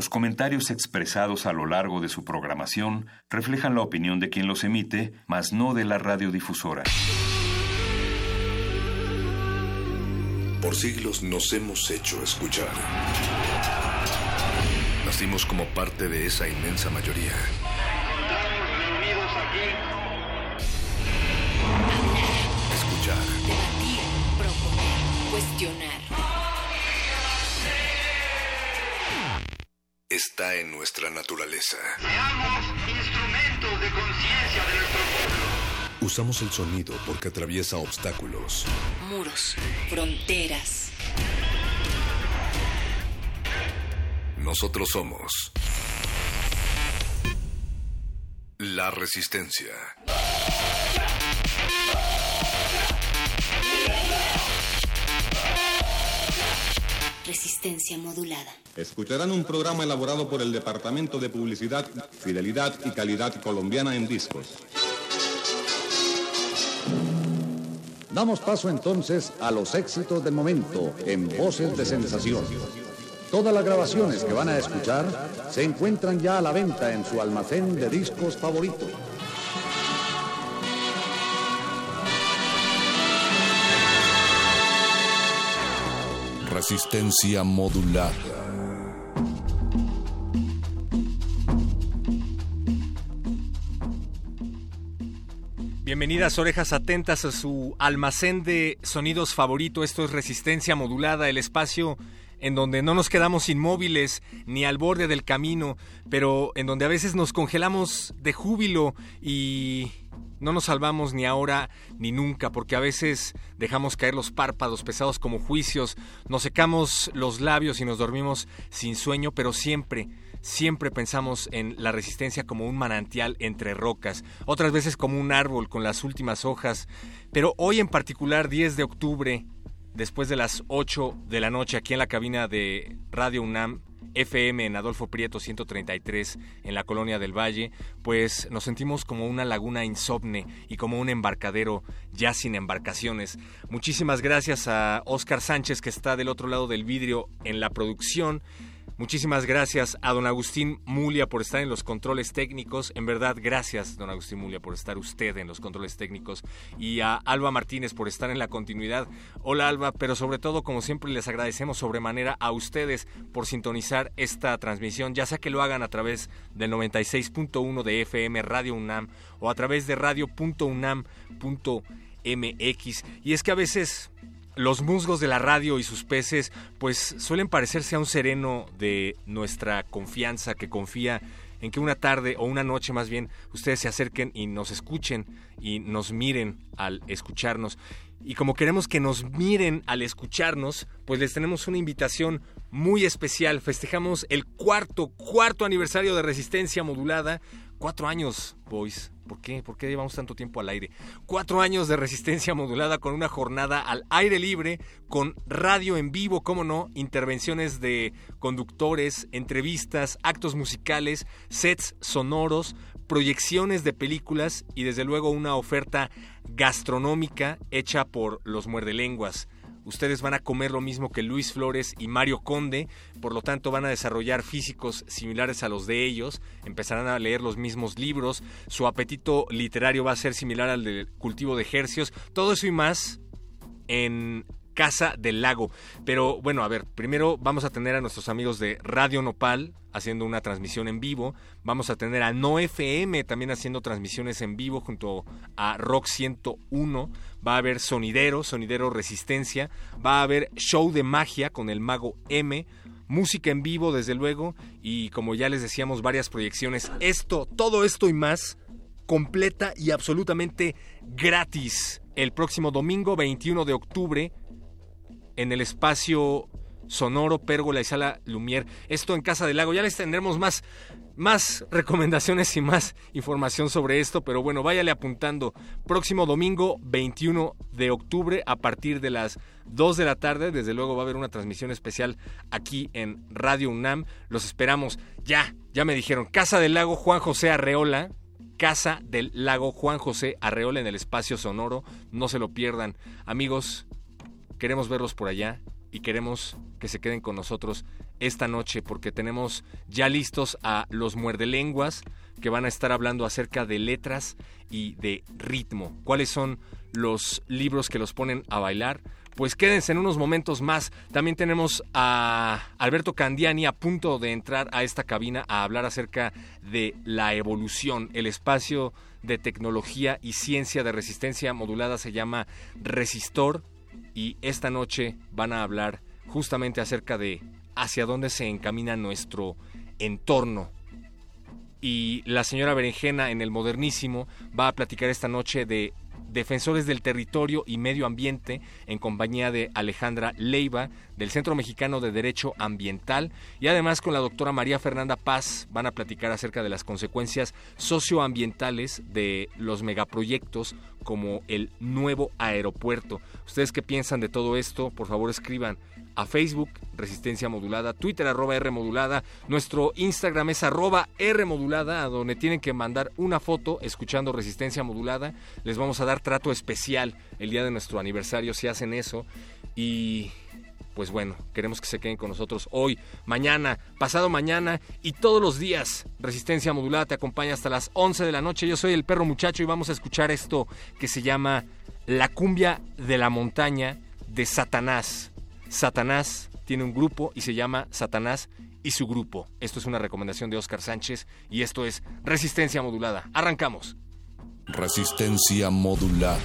Los comentarios expresados a lo largo de su programación reflejan la opinión de quien los emite, mas no de la radiodifusora. Por siglos nos hemos hecho escuchar. Nacimos como parte de esa inmensa mayoría. Estamos reunidos aquí. Escuchar. Debatir, proponer, cuestionar. Está en nuestra naturaleza. Seamos instrumentos de conciencia de nuestro pueblo. Usamos el sonido porque atraviesa obstáculos, muros, fronteras. Nosotros somos la Resistencia. Resistencia modulada. Escucharán un programa elaborado por el Departamento de Publicidad, Fidelidad y Calidad Colombiana en Discos. Damos paso entonces a los éxitos del momento en Voces de Sensación. Todas las grabaciones que van a escuchar se encuentran ya a la venta en su almacén de discos favorito. Resistencia modulada. Bienvenidas orejas atentas a su almacén de sonidos favorito. Esto es Resistencia modulada, el espacio en donde no nos quedamos inmóviles ni al borde del camino, pero en donde a veces nos congelamos de júbilo y no nos salvamos ni ahora ni nunca, porque a veces dejamos caer los párpados pesados como juicios, nos secamos los labios y nos dormimos sin sueño, pero siempre, siempre pensamos en la resistencia como un manantial entre rocas, otras veces como un árbol con las últimas hojas, pero hoy en particular, 10 de octubre, después de las 8 de la noche, aquí en la cabina de Radio UNAM, FM en Adolfo Prieto 133 en la Colonia del Valle, pues nos sentimos como una laguna insomne y como un embarcadero ya sin embarcaciones. Muchísimas gracias a Oscar Sánchez, que está del otro lado del vidrio en la producción. Muchísimas gracias a don Agustín Muglia por estar en los controles técnicos. En verdad, gracias, don Agustín Muglia, por estar usted en los controles técnicos. Y a Alba Martínez por estar en la continuidad. Hola, Alba, pero sobre todo, como siempre, les agradecemos sobremanera a ustedes por sintonizar esta transmisión, ya sea que lo hagan a través del 96.1 de FM Radio UNAM o a través de radio.unam.mx. Y es que a veces los musgos de la radio y sus peces pues suelen parecerse a un sereno de nuestra confianza, que confía en que una tarde o una noche más bien ustedes se acerquen y nos escuchen y nos miren al escucharnos. Y como queremos que nos miren al escucharnos, pues les tenemos una invitación muy especial. Festejamos el cuarto aniversario de Resistencia modulada. 4 años, boys. ¿Por qué? ¿Por qué llevamos tanto tiempo al aire? 4 años de Resistencia modulada con una jornada al aire libre, con radio en vivo, cómo no, intervenciones de conductores, entrevistas, actos musicales, sets sonoros, proyecciones de películas y desde luego una oferta gastronómica hecha por los muerdelenguas. Ustedes van a comer lo mismo que Luis Flores y Mario Conde, por lo tanto van a desarrollar físicos similares a los de ellos, empezarán a leer los mismos libros, su apetito literario va a ser similar al del cultivo de ejercicios, todo eso y más en Casa del Lago. Pero bueno, a ver, primero vamos a tener a nuestros amigos de Radio Nopal haciendo una transmisión en vivo, vamos a tener a No FM también haciendo transmisiones en vivo junto a Rock 101, va a haber Sonidero Resistencia, va a haber Show de Magia con el Mago M, música en vivo desde luego y, como ya les decíamos, varias proyecciones. Esto, todo esto y más, completa y absolutamente gratis, el próximo domingo 21 de octubre en el espacio sonoro, Pérgola y Sala Lumière. Esto en Casa del Lago. Ya les tendremos más recomendaciones y más información sobre esto, pero bueno, váyale apuntando. Próximo domingo, 21 de octubre, a partir de las 2 de la tarde. Desde luego va a haber una transmisión especial aquí en Radio UNAM. Los esperamos. Ya me dijeron. Casa del Lago Juan José Arreola. Casa del Lago Juan José Arreola en el espacio sonoro. No se lo pierdan. Amigos, queremos verlos por allá. y queremos que se queden con nosotros esta noche porque tenemos ya listos a los muerdelenguas que van a estar hablando acerca de letras y de ritmo. ¿Cuáles son los libros que los ponen a bailar? Pues quédense en unos momentos más. También tenemos a Alberto Candiani a punto de entrar a esta cabina a hablar acerca de la evolución. El espacio de tecnología y ciencia de resistencia modulada se llama Resistor y esta noche van a hablar justamente acerca de hacia dónde se encamina nuestro entorno. Y la señora Berenjena en el Modernísimo va a platicar esta noche de Defensores del Territorio y Medio Ambiente en compañía de Alejandra Leiva del Centro Mexicano de Derecho Ambiental, y además con la doctora María Fernanda Paz van a platicar acerca de las consecuencias socioambientales de los megaproyectos como el Nuevo Aeropuerto. ¿Ustedes qué piensan de todo esto? Por favor escriban a Facebook, Resistencia Modulada, Twitter, @Rmodulada, nuestro Instagram es @Rmodulada, a donde tienen que mandar una foto escuchando Resistencia Modulada. Les vamos a dar trato especial el día de nuestro aniversario si hacen eso. Y pues bueno, queremos que se queden con nosotros hoy, mañana, pasado mañana y todos los días. Resistencia Modulada te acompaña hasta las 11 de la noche. Yo soy el Perro Muchacho y vamos a escuchar esto que se llama La Cumbia de la Montaña de Satanás. Satanás tiene un grupo y se llama Satanás y su grupo. Esto es una recomendación de Oscar Sánchez y esto es Resistencia Modulada. Arrancamos. Resistencia Modulada.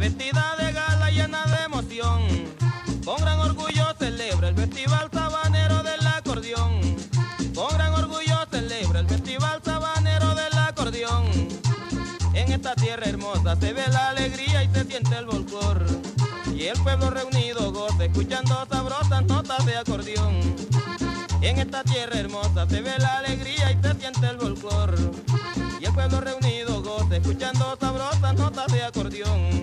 Vestida de gala, llena de emoción, con gran orgullo celebra el festival sabanero del acordeón. Con gran orgullo celebra el festival sabanero del acordeón. En esta tierra hermosa se ve la alegría y se siente el volcor. Y el pueblo reunido goza escuchando sabrosas notas de acordeón. En esta tierra hermosa se ve la alegría y se siente el volcor. Y el pueblo reunido goza escuchando sabrosas notas de acordeón.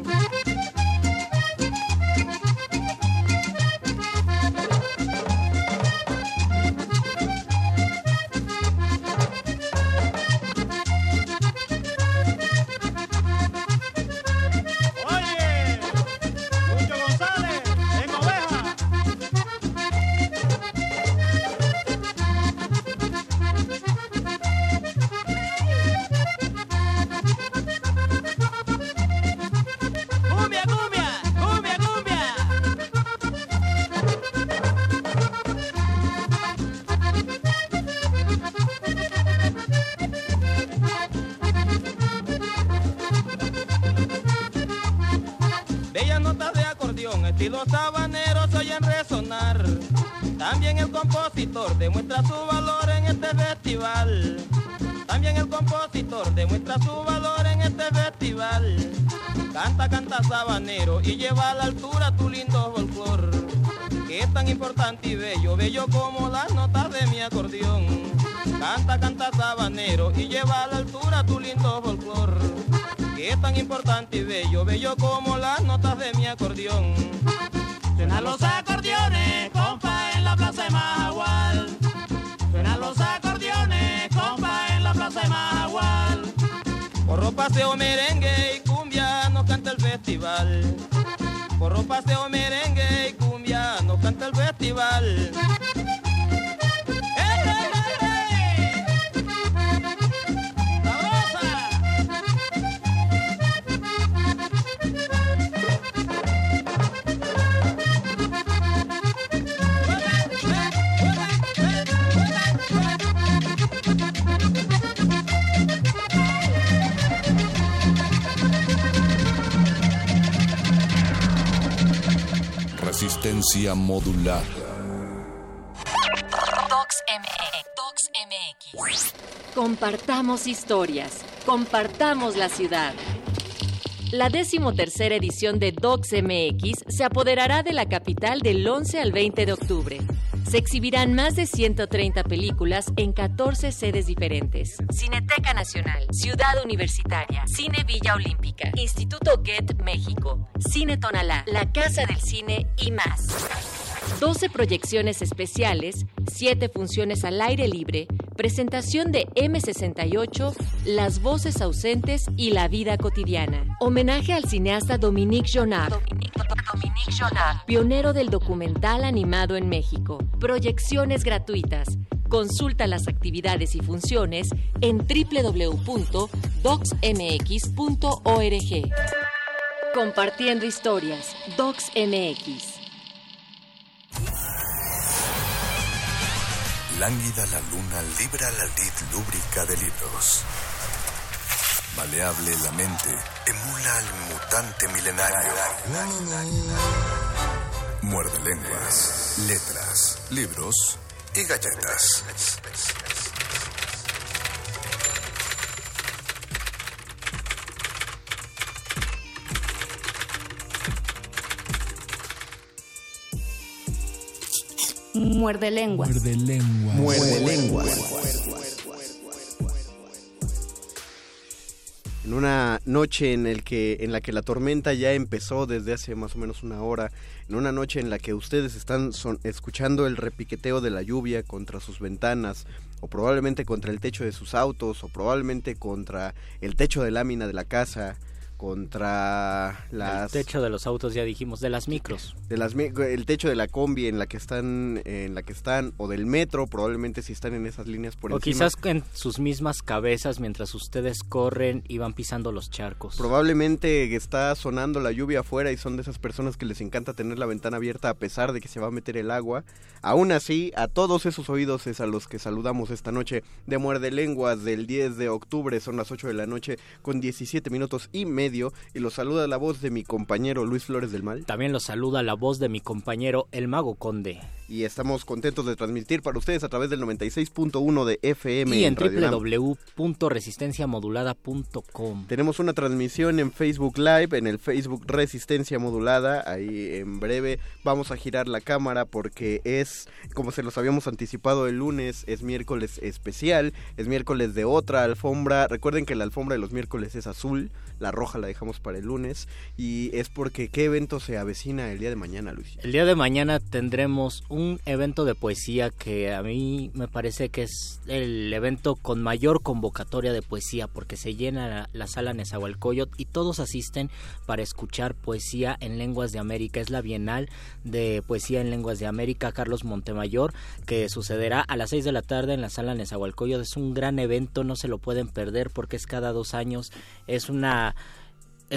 Los habaneros oyen resonar. También el compositor demuestra su valor en este festival. También el compositor demuestra su valor en este festival. Canta, canta sabanero y lleva a la altura tu lindo folclor, que es tan importante y bello, bello como las notas de mi acordeón. Canta, canta sabanero y lleva a la altura tu lindo folclor, que es tan importante y bello, bello como las notas de mi acordeón. Suenan los acordeones, compa, en la plaza de Mahahual. Suenan los acordeones, compa, en la plaza de Mahahual. Porro, paseo, merengue y cumbia nos canta el festival. Porro, paseo, merengue y cumbia nos canta el festival. Resistencia modulada. Docs MX. Compartamos historias, compartamos la ciudad. La 13ª edición de Docs MX se apoderará de la capital del 11 al 20 de octubre. Se exhibirán más de 130 películas en 14 sedes diferentes. Cineteca Nacional, Ciudad Universitaria, Cine Villa Olímpica, Instituto Goethe México, Cine Tonalá, La Casa del Cine y más. 12 proyecciones especiales, 7 funciones al aire libre, presentación de M68, Las voces ausentes y la vida cotidiana. Homenaje al cineasta Dominique Jonard, pionero del documental animado en México. Proyecciones gratuitas. Consulta las actividades y funciones en www.docsmx.org. Compartiendo historias, Docs MX. Lánguida la luna libra la lid lúbrica de libros. Maleable la mente emula al mutante milenario. Muerde lenguas, letras, libros y galletas. Muerde lenguas. Muerde lenguas. Muerde lenguas. En una noche en la que la tormenta ya empezó desde hace más o menos una hora, en una noche en la que ustedes están escuchando el repiqueteo de la lluvia contra sus ventanas, o probablemente contra el techo de sus autos, o probablemente contra el techo de lámina de la casa, contra las... El techo de los autos, ya dijimos, de las micros. El techo de la combi en la que están, o del metro, probablemente si están en esas líneas por encima. O quizás en sus mismas cabezas mientras ustedes corren y van pisando los charcos. Probablemente está sonando la lluvia afuera y son de esas personas que les encanta tener la ventana abierta a pesar de que se va a meter el agua. Aún así, a todos esos oídos es a los que saludamos esta noche de Muerde Lenguas del 10 de octubre. Son las 8 de la noche con 17 minutos y medio. Y los saluda la voz de mi compañero Luis Flores del Mal. También los saluda la voz de mi compañero El Mago Conde. Y estamos contentos de transmitir para ustedes a través del 96.1 de FM. Y en www.resistenciamodulada.com. Tenemos una transmisión en Facebook Live, en el Facebook Resistencia Modulada. Ahí en breve vamos a girar la cámara porque es, como se los habíamos anticipado el lunes, es miércoles especial, es miércoles de otra alfombra. Recuerden que la alfombra de los miércoles es azul, la roja la dejamos para el lunes. Y es porque ¿qué evento se avecina el día de mañana, Luis? El día de mañana tendremos un evento de poesía que a mí me parece que es el evento con mayor convocatoria de poesía, porque se llena la sala Nezahualcóyotl y todos asisten para escuchar poesía en lenguas de América. Es la Bienal de Poesía en Lenguas de América Carlos Montemayor, que sucederá a las 6 de la tarde en la sala Nezahualcóyotl. Es un gran evento, no se lo pueden perder porque es cada 2 años, es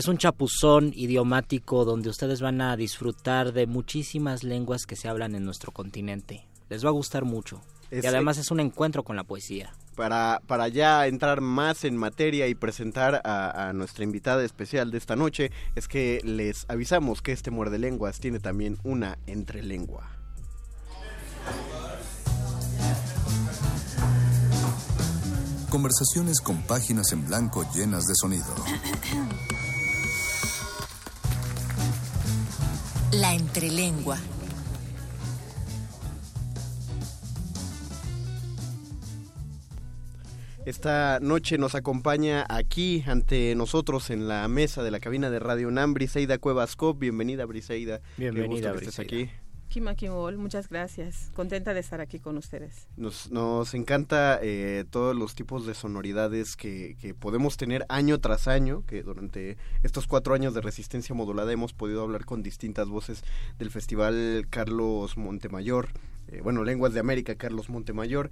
un chapuzón idiomático donde ustedes van a disfrutar de muchísimas lenguas que se hablan en nuestro continente. Les va a gustar mucho. Y además es un encuentro con la poesía. Para ya entrar más en materia y presentar a nuestra invitada especial de esta noche, es que les avisamos que este Muerde Lenguas tiene también una entrelengua. Conversaciones con páginas en blanco llenas de sonido. La entrelengua. Esta noche nos acompaña aquí ante nosotros en la mesa de la cabina de Radio UNAM Briceida Cuevasco. Bienvenida, Briceida. Bienvenida, Briceida. Aquí. Kimakimol, muchas gracias. Contenta de estar aquí con ustedes. Nos encanta todos los tipos de sonoridades que podemos tener año tras año, que durante estos 4 años de Resistencia Modulada hemos podido hablar con distintas voces del Festival Carlos Montemayor. Lenguas de América, Carlos Montemayor.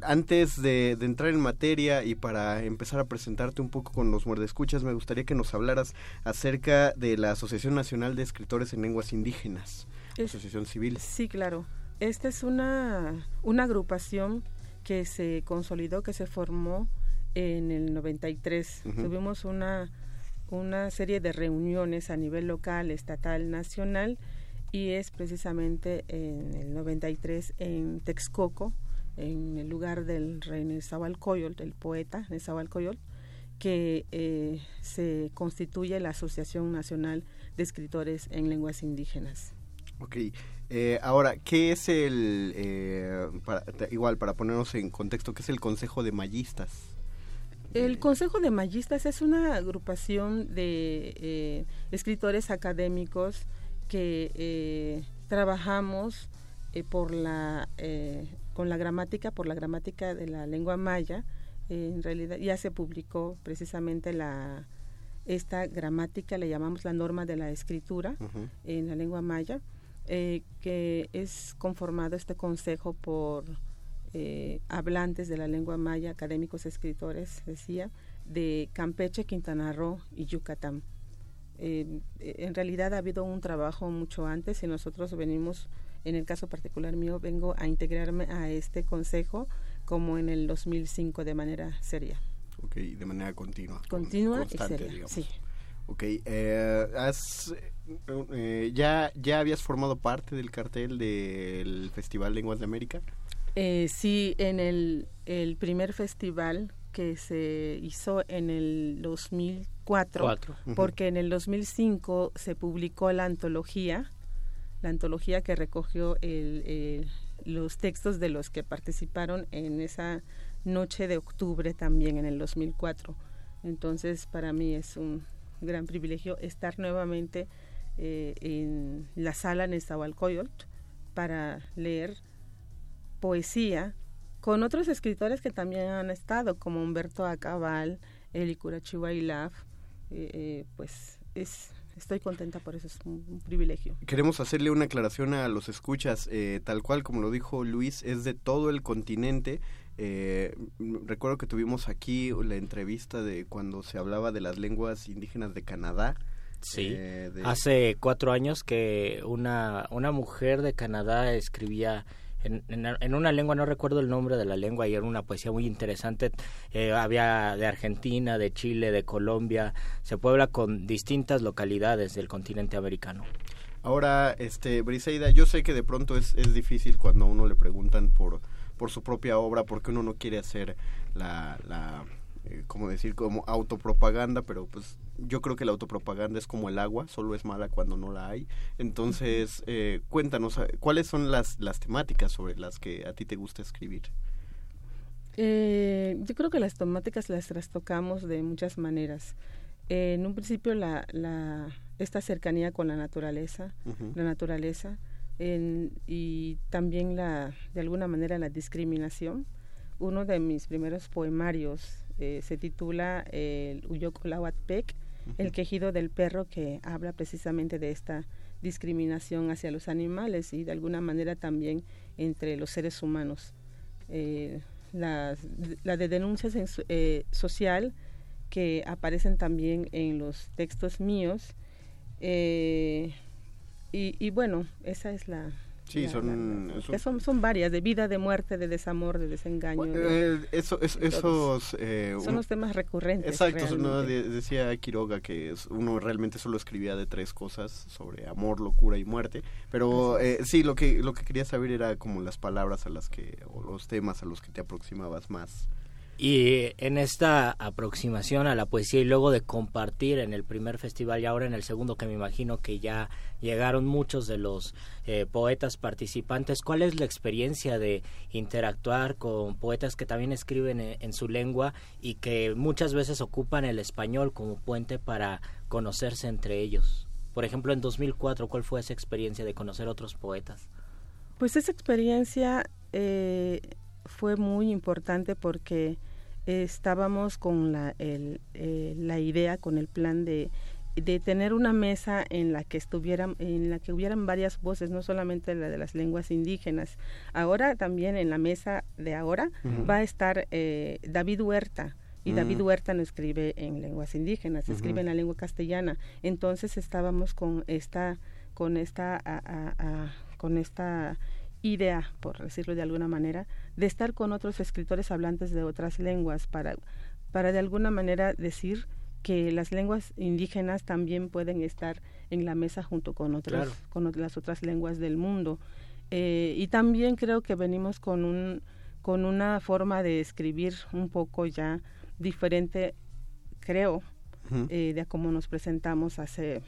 Antes de entrar en materia y para empezar a presentarte un poco con los muerdescuchas, me gustaría que nos hablaras acerca de la Asociación Nacional de Escritores en Lenguas Indígenas, asociación civil. Sí, claro. Esta es una agrupación que se consolidó, que se formó en el 93. Uh-huh. Tuvimos una serie de reuniones a nivel local, estatal, nacional, y es precisamente en el 93 en Texcoco, en el lugar del rey Nezahualcóyotl, el poeta Nezahualcóyotl, que se constituye la Asociación Nacional de Escritores en Lenguas Indígenas. Ok. Ahora, ¿qué es el, igual para ponernos en contexto, qué es el Consejo de Mayistas? El Consejo de Mayistas es una agrupación de escritores académicos que trabajamos por la con la gramática, por la gramática de la lengua maya. En realidad ya se publicó precisamente esta gramática, le llamamos la norma de la escritura uh-huh. en la lengua maya, que es conformado este consejo por hablantes de la lengua maya, académicos, escritores, decía, de Campeche, Quintana Roo y Yucatán. En realidad ha habido un trabajo mucho antes y nosotros venimos, en el caso particular mío, vengo a integrarme a este consejo como en el 2005 de manera seria. Ok, de manera continua. Continua y seria, digamos. Sí. Ok, ¿ya habías formado parte del cartel del Festival Lenguas de América? Sí, en el primer festival que se hizo en el 2004, porque en el 2005 se publicó la antología que recogió los textos de los que participaron en esa noche de octubre también en el 2004. Entonces, para mí es un gran privilegio estar nuevamente en la sala Nezahualcóyotl para leer poesía con otros escritores que también han estado, como Humberto Acabal, Eli Curachihuailaf. Pues estoy contenta por eso, es un privilegio. Queremos hacerle una aclaración a los escuchas, tal cual como lo dijo Luis, es de todo el continente. Recuerdo que tuvimos aquí la entrevista de cuando se hablaba de las lenguas indígenas de Canadá. Sí, hace 4 años que una mujer de Canadá escribía en una lengua, no recuerdo el nombre de la lengua, y era una poesía muy interesante. Había de Argentina, de Chile, de Colombia, se puebla con distintas localidades del continente americano. Ahora, Briceida, yo sé que de pronto es difícil cuando a uno le preguntan por su propia obra, porque uno no quiere hacer como autopropaganda, pero pues yo creo que la autopropaganda es como el agua, solo es mala cuando no la hay. Entonces, cuéntanos, ¿cuáles son las temáticas sobre las que a ti te gusta escribir? Yo creo que las temáticas las trastocamos de muchas maneras. En un principio, esta cercanía con la naturaleza, uh-huh. Y también de alguna manera la discriminación. Uno de mis primeros poemarios se titula El Uyocolahuatpec, uh-huh. el quejido del perro, que habla precisamente de esta discriminación hacia los animales y de alguna manera también entre los seres humanos. La de denuncias social que aparecen también en los textos míos. Y bueno, esa es la... Sí, son varias, de vida, de muerte, de desamor, de desengaño. Son los temas recurrentes. Exacto, uno decía Quiroga que uno realmente solo escribía de 3 cosas, sobre amor, locura y muerte, pero sí, lo que quería saber era como las palabras o los temas a los que te aproximabas más. Y en esta aproximación a la poesía y luego de compartir en el primer festival y ahora en el segundo, que me imagino que ya llegaron muchos de los poetas participantes, ¿cuál es la experiencia de interactuar con poetas que también escriben en su lengua y que muchas veces ocupan el español como puente para conocerse entre ellos? Por ejemplo, en 2004, ¿cuál fue esa experiencia de conocer otros poetas? Pues esa experiencia fue muy importante porque estábamos con la idea, con el plan de tener una mesa en la que hubieran varias voces, no solamente la de las lenguas indígenas. Ahora también en la mesa de ahora uh-huh. va a estar David Huerta, y uh-huh. David Huerta no escribe en lenguas indígenas, uh-huh. escribe en la lengua castellana. Entonces estábamos con esta idea, por decirlo de alguna manera, de estar con otros escritores hablantes de otras lenguas para de alguna manera decir que las lenguas indígenas también pueden estar en la mesa junto con otras, claro. con las otras lenguas del mundo. Y también creo que venimos con una forma de escribir un poco ya diferente, creo, uh-huh. De cómo nos presentamos hace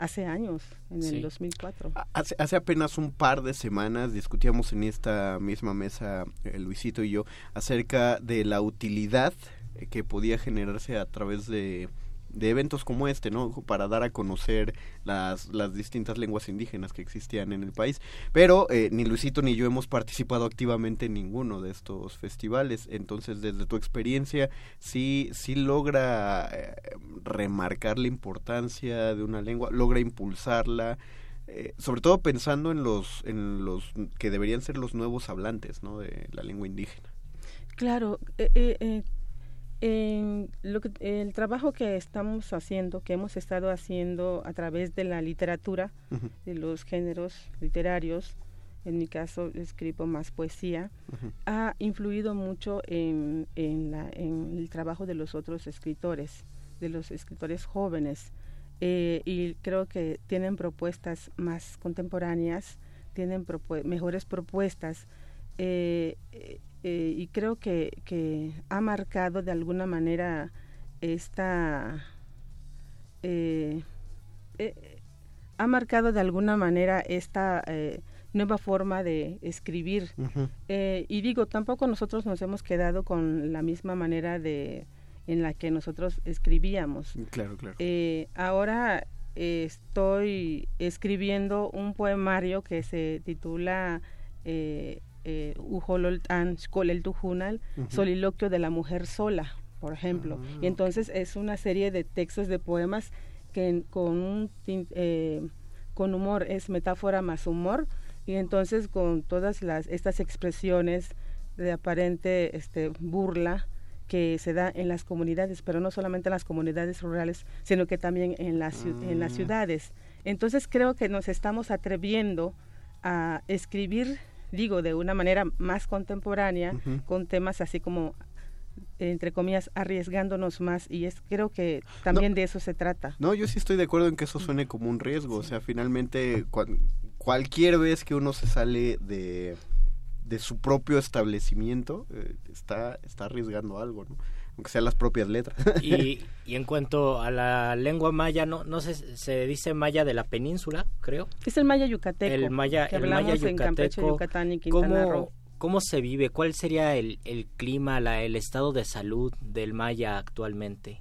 hace años, en el 2004. Hace apenas un par de semanas discutíamos en esta misma mesa, Luisito y yo, acerca de la utilidad que podía generarse a través de eventos como este, ¿no? Para dar a conocer las distintas lenguas indígenas que existían en el país. Pero ni Luisito ni yo hemos participado activamente en ninguno de estos festivales. Entonces, desde tu experiencia, ¿sí logra remarcar la importancia de una lengua? ¿Logra impulsarla? Sobre todo pensando en los que deberían ser los nuevos hablantes, ¿no? De la lengua indígena. Claro, el trabajo que estamos haciendo, que hemos estado haciendo a través de la literatura, uh-huh, de los géneros literarios, en mi caso escribo más poesía, uh-huh, ha influido mucho en el trabajo de los otros escritores, de los escritores jóvenes, y creo que tienen propuestas más contemporáneas, tienen mejores propuestas, y creo que ha marcado de alguna manera esta nueva forma de escribir. Uh-huh. Y digo, tampoco nosotros nos hemos quedado con la misma manera en la que nosotros escribíamos. Claro. Ahora estoy escribiendo un poemario que se titula Ujololtán, Xcolel Tujunal, Soliloquio de la Mujer Sola, por ejemplo. Y entonces es una serie de textos, de poemas que con humor, es metáfora más humor, y entonces con todas estas expresiones de aparente burla que se da en las comunidades, pero no solamente en las comunidades rurales, sino que también en las ciudades. Entonces creo que nos estamos atreviendo a escribir, digo, de una manera más contemporánea, uh-huh, con temas así como, entre comillas, arriesgándonos más, y creo que también de eso se trata. No, yo sí estoy de acuerdo en que eso suene como un riesgo, o sea, finalmente cualquier vez que uno se sale de su propio establecimiento, está arriesgando algo, ¿no? Aunque sean las propias letras. Y en cuanto a la lengua maya, no sé, se dice maya de la península, creo. Es el maya yucateco. El maya yucateco. En Campeche, Yucatán y Quintana Roo. ¿Cómo se vive? ¿Cuál sería el clima, el estado de salud del maya actualmente?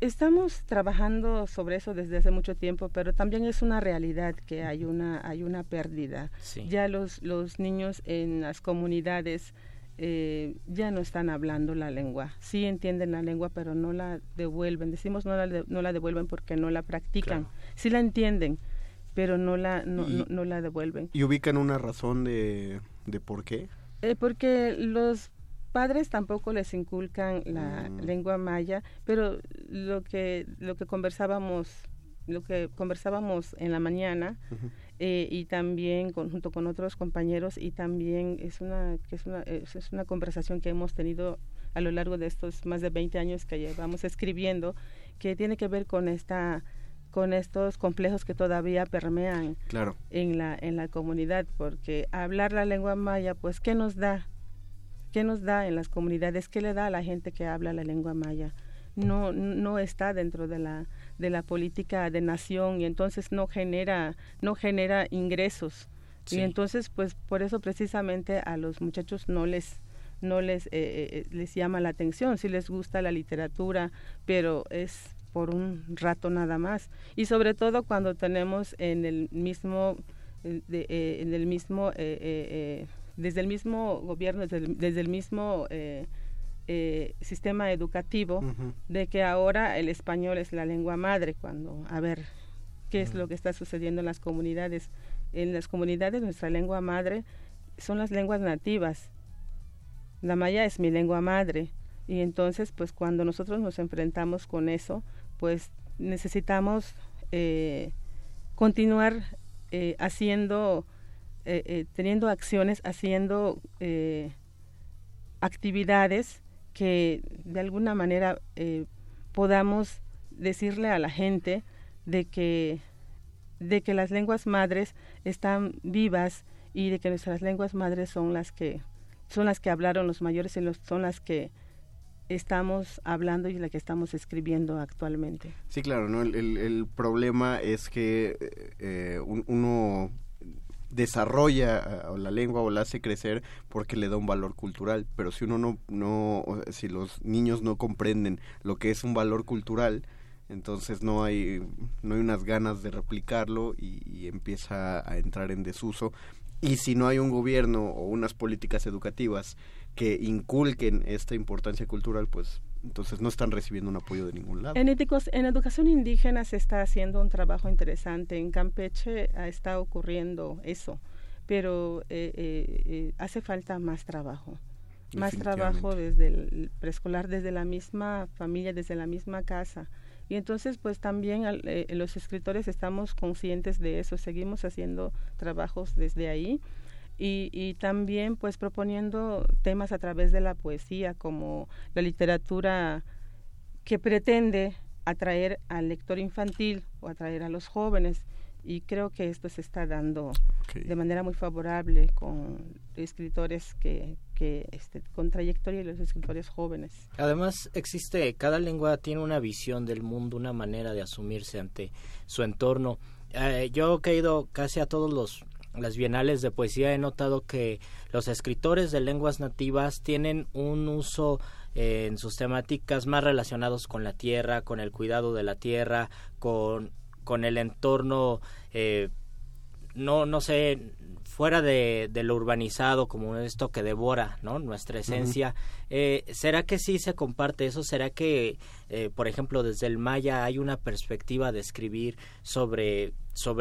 Estamos trabajando sobre eso desde hace mucho tiempo, pero también es una realidad que hay una pérdida. Sí. Ya los niños en las comunidades ya no están hablando la lengua. Sí entienden la lengua, pero no la devuelven. Decimos no la devuelven porque no la practican. Claro. Sí la entienden, pero no la devuelven. ¿Y ubican una razón de por qué? Porque los padres tampoco les inculcan la lengua maya, pero lo que conversábamos en la mañana, uh-huh, y también junto con otros compañeros, y también es una conversación que hemos tenido a lo largo de estos más de 20 años que llevamos escribiendo, que tiene que ver con estos complejos que todavía permean, claro, en la comunidad, porque hablar la lengua maya, pues ¿qué nos da en las comunidades? ¿Qué le da a la gente que habla la lengua maya? No está dentro de la política de nación, y entonces no genera ingresos. Sí. Y entonces, pues, por eso precisamente a los muchachos no les llama la atención. Sí les gusta la literatura, pero es por un rato nada más. Y sobre todo cuando tenemos desde el mismo gobierno, desde el mismo sistema educativo, uh-huh, de que ahora el español es la lengua madre, cuando, a ver, ¿qué, uh-huh, es lo que está sucediendo en las comunidades? En las comunidades nuestra lengua madre son las lenguas nativas. La maya es mi lengua madre, y entonces, pues, cuando nosotros nos enfrentamos con eso, pues necesitamos continuar teniendo acciones, haciendo actividades que de alguna manera podamos decirle a la gente de que las lenguas madres están vivas, y de que nuestras lenguas madres son las que hablaron los mayores, y son las que estamos hablando y la que estamos escribiendo actualmente. Sí, claro, ¿no? El problema es que uno desarrolla la lengua o la hace crecer porque le da un valor cultural, pero si uno si los niños no comprenden lo que es un valor cultural, entonces no hay unas ganas de replicarlo y empieza a entrar en desuso. Y si no hay un gobierno o unas políticas educativas que inculquen esta importancia cultural, pues entonces no están recibiendo un apoyo de ningún lado. En educación indígena se está haciendo un trabajo interesante. En Campeche está ocurriendo eso, pero hace falta más trabajo. Más trabajo desde el preescolar, desde la misma familia, desde la misma casa. Y entonces, pues también los escritores estamos conscientes de eso, seguimos haciendo trabajos desde ahí y también pues proponiendo temas a través de la poesía, como la literatura que pretende atraer al lector infantil o atraer a los jóvenes. Y creo que esto se está dando de manera muy favorable con escritores que con trayectoria y los escritores jóvenes. Además existe, cada lengua tiene una visión del mundo, una manera de asumirse ante su entorno. Yo que he ido casi a todos las bienales de poesía, he notado que los escritores de lenguas nativas tienen un uso en sus temáticas más relacionados con la tierra, con el cuidado de la tierra, con el entorno, fuera de lo urbanizado, como esto que devora, ¿no?, nuestra esencia. Uh-huh. ¿Será que sí se comparte eso? ¿Será que, por ejemplo, desde el maya hay una perspectiva de escribir sobre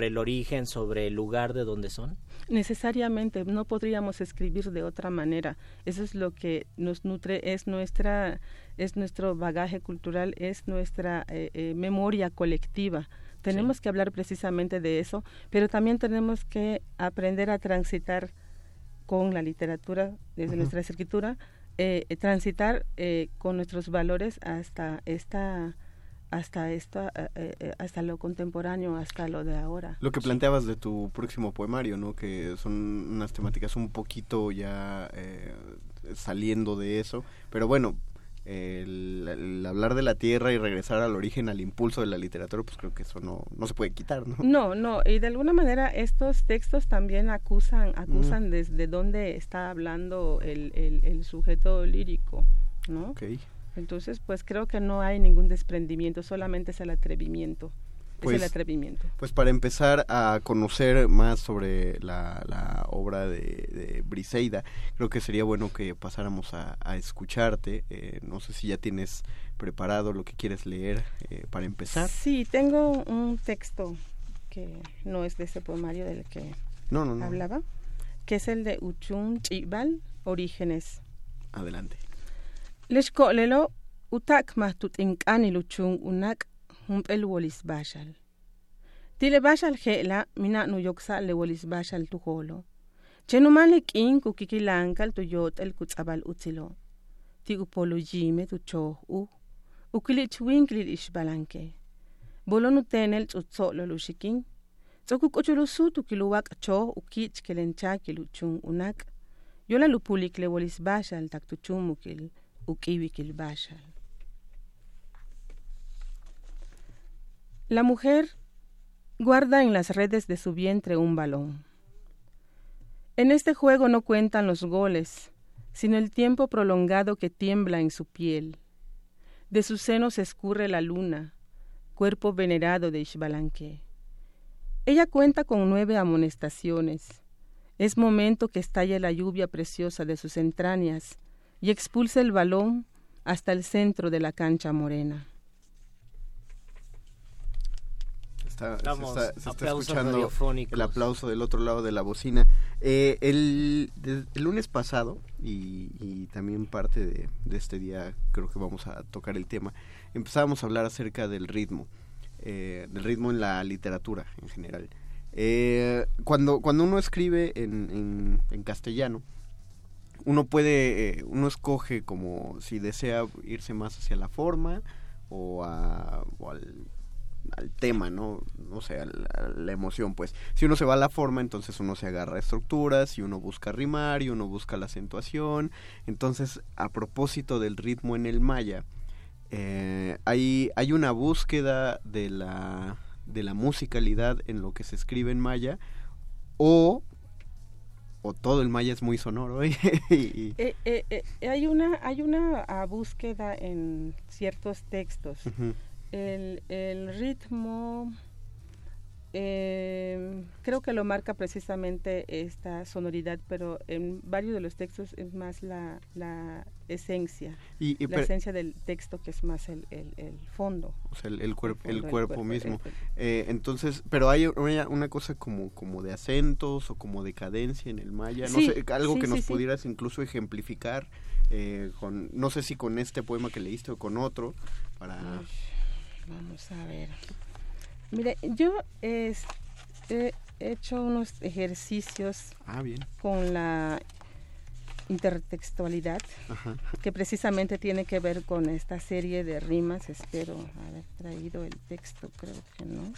el origen, sobre el lugar de donde son? Necesariamente, no podríamos escribir de otra manera. Eso es lo que nos nutre, es nuestro bagaje cultural, es nuestra memoria colectiva. Tenemos que hablar precisamente de eso, pero también tenemos que aprender a transitar con la literatura, desde uh-huh. nuestra escritura, transitar con nuestros valores hasta lo contemporáneo, hasta lo de ahora. Lo que planteabas de tu próximo poemario, ¿no?, que son unas temáticas un poquito ya saliendo de eso, pero bueno, el hablar de la tierra y regresar al origen, al impulso de la literatura, pues creo que eso no se puede quitar, ¿no? No, y de alguna manera estos textos también acusan desde dónde está hablando el sujeto lírico, ¿no? Okay. Entonces, pues creo que no hay ningún desprendimiento, solamente es el atrevimiento. Pues para empezar a conocer más sobre la obra de Briceida, creo que sería bueno que pasáramos a escucharte. No sé si ya tienes preparado lo que quieres leer para empezar. Sí, tengo un texto que no es de ese poemario del que hablaba, que es el de Uchun Chibal, Orígenes. Adelante. Leshko lelo utak mahtut inkani luchun unak humpel wolis bashal. Tile bashal hela mina nu yoksa le wolis bashal tu holo. Chenumale kin kukikilankal tu yot el kutsabal utsilo. Ti upolo jime tu choh u. Ukilich winklil Ixbalanqué. Bolonu tenel tsutsolo lushikin. Tsokuk ochulusu tu kiluwak choh ukich kelenchaki luchun unak. Yola lupulik le wolis bashal tak tu chumukil ukiwikil bashal. La mujer guarda en las redes de su vientre un balón. En este juego no cuentan los goles, sino el tiempo prolongado que tiembla en su piel. De su seno se escurre la luna, cuerpo venerado de Ixbalanqué. Ella cuenta con 9 amonestaciones. Es momento que estalle la lluvia preciosa de sus entrañas y expulse el balón hasta el centro de la cancha morena. Se está escuchando el aplauso del otro lado de la bocina. El lunes pasado y también parte de este día, creo que vamos a tocar el tema, empezábamos a hablar acerca del ritmo en la literatura en general. Cuando uno escribe en castellano, uno escoge como si desea irse más hacia la forma o al al tema, ¿no? No sé, a la emoción, pues. Si uno se va a la forma, entonces uno se agarra a estructuras, y uno busca rimar, y uno busca la acentuación. Entonces, a propósito del ritmo en el maya, hay una búsqueda de la musicalidad en lo que se escribe en maya, o todo el maya es muy sonoro. Hay una búsqueda en ciertos textos. Uh-huh. El ritmo, creo que lo marca precisamente esta sonoridad, pero en varios de los textos es más la esencia, la esencia del texto, que es más el fondo. O sea, el cuerpo mismo. Entonces, pero hay una cosa como de acentos o como de cadencia en el maya, no sé, algo que nos pudieras incluso ejemplificar, con, no sé si con este poema que leíste o con otro, para... Vamos a ver. Mire, yo he hecho unos ejercicios con la intertextualidad. Ajá. Que precisamente tiene que ver con esta serie de rimas. Espero haber traído el texto, creo que no.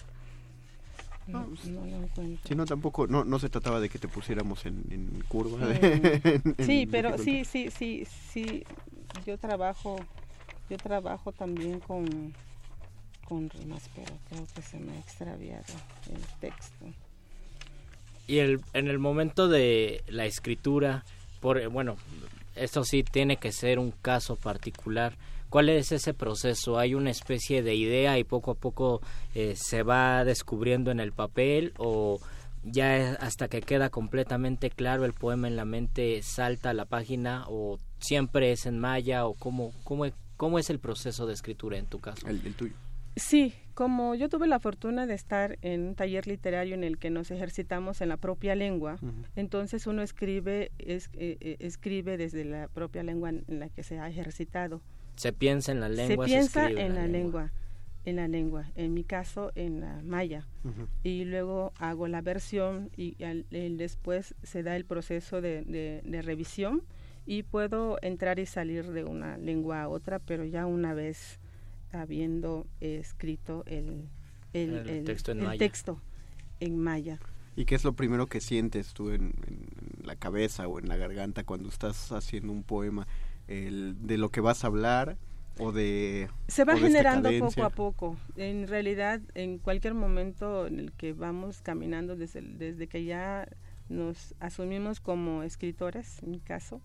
No lo encuentro. Si no, tampoco, no se trataba de que te pusiéramos en curva. Sí, yo trabajo también con rimas, pero creo que se me ha extraviado el texto. Y en el momento de la escritura, esto sí tiene que ser un caso particular. ¿Cuál es ese proceso? ¿Hay una especie de idea y poco a poco se va descubriendo en el papel, o ya hasta que queda completamente claro el poema en la mente salta a la página, o siempre es en maya, o cómo es el proceso de escritura en tu caso? El tuyo. Sí, como yo tuve la fortuna de estar en un taller literario en el que nos ejercitamos en la propia lengua, uh-huh. Entonces uno escribe desde la propia lengua en la que se ha ejercitado. Se piensa en la lengua, se escribe en la lengua, en mi caso en la maya, uh-huh. Y luego hago la versión y después se da el proceso de revisión, y puedo entrar y salir de una lengua a otra, pero ya una vez... habiendo escrito el texto en maya. ¿Y qué es lo primero que sientes tú en la cabeza o en la garganta cuando estás haciendo un poema? ¿De lo que vas a hablar o de... Se va generando poco a poco. En realidad, en cualquier momento en el que vamos caminando, desde que ya nos asumimos como escritores, en mi caso...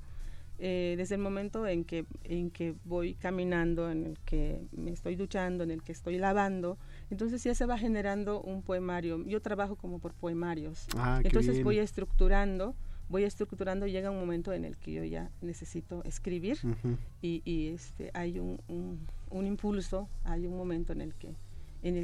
desde el momento en que voy caminando, en el que me estoy duchando, en el que estoy lavando, entonces ya se va generando un poemario. Yo trabajo como por poemarios, entonces voy estructurando, llega un momento en el que yo ya necesito escribir, uh-huh. y hay un impulso, hay un momento en el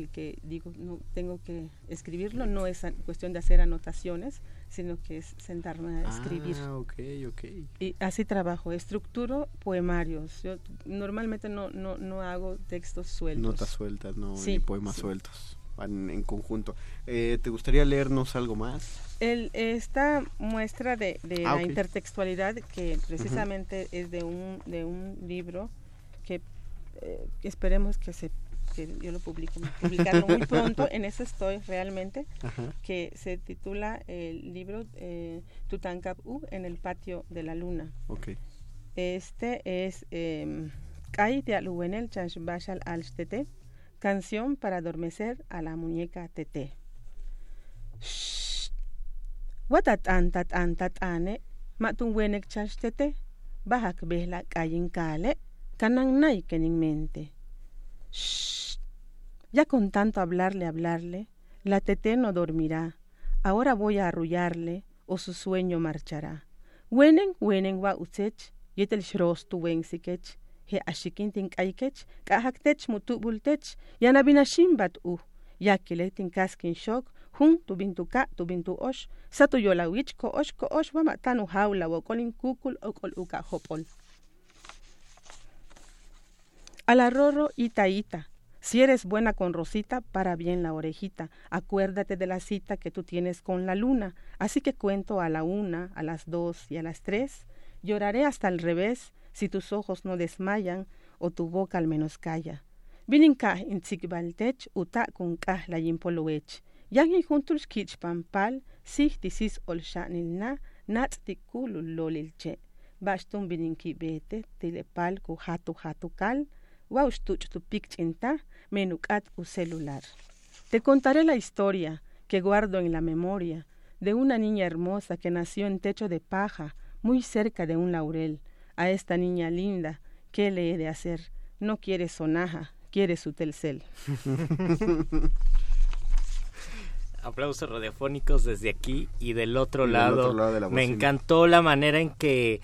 que digo, no tengo que escribirlo, no es cuestión de hacer anotaciones, sino que es sentarme a escribir. Okay. Y así trabajo, estructuro poemarios. Yo normalmente no hago textos sueltos. Notas sueltas, ni poemas sueltos, van en conjunto. ¿Te gustaría leernos algo más? Esta muestra de la intertextualidad, que precisamente uh-huh. es de un libro que esperemos que yo lo publicarlo muy pronto, en eso estoy realmente, ajá. que se titula el libro Tutankamón en el patio de la luna. Okay. Este es Kai de Aluenel Chanchbashal al Tete, canción para adormecer a la muñeca Tete. Watatán tatán tatane, matunguenek chanch Tete, bajak behla kayin kale, kanan nai kenin mente. Ya con tanto hablarle, la Teté no dormirá. Ahora voy a arrullarle, o su sueño marchará. Wenen wa utech, yetel shros tu wensikech, he ashikintin kaikech, kahaktech mutubultech, yanabinashim bat u, yakiletin kaskin shok, hun tubintuka tubintuosh, satu yolawich koosh wa matanu haula wokolin kukul okol uka hopol. A la Rorro, ita, si eres buena con Rosita, para bien la orejita. Acuérdate de la cita que tú tienes con la luna, así que cuento a la 1, a las 2 y a las 3. Lloraré hasta el revés, si tus ojos no desmayan, o tu boca al menos calla. Bilinka intzigbaltech uta kunkah la yimpolowech. Yang juntos kichpampal, sig disis olshanilna, natztikululolilche. Bastun bilinki bete, tilepal ku hatu hatukal, waustuch tu pichinta, menukat u celular. Te contaré la historia que guardo en la memoria de una niña hermosa que nació en techo de paja, muy cerca de un laurel. A esta niña linda, ¿qué le he de hacer? No quiere sonaja, quiere su Telcel. Aplausos radiofónicos desde aquí y del otro lado de la bocina. Me encantó la manera en que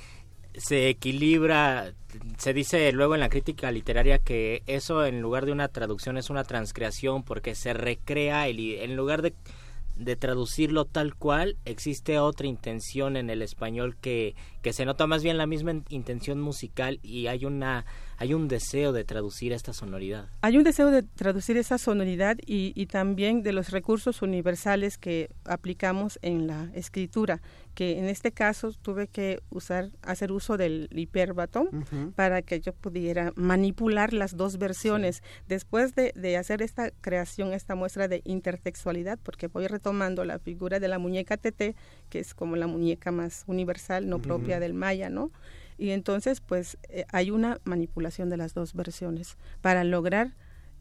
se equilibra. Se dice luego en la crítica literaria que eso, en lugar de una traducción, es una transcreación, porque se recrea en lugar de traducirlo tal cual, existe otra intención en el español que se nota más bien la misma intención musical, y hay un deseo de traducir esta sonoridad. Hay un deseo de traducir esa sonoridad y también de los recursos universales que aplicamos en la escritura, que en este caso tuve que hacer uso del hiperbatón para que yo pudiera manipular las dos versiones. Sí. Después de hacer esta creación, esta muestra de intertextualidad, porque voy retomando la figura de la muñeca teté, que es como la muñeca más universal, no propia del maya, ¿no? Y entonces, pues, hay una manipulación de las dos versiones para lograr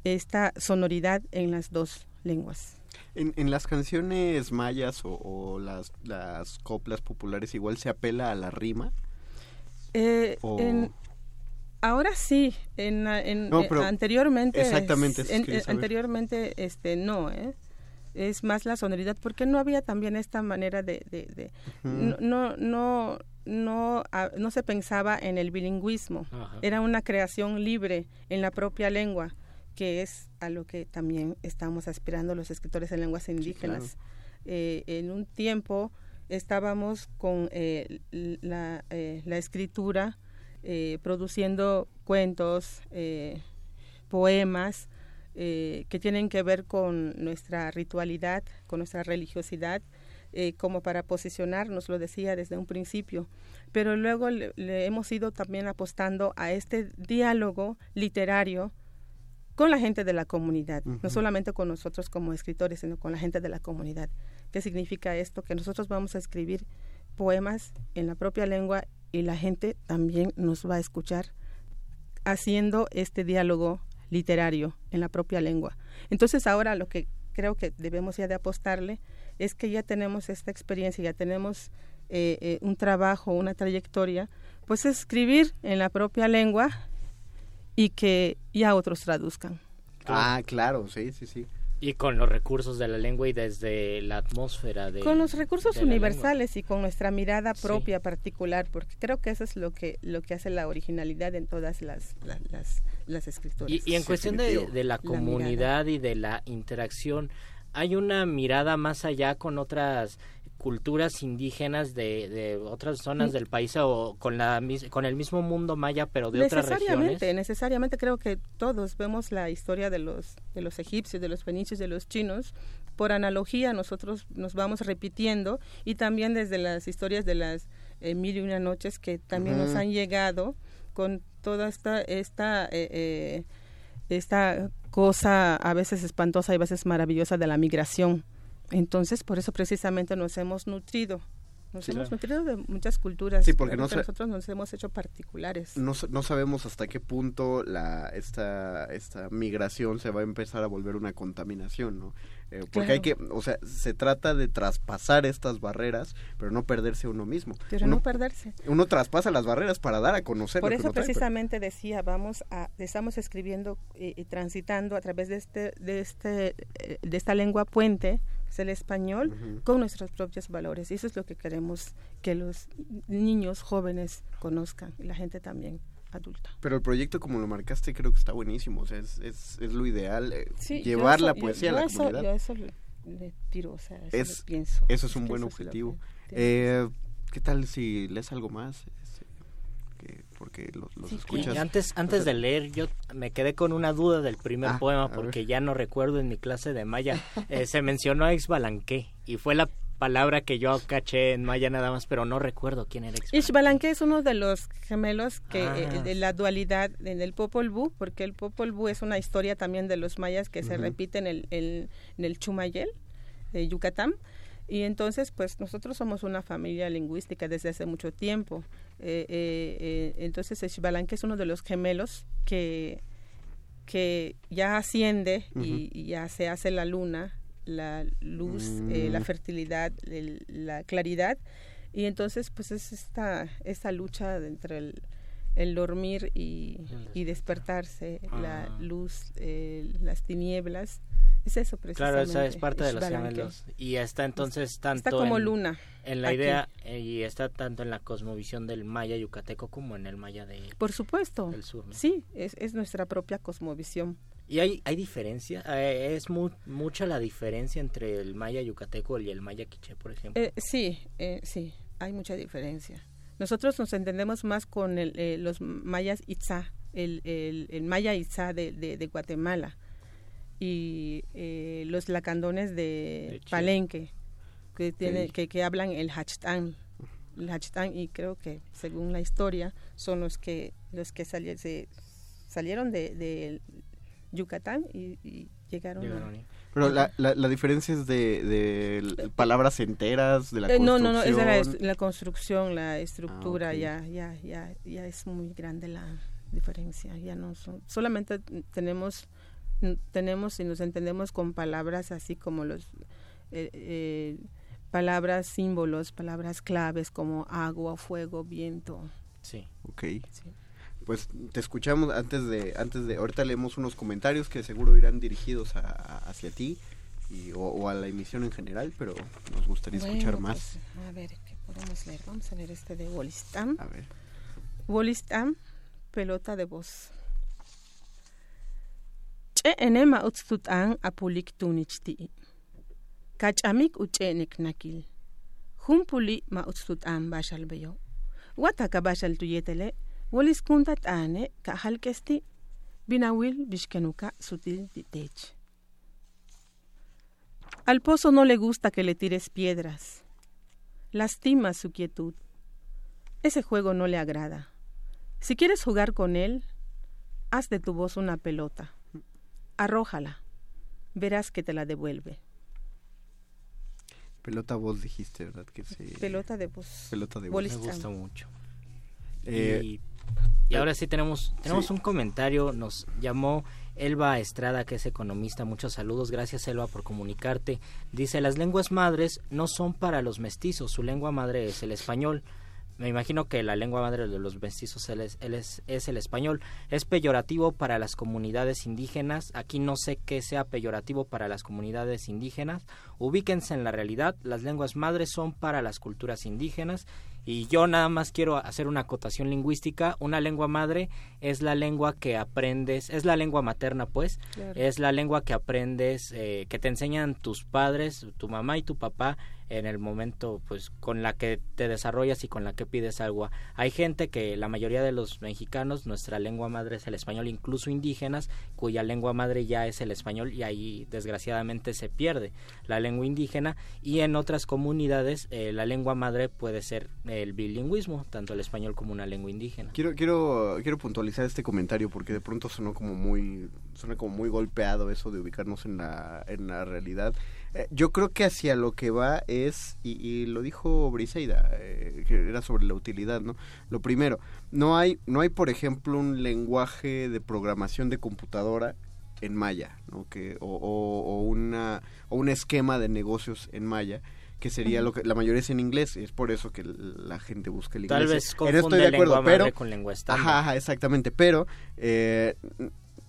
esta sonoridad en las dos lenguas. En las canciones mayas o las coplas populares, ¿igual se apela a la rima? Ahora sí, anteriormente... Exactamente. Anteriormente no. Es más la sonoridad, porque no había también esta manera de No se pensaba en el bilingüismo. Ajá. Era una creación libre en la propia lengua, que es a lo que también estamos aspirando los escritores en lenguas indígenas. Sí, claro. En un tiempo estábamos con la escritura, produciendo cuentos, poemas que tienen que ver con nuestra ritualidad, con nuestra religiosidad, como para posicionarnos, lo decía desde un principio, pero luego le hemos ido también apostando a este diálogo literario con la gente de la comunidad, no solamente con nosotros como escritores, sino con la gente de la comunidad. ¿Qué significa esto? Que nosotros vamos a escribir poemas en la propia lengua y la gente también nos va a escuchar haciendo este diálogo literario en la propia lengua. Entonces ahora lo que creo que debemos ya de apostarle es que ya tenemos esta experiencia, ya tenemos un trabajo, una trayectoria, pues escribir en la propia lengua y que ya otros traduzcan. Ah, claro, sí. Y con los recursos de la lengua y desde la atmósfera de... Con los recursos universales y con nuestra mirada propia, particular, porque creo que eso es lo que hace la originalidad en todas las escrituras. Y en cuestión de la comunidad y de la interacción, hay una mirada más allá con otras culturas indígenas de otras zonas del país o con el mismo mundo maya, pero de otras regiones. Necesariamente creo que todos vemos la historia de los egipcios, de los fenicios, de los chinos. Por analogía nosotros nos vamos repitiendo, y también desde las historias de las mil y una noches que también nos han llegado con toda esta cosa a veces espantosa y a veces maravillosa de la migración. Entonces, por eso precisamente nos hemos nutrido de muchas culturas. Sí, porque nosotros nos hemos hecho particulares. No sabemos hasta qué punto esta migración se va a empezar a volver una contaminación, ¿no? Porque hay que, se trata de traspasar estas barreras, pero no perderse uno mismo. Uno traspasa las barreras para dar a conocer. Por eso precisamente decía, estamos escribiendo y transitando a través de esta lengua puente, el español, con nuestros propios valores, y eso es lo que queremos que los niños jóvenes conozcan, y la gente también adulta. Pero el proyecto, como lo marcaste, creo que está buenísimo, es lo ideal, llevar la poesía a la comunidad. Yo eso le tiro, eso lo pienso. Eso es un buen objetivo. ¿Qué tal si lees algo más? Porque los escuchas. Antes de leer, yo me quedé con una duda del primer poema, porque ya no recuerdo en mi clase de maya. Se mencionó a Ixbalanqué, y fue la palabra que yo caché en maya nada más, pero no recuerdo quién era. Ixbalanqué es uno de los gemelos de la dualidad en el Popol Vuh, porque el Popol Vuh es una historia también de los mayas que se repite en el Chumayel de Yucatán. Y entonces, pues, nosotros somos una familia lingüística desde hace mucho tiempo. Entonces, Ixbalanqué es uno de los gemelos que ya asciende y ya se hace la luna, la luz, la fertilidad, la claridad. Y entonces, pues, es esta lucha entre el dormir y despertarse, la luz, las tinieblas. Es eso precisamente. Claro, esa es parte de los gemelos. Y está entonces tanto está como luna, en la idea, y está tanto en la cosmovisión del maya yucateco como en el maya de Por supuesto. Del sur, ¿no? Sí, es nuestra propia cosmovisión. ¿Y hay diferencia? ¿Es mucha la diferencia entre el maya yucateco y el maya quiché, por ejemplo? Sí, hay mucha diferencia. Nosotros nos entendemos más con los mayas itzá, el maya itzá de Guatemala. Y los lacandones de Palenque que hablan el hachtán, y creo que según la historia son los que salieron de Yucatán y llegaron. Pero la diferencia es de palabras enteras de la construcción. No, es la construcción, la estructura, okay. ya es muy grande la diferencia. Ya no solamente tenemos y nos entendemos con palabras así como los palabras símbolos, palabras claves como agua, fuego, viento. Sí. Okay. Sí. Pues te escuchamos antes de ahorita leemos unos comentarios que seguro irán dirigidos hacia ti o a la emisión en general, pero nos gustaría escuchar más. Pues, a ver, ¿qué podemos leer? Vamos a leer este de Wolistam. A ver. Wolistam, pelota de voz. Enema utstutan apulik tunichti. Kachamik uchenik nakil. Humpuli ma utstutan bashal beyo. Wataka bashal tuyetele, wolis kuntat ane ka halkesti, binawil bishkenuka sutil ditech. Al pozo no le gusta que le tires piedras. Lastima su quietud. Ese juego no le agrada. Si quieres jugar con él, haz de tu voz una pelota. Arrójala, verás que te la devuelve. Pelota voz dijiste, ¿verdad? Que sí. Pelota de voz. Me gusta mucho. Y ahora sí tenemos un comentario. Nos llamó Elba Estrada, que es economista. Muchos saludos, gracias Elba por comunicarte. Dice, las lenguas madres no son para los mestizos, su lengua madre es el español. Me imagino que la lengua madre de los mestizos es el español. Es peyorativo para las comunidades indígenas. Aquí no sé qué sea peyorativo para las comunidades indígenas. Ubíquense en la realidad. Las lenguas madres son para las culturas indígenas. Y yo nada más quiero hacer una acotación lingüística. Una lengua madre es la lengua que aprendes, es la lengua materna, pues. Claro. Es la lengua que aprendes, que te enseñan tus padres, tu mamá y tu papá en el momento, pues, con la que te desarrollas y con la que pides agua. Hay gente que, la mayoría de los mexicanos, nuestra lengua madre es el español, incluso indígenas, cuya lengua madre ya es el español y ahí, desgraciadamente, se pierde la lengua indígena. Y en otras comunidades, la lengua madre puede ser el bilingüismo, tanto el español como una lengua indígena. Quiero puntualizar este comentario porque de pronto suena como muy golpeado eso de ubicarnos en la realidad. Yo creo que hacia lo que va es, y lo dijo Briceida, que era sobre la utilidad, ¿no? Lo primero, no hay por ejemplo un lenguaje de programación de computadora en maya, ¿no? Que o un esquema de negocios en maya, que sería lo que la mayoría es en inglés, y es por eso que la gente busca el inglés. Tal vez confunde lengua madre con lengua estándar. Ajá, exactamente, pero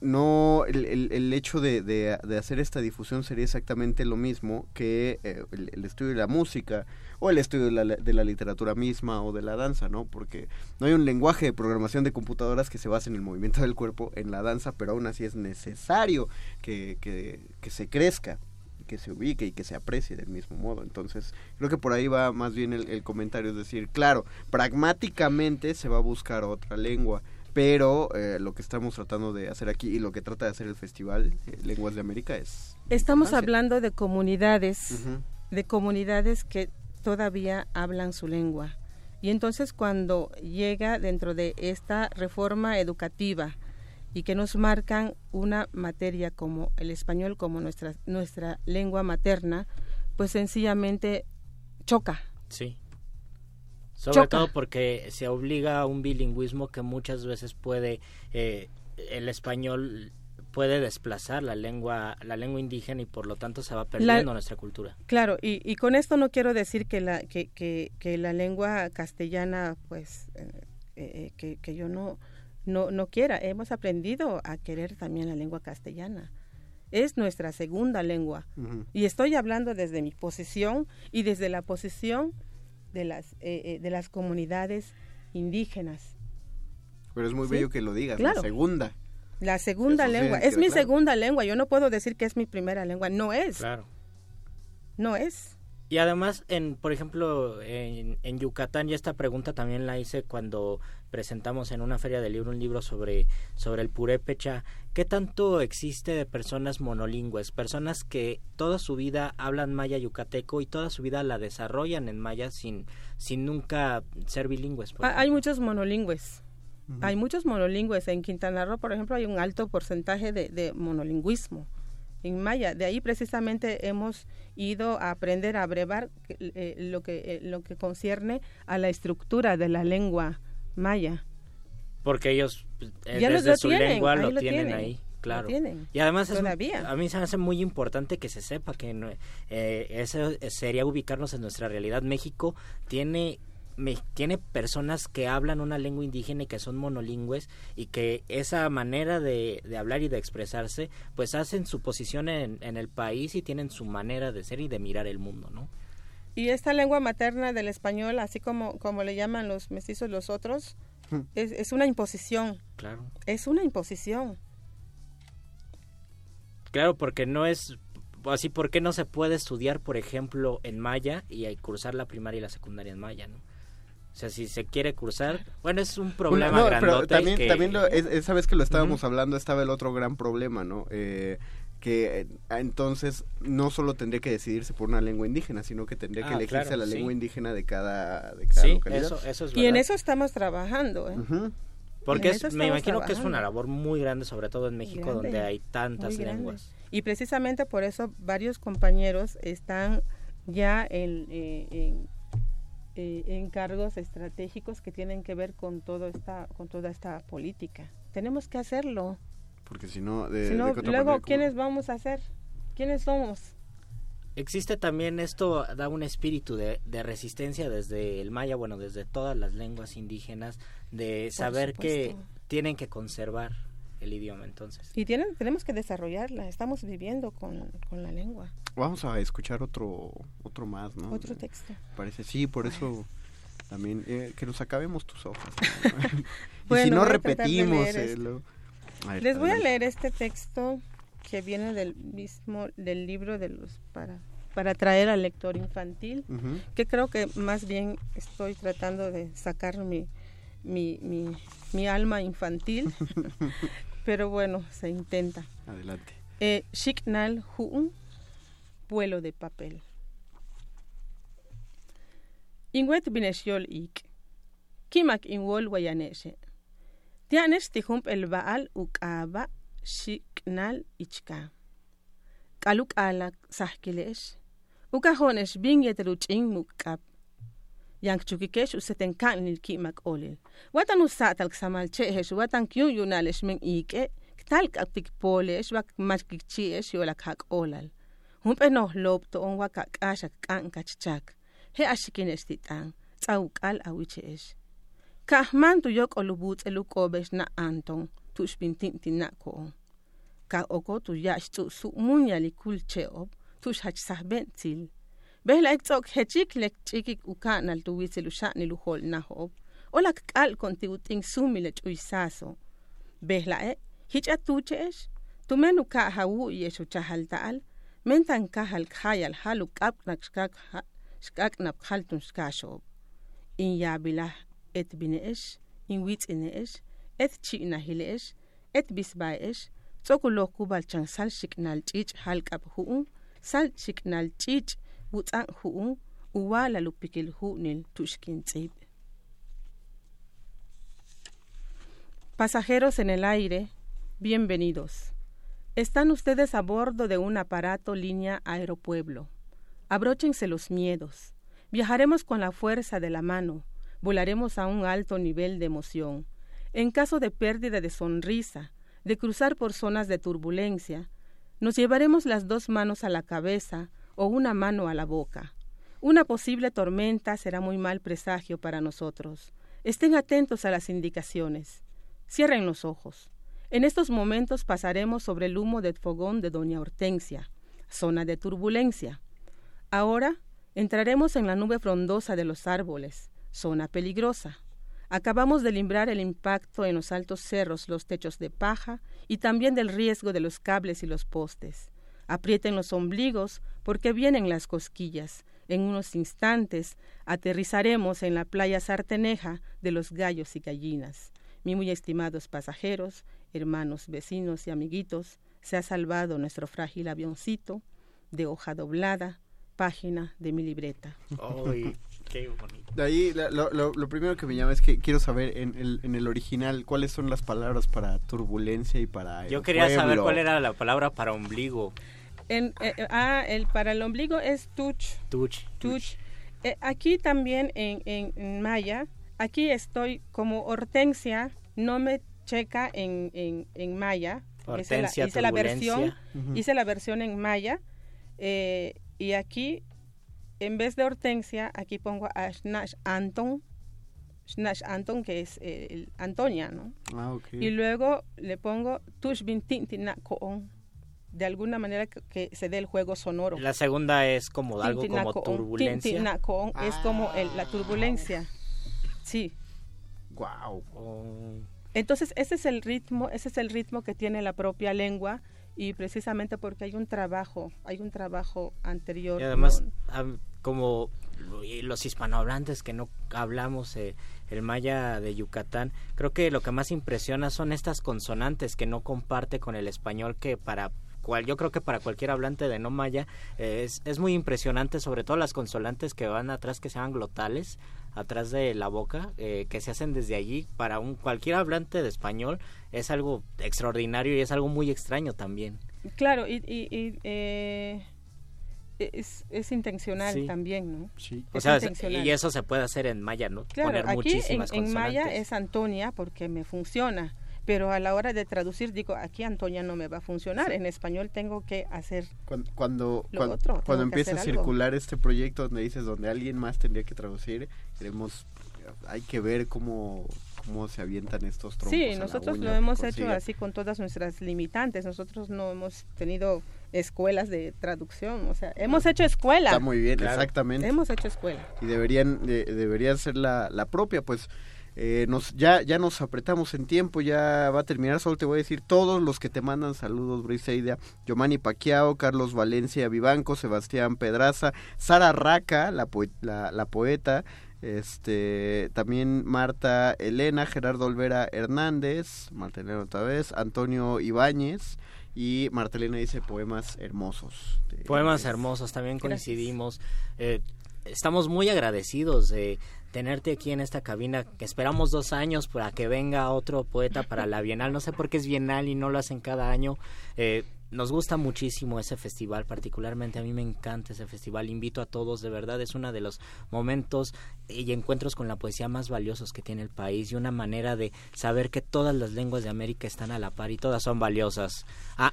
no el hecho de hacer esta difusión sería exactamente lo mismo que el estudio de la música o el estudio de la literatura misma o de la danza, ¿no? Porque no hay un lenguaje de programación de computadoras que se base en el movimiento del cuerpo en la danza, pero aún así es necesario que se crezca, que se ubique y que se aprecie del mismo modo. Entonces, creo que por ahí va más bien el comentario, es decir, claro, pragmáticamente se va a buscar otra lengua, pero lo que estamos tratando de hacer aquí y lo que trata de hacer el Festival Lenguas de América es... Estamos hablando de comunidades de comunidades que todavía hablan su lengua. Y entonces cuando llega dentro de esta reforma educativa y que nos marcan una materia como el español, como nuestra lengua materna, pues sencillamente choca. Sí. Sobre todo porque se obliga a un bilingüismo que muchas veces puede, el español puede desplazar la lengua indígena y por lo tanto se va perdiendo nuestra cultura. Claro, y con esto no quiero decir que la lengua castellana, pues, que yo no quiera. Hemos aprendido a querer también la lengua castellana. Es nuestra segunda lengua. Uh-huh. Y estoy hablando desde mi posición y desde la posición de las comunidades indígenas. Pero es muy bello que lo digas, claro. La segunda lengua, es mi segunda lengua, yo no puedo decir que es mi primera lengua, no es. Claro. No es. Y además, por ejemplo, en Yucatán, y esta pregunta también la hice cuando presentamos en una feria del libro un libro sobre el purépecha, ¿qué tanto existe de personas monolingües? Personas que toda su vida hablan maya yucateco y toda su vida la desarrollan en maya sin nunca ser bilingües. Hay muchos monolingües. Uh-huh. Hay muchos monolingües. En Quintana Roo, por ejemplo, hay un alto porcentaje de monolingüismo en maya. De ahí precisamente hemos ido a aprender a abrevar lo que concierne a la estructura de la lengua maya. Porque ellos desde su lengua lo tienen ahí, claro. Y además a mí se me hace muy importante que se sepa que eso sería ubicarnos en nuestra realidad. México tiene personas que hablan una lengua indígena y que son monolingües y que esa manera de hablar y de expresarse pues hacen su posición en el país y tienen su manera de ser y de mirar el mundo, ¿no? Y esta lengua materna del español, así como le llaman los mestizos los otros, es una imposición. Claro. Es una imposición. Claro, porque no es... Así, ¿por qué no se puede estudiar, por ejemplo, en maya y cursar la primaria y la secundaria en maya, no? O sea, si se quiere cursar, bueno, es un problema grandote. Pero también esa vez que lo estábamos uh-huh. hablando estaba el otro gran problema, ¿no? Que entonces no solo tendría que decidirse por una lengua indígena, sino que tendría que elegirse la lengua indígena de cada localidad. Eso es verdad. Y en eso estamos trabajando, ¿eh? Uh-huh. Porque me imagino que es una labor muy grande, sobre todo en México, donde hay tantas lenguas. Y precisamente por eso varios compañeros están ya en cargos estratégicos que tienen que ver con toda esta política. Tenemos que hacerlo. Porque si no luego, ¿quiénes vamos a hacer? ¿Quiénes somos? Existe también esto, da un espíritu de resistencia desde el maya, bueno, desde todas las lenguas indígenas, de saber que tienen que conservar el idioma, entonces. Y tenemos que desarrollarla, estamos viviendo con la lengua. Vamos a escuchar otro más, ¿no? Otro texto. Parece, sí, por eso también, que nos acabemos tus hojas, ¿no? Y bueno, si no repetimos. Les voy a leer este texto que viene del libro de los para atraer al lector infantil, uh-huh. que creo que más bien estoy tratando de sacar mi alma infantil, pero bueno, se intenta. Adelante. Shiknal Hu'un, vuelo de papel. Inwet bineshiol ik, kimak inwol wayaneshe, tianesh tijump el baal ukaba shiknal ichka. Kaluk alak sahkilesh, ukahonesh bin yeteruchin mukab. Yang chukikesh useten kanil kimak olil. Watan usatalk samalchehesh, watan kyun yunalesh men ike, ktalk apik polesh, wak machkichiesh yolak hak olal. Humpenoh lob to on wakak ashak ankachichak. He ashikinesh titan, tsauk al awicheesh. Kahman tuyok olubut elukobesh na anton, tushpintintin na koon. Ka oko tuyash tu sukmunyali kulcheob, tushach sahbentil. Behla ekzok hechik lekchikik ukanal tu witzelushatni luhol nahob, olak kal kontiutin sumilech uisaso. Behla hich atucheesh, tu menu ka hawu yeshu chahal taal, mentan kahal khayal halu kapnak shkaknap haltun shkashob. In yabilah et bineesh, in witz ineesh, et chinahileesh, et bisbaesh, tsokuloh kubal chansal shiknal chich halkab huun, sal shiknal chich, Utan Hu, Uwala Lupikil Hunil, Tushkin Tzib. Pasajeros en el aire, bienvenidos. Están ustedes a bordo de un aparato línea Aeropueblo. Abróchense los miedos. Viajaremos con la fuerza de la mano. Volaremos a un alto nivel de emoción. En caso de pérdida de sonrisa, de cruzar por zonas de turbulencia, nos llevaremos las dos manos a la cabeza o una mano a la boca. Una posible tormenta será muy mal presagio para nosotros. Estén atentos a las indicaciones. Cierren los ojos. En estos momentos pasaremos sobre el humo del fogón de Doña Hortensia, zona de turbulencia. Ahora entraremos en la nube frondosa de los árboles, zona peligrosa. Acabamos de librar el impacto en los altos cerros, los techos de paja y también del riesgo de los cables y los postes. Aprieten los ombligos porque vienen las cosquillas. En unos instantes aterrizaremos en la playa Sarteneja de los gallos y gallinas. Mis muy estimados pasajeros, hermanos, vecinos y amiguitos, se ha salvado nuestro frágil avioncito de hoja doblada, página de mi libreta. ¡Ay, qué bonito! De ahí, lo primero que me llama es que quiero saber en el original cuáles son las palabras para turbulencia y para aeropueblo. Yo quería saber cuál era la palabra para ombligo. Para el ombligo es tuch. Aquí también en maya, aquí estoy como Hortensia, no me checa en maya. Hortensia, hice la versión en maya. Y aquí, en vez de Hortensia, aquí pongo a Shnash Anton, que es Antonia, ¿no? Ah, okay. Y luego le pongo Tush Bintintinakon, de alguna manera que se dé el juego sonoro. La segunda es como algo como turbulencia. Tintinakon es como la turbulencia. Sí. Wow. Oh. Entonces, ese es el ritmo que tiene la propia lengua. Y precisamente porque hay un trabajo anterior. Y además, como los hispanohablantes que no hablamos el maya de Yucatán, creo que lo que más impresiona son estas consonantes que no comparte con el español, que yo creo que para cualquier hablante de no maya es muy impresionante, sobre todo las consonantes que van atrás, que se llaman glotales, atrás de la boca, que se hacen desde allí. Para cualquier hablante de español es algo extraordinario y es algo muy extraño también. Claro, y es intencional, sí. También, ¿no? Sí. Y eso se puede hacer en maya, ¿no? Claro, poner aquí muchísimas consonantes. En maya es Antonia porque me funciona. Pero a la hora de traducir, digo, aquí Antonia no me va a funcionar, en español tengo que hacer cuando empieza a circular algo. Este proyecto donde alguien más tendría que traducir, hay que ver cómo se avientan estos trompos. Sí, nosotros lo hemos hecho así con todas nuestras limitantes, nosotros no hemos tenido escuelas de traducción, hemos hecho escuela. Está muy bien, claro. Exactamente. Hemos hecho escuela. Y debería ser la propia, pues. Ya nos apretamos en tiempo, ya va a terminar. Solo te voy a decir todos los que te mandan saludos: Briceida, Yomani Paquiao, Carlos Valencia Vivanco, Sebastián Pedraza, Sara Raca, la poeta, también Marta Elena, Gerardo Olvera Hernández, Marta Elena otra vez, Antonio Ibáñez. Y Marta Elena dice poemas hermosos. Poemas hermosos, también coincidimos. Estamos muy agradecidos de tenerte aquí en esta cabina, que esperamos 2 años para que venga otro poeta para la Bienal. No sé por qué es Bienal y no lo hacen cada año. Nos gusta muchísimo ese festival, particularmente a mí me encanta ese festival. Invito a todos, de verdad, es uno de los momentos y encuentros con la poesía más valiosos que tiene el país, y una manera de saber que todas las lenguas de América están a la par y todas son valiosas.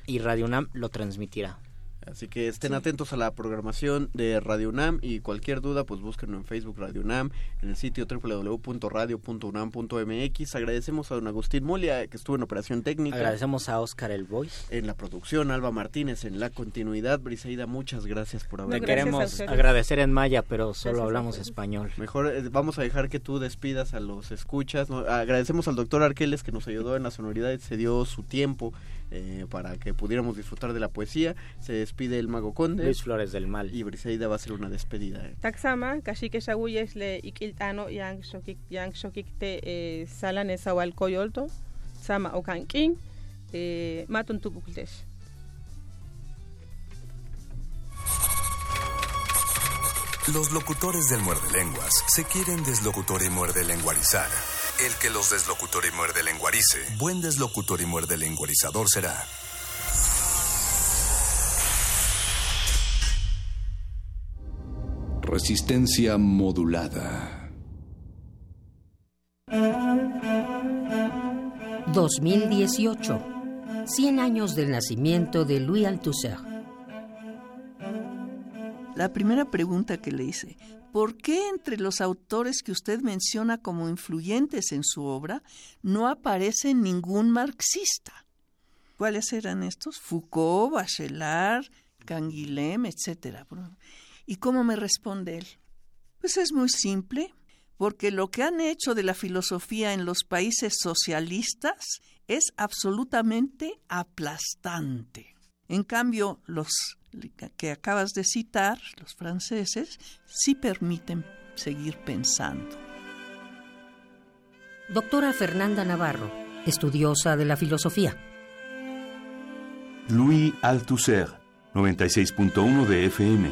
Y Radio UNAM lo transmitirá. Así que estén atentos a la programación de Radio UNAM, y cualquier duda pues búsquenlo en Facebook Radio UNAM, en el sitio www.radio.unam.mx. Agradecemos a don Agustín Muglia, que estuvo en operación técnica. Agradecemos a Oscar el Voice en la producción, Alba Martínez en la continuidad. Briceida, muchas gracias por haber venido. Queremos agradecer en maya, pero solo gracias, hablamos español. Mejor vamos a dejar que tú despidas a los escuchas. Agradecemos al doctor Arqueles, que nos ayudó en la sonoridad y se dio su tiempo para que pudiéramos disfrutar de la poesía. Se despide el Mago Conde, Luis Flores del Mal, y Briceida va a hacer una despedida. Taxama, cachique shaguyesle ikiltano yang shokikte salane sahualcoyolto, sama okankin, matun tupucles. Los locutores del muerde lenguas se quieren deslocutor y muerde lenguarizar. El que los deslocutor y muerde lenguarice, buen deslocutor y muerde lenguarizador será. Resistencia modulada. 2018, 100 años del nacimiento de Louis Althusser. La primera pregunta que le hice, ¿por qué entre los autores que usted menciona como influyentes en su obra no aparece ningún marxista? ¿Cuáles eran estos? Foucault, Bachelard, Canguilhem, etcétera. ¿Y cómo me responde él? Pues es muy simple, porque lo que han hecho de la filosofía en los países socialistas es absolutamente aplastante. En cambio, los que acabas de citar, los franceses, sí permiten seguir pensando. Doctora Fernanda Navarro, estudiosa de la filosofía. Louis Althusser, 96.1 de FM.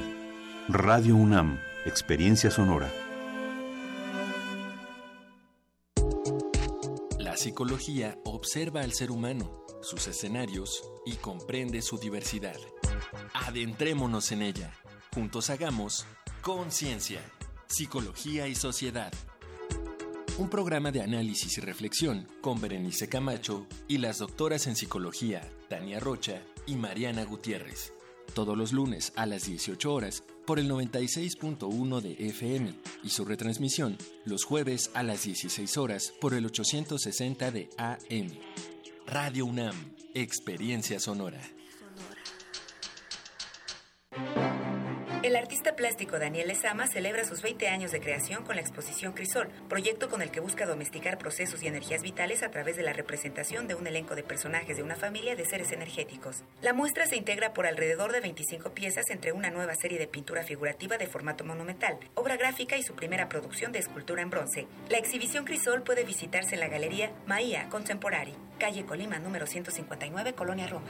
Radio UNAM, experiencia sonora. La psicología observa al ser humano, sus escenarios y comprende su diversidad. Adentrémonos en ella. Juntos hagamos Conciencia, Psicología y Sociedad. Un programa de análisis y reflexión con Berenice Camacho y las doctoras en psicología, Tania Rocha y Mariana Gutiérrez. Todos los lunes a las 18 horas por el 96.1 de FM y su retransmisión los jueves a las 16 horas por el 860 de AM. Radio UNAM, experiencia sonora. El artista plástico Daniel Lezama celebra sus 20 años de creación con la exposición Crisol, proyecto con el que busca domesticar procesos y energías vitales a través de la representación de un elenco de personajes de una familia de seres energéticos. La muestra se integra por alrededor de 25 piezas entre una nueva serie de pintura figurativa de formato monumental, obra gráfica y su primera producción de escultura en bronce. La exhibición Crisol puede visitarse en la Galería Maía Contemporary, calle Colima, número 159, Colonia Roma.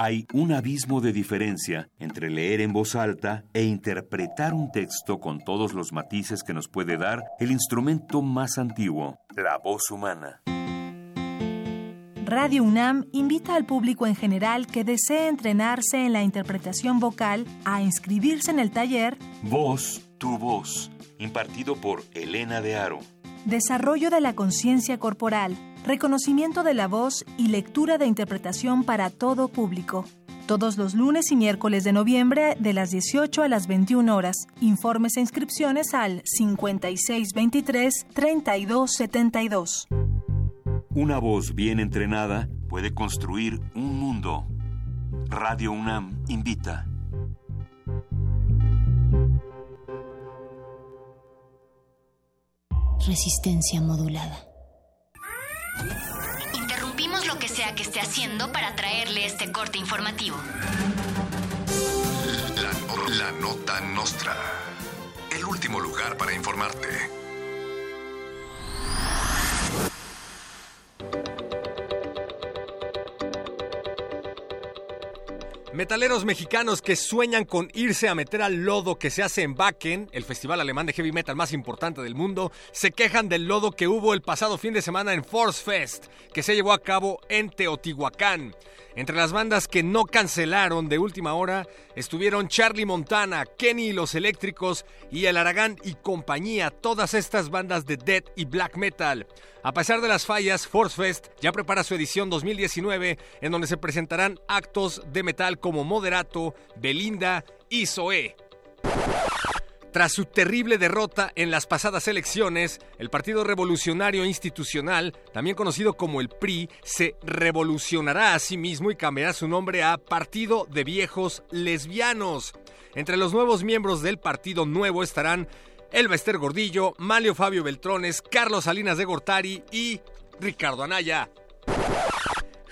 Hay un abismo de diferencia entre leer en voz alta e interpretar un texto con todos los matices que nos puede dar el instrumento más antiguo, la voz humana. Radio UNAM invita al público en general que desee entrenarse en la interpretación vocal a inscribirse en el taller Voz, tu voz, impartido por Elena de Haro. Desarrollo de la conciencia corporal, reconocimiento de la voz y lectura de interpretación para todo público. Todos los lunes y miércoles de noviembre de las 18 a las 21 horas. Informes e inscripciones al 5623-3272. Una voz bien entrenada puede construir un mundo. Radio UNAM invita. Resistencia modulada. Interrumpimos lo que sea que esté haciendo para traerle este corte informativo. La nota nostra. El último lugar para informarte. Metaleros mexicanos que sueñan con irse a meter al lodo que se hace en Wacken, el festival alemán de heavy metal más importante del mundo, se quejan del lodo que hubo el pasado fin de semana en Force Fest, que se llevó a cabo en Teotihuacán. Entre las bandas que no cancelaron de última hora estuvieron Charlie Montana, Kenny y los Eléctricos y El Aragán y compañía, todas estas bandas de death y black metal. A pesar de las fallas, Force Fest ya prepara su edición 2019, en donde se presentarán actos de metal como Moderato, Belinda y Zoé. Tras su terrible derrota en las pasadas elecciones, el Partido Revolucionario Institucional, también conocido como el PRI, se revolucionará a sí mismo y cambiará su nombre a Partido de Viejos Lesbianos. Entre los nuevos miembros del Partido Nuevo estarán Elba Ester Gordillo, Manlio Fabio Beltrones, Carlos Salinas de Gortari y Ricardo Anaya.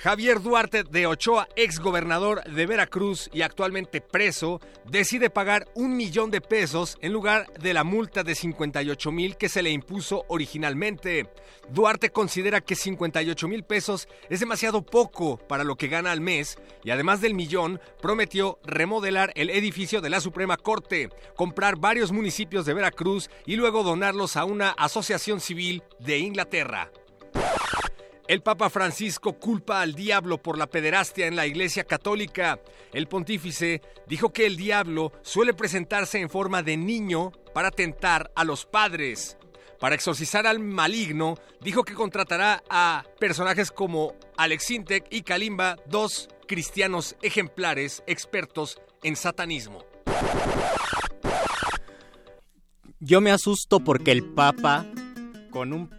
Javier Duarte de Ochoa, exgobernador de Veracruz y actualmente preso, decide pagar $1,000,000 en lugar de la multa de 58,000 que se le impuso originalmente. Duarte considera que $58,000 es demasiado poco para lo que gana al mes y además del $1,000,000 prometió remodelar el edificio de la Suprema Corte, comprar varios municipios de Veracruz y luego donarlos a una asociación civil de Inglaterra. El Papa Francisco culpa al diablo por la pederastia en la Iglesia Católica. El pontífice dijo que el diablo suele presentarse en forma de niño para tentar a los padres. Para exorcizar al maligno, dijo que contratará a personajes como Alex Sintek y Kalimba, dos cristianos ejemplares expertos en satanismo. Yo me asusto porque el Papa, con un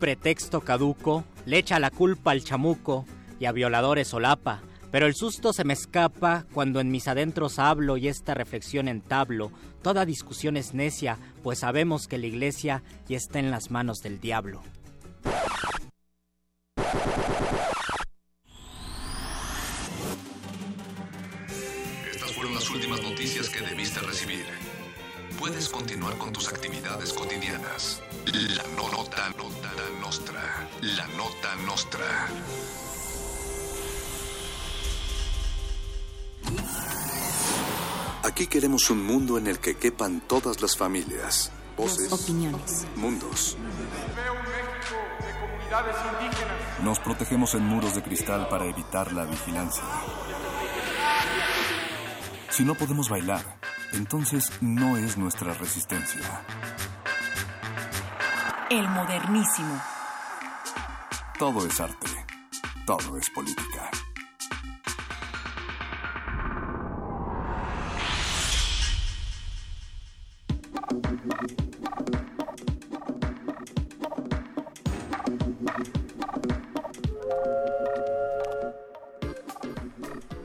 pretexto caduco, le echa la culpa al chamuco y a violadores solapa, pero el susto se me escapa cuando en mis adentros hablo y esta reflexión entablo. Toda discusión es necia, pues sabemos que la iglesia ya está en las manos del diablo. Estas fueron las últimas noticias que debiste recibir. Puedes continuar con tus actividades cotidianas. La nota nostra. La nota nostra. Aquí queremos un mundo en el que quepan todas las familias, voces, las opiniones, mundos. Veo un México de comunidades indígenas. Nos protegemos en muros de cristal para evitar la vigilancia. Si no podemos bailar, entonces no es nuestra resistencia. El modernísimo. Todo es arte. Todo es política.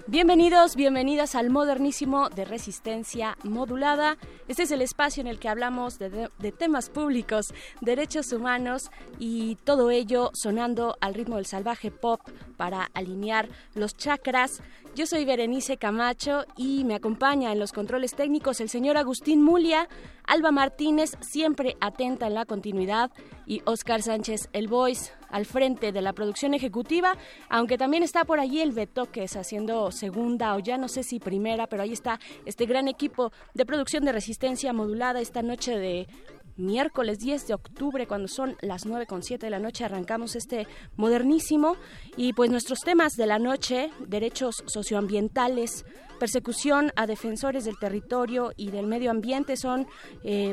Bienvenidos, bienvenidas al modernísimo de Resistencia Modulada. Este es el espacio en el que hablamos de temas públicos, derechos humanos y todo ello sonando al ritmo del salvaje pop para alinear los chakras. Yo soy Berenice Camacho y me acompaña en los controles técnicos el señor Agustín Muglia, Alba Martínez, siempre atenta en la continuidad, y Oscar Sánchez, el voice, al frente de la producción ejecutiva, aunque también está por allí el Betoques haciendo segunda o ya no sé si primera, pero ahí está este gran equipo de producción de Resistencia Modulada esta noche de miércoles 10 de octubre, cuando son las 9:07 de la noche, arrancamos este modernísimo. Y pues nuestros temas de la noche: derechos socioambientales, persecución a defensores del territorio y del medio ambiente son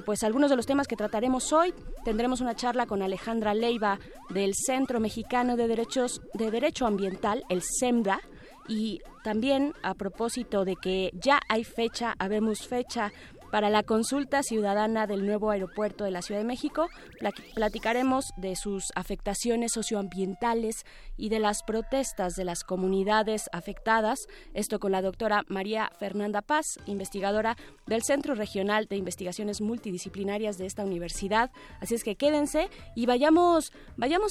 pues algunos de los temas que trataremos hoy. Tendremos una charla con Alejandra Leiva del Centro Mexicano de Derecho Ambiental, el CEMDA. Y también, a propósito de que ya hay fecha, habemos fecha para la consulta ciudadana del Nuevo Aeropuerto de la Ciudad de México, platicaremos de sus afectaciones socioambientales y de las protestas de las comunidades afectadas. Esto con la doctora María Fernanda Paz, investigadora del Centro Regional de Investigaciones Multidisciplinarias de esta universidad. Así es que quédense y vayamos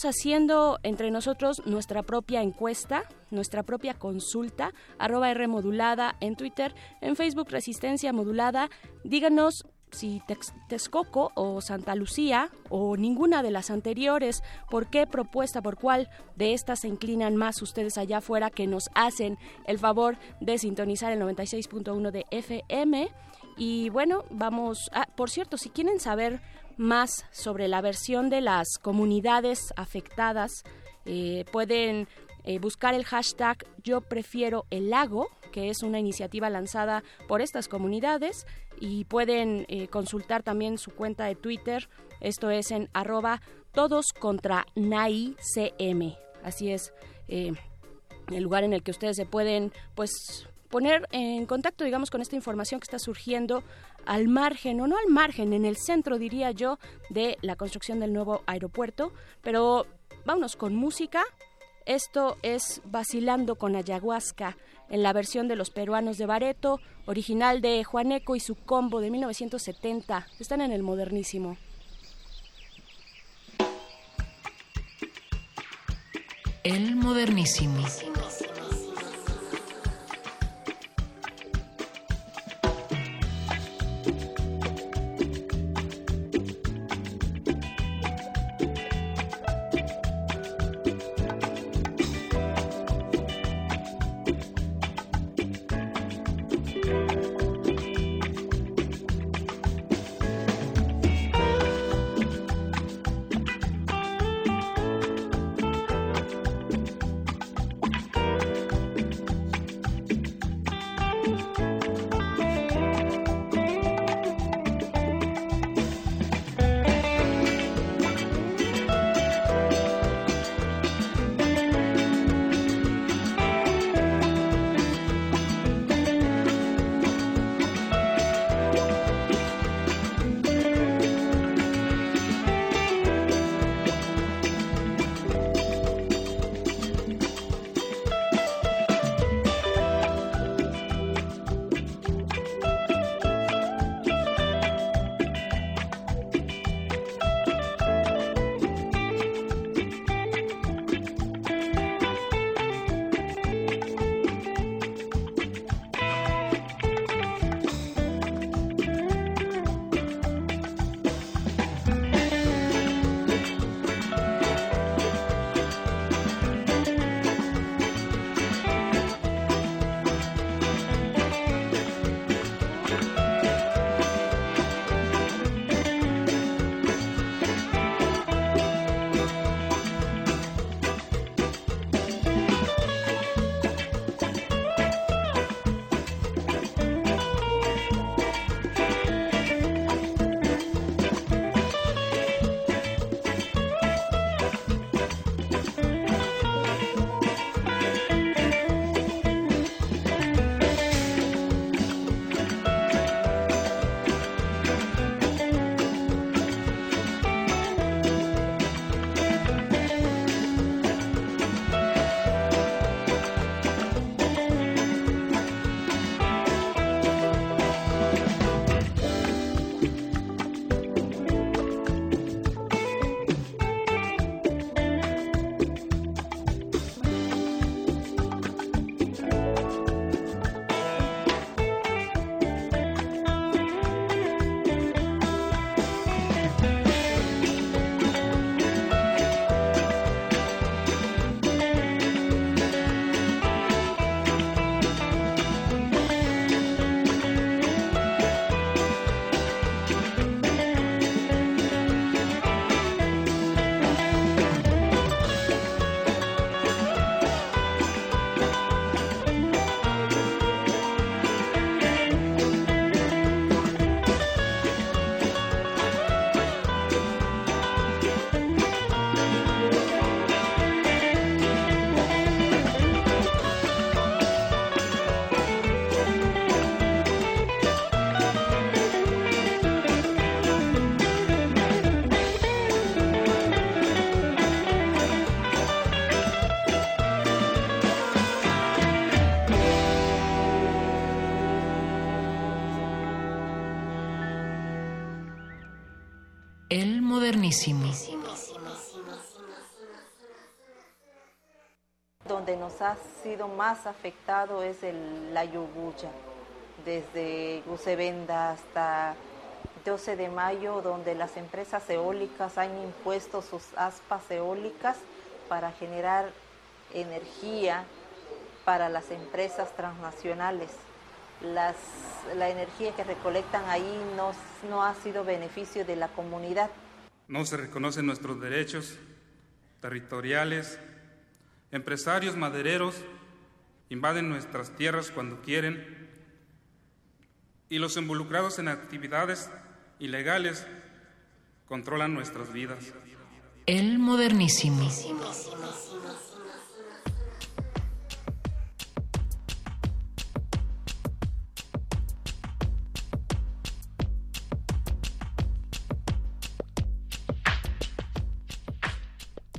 haciendo entre nosotros nuestra propia encuesta, nuestra propia consulta, @rmodulada en Twitter, en Facebook Resistencia Modulada. Díganos si Texcoco o Santa Lucía o ninguna de las anteriores, por qué propuesta, por cuál de estas se inclinan más ustedes allá afuera, que nos hacen el favor de sintonizar el 96.1 de FM. Y bueno, vamos a, por cierto, si quieren saber más sobre la versión de las comunidades afectadas, pueden buscar el hashtag Yo Prefiero el Lago, que es una iniciativa lanzada por estas comunidades, y pueden consultar también su cuenta de Twitter. Esto es en @todoscontraNAICM. Así es el lugar en el que ustedes se pueden pues poner en contacto, digamos, con esta información que está surgiendo al margen, o no al margen, en el centro, diría yo, de la construcción del nuevo aeropuerto. Pero vámonos con música. Esto es Vacilando con Ayahuasca, en la versión de los peruanos de Bareto, original de Juaneco y su combo de 1970. Están en el modernísimo. El Modernísimo. Donde nos ha sido más afectado es la Yuguya, desde Gusevenda hasta 12 de mayo, donde las empresas eólicas han impuesto sus aspas eólicas para generar energía para las empresas transnacionales. La energía que recolectan ahí no ha sido beneficio de la comunidad. No se reconocen nuestros derechos territoriales. Empresarios madereros invaden nuestras tierras cuando quieren y los involucrados en actividades ilegales controlan nuestras vidas. El Modernísimo.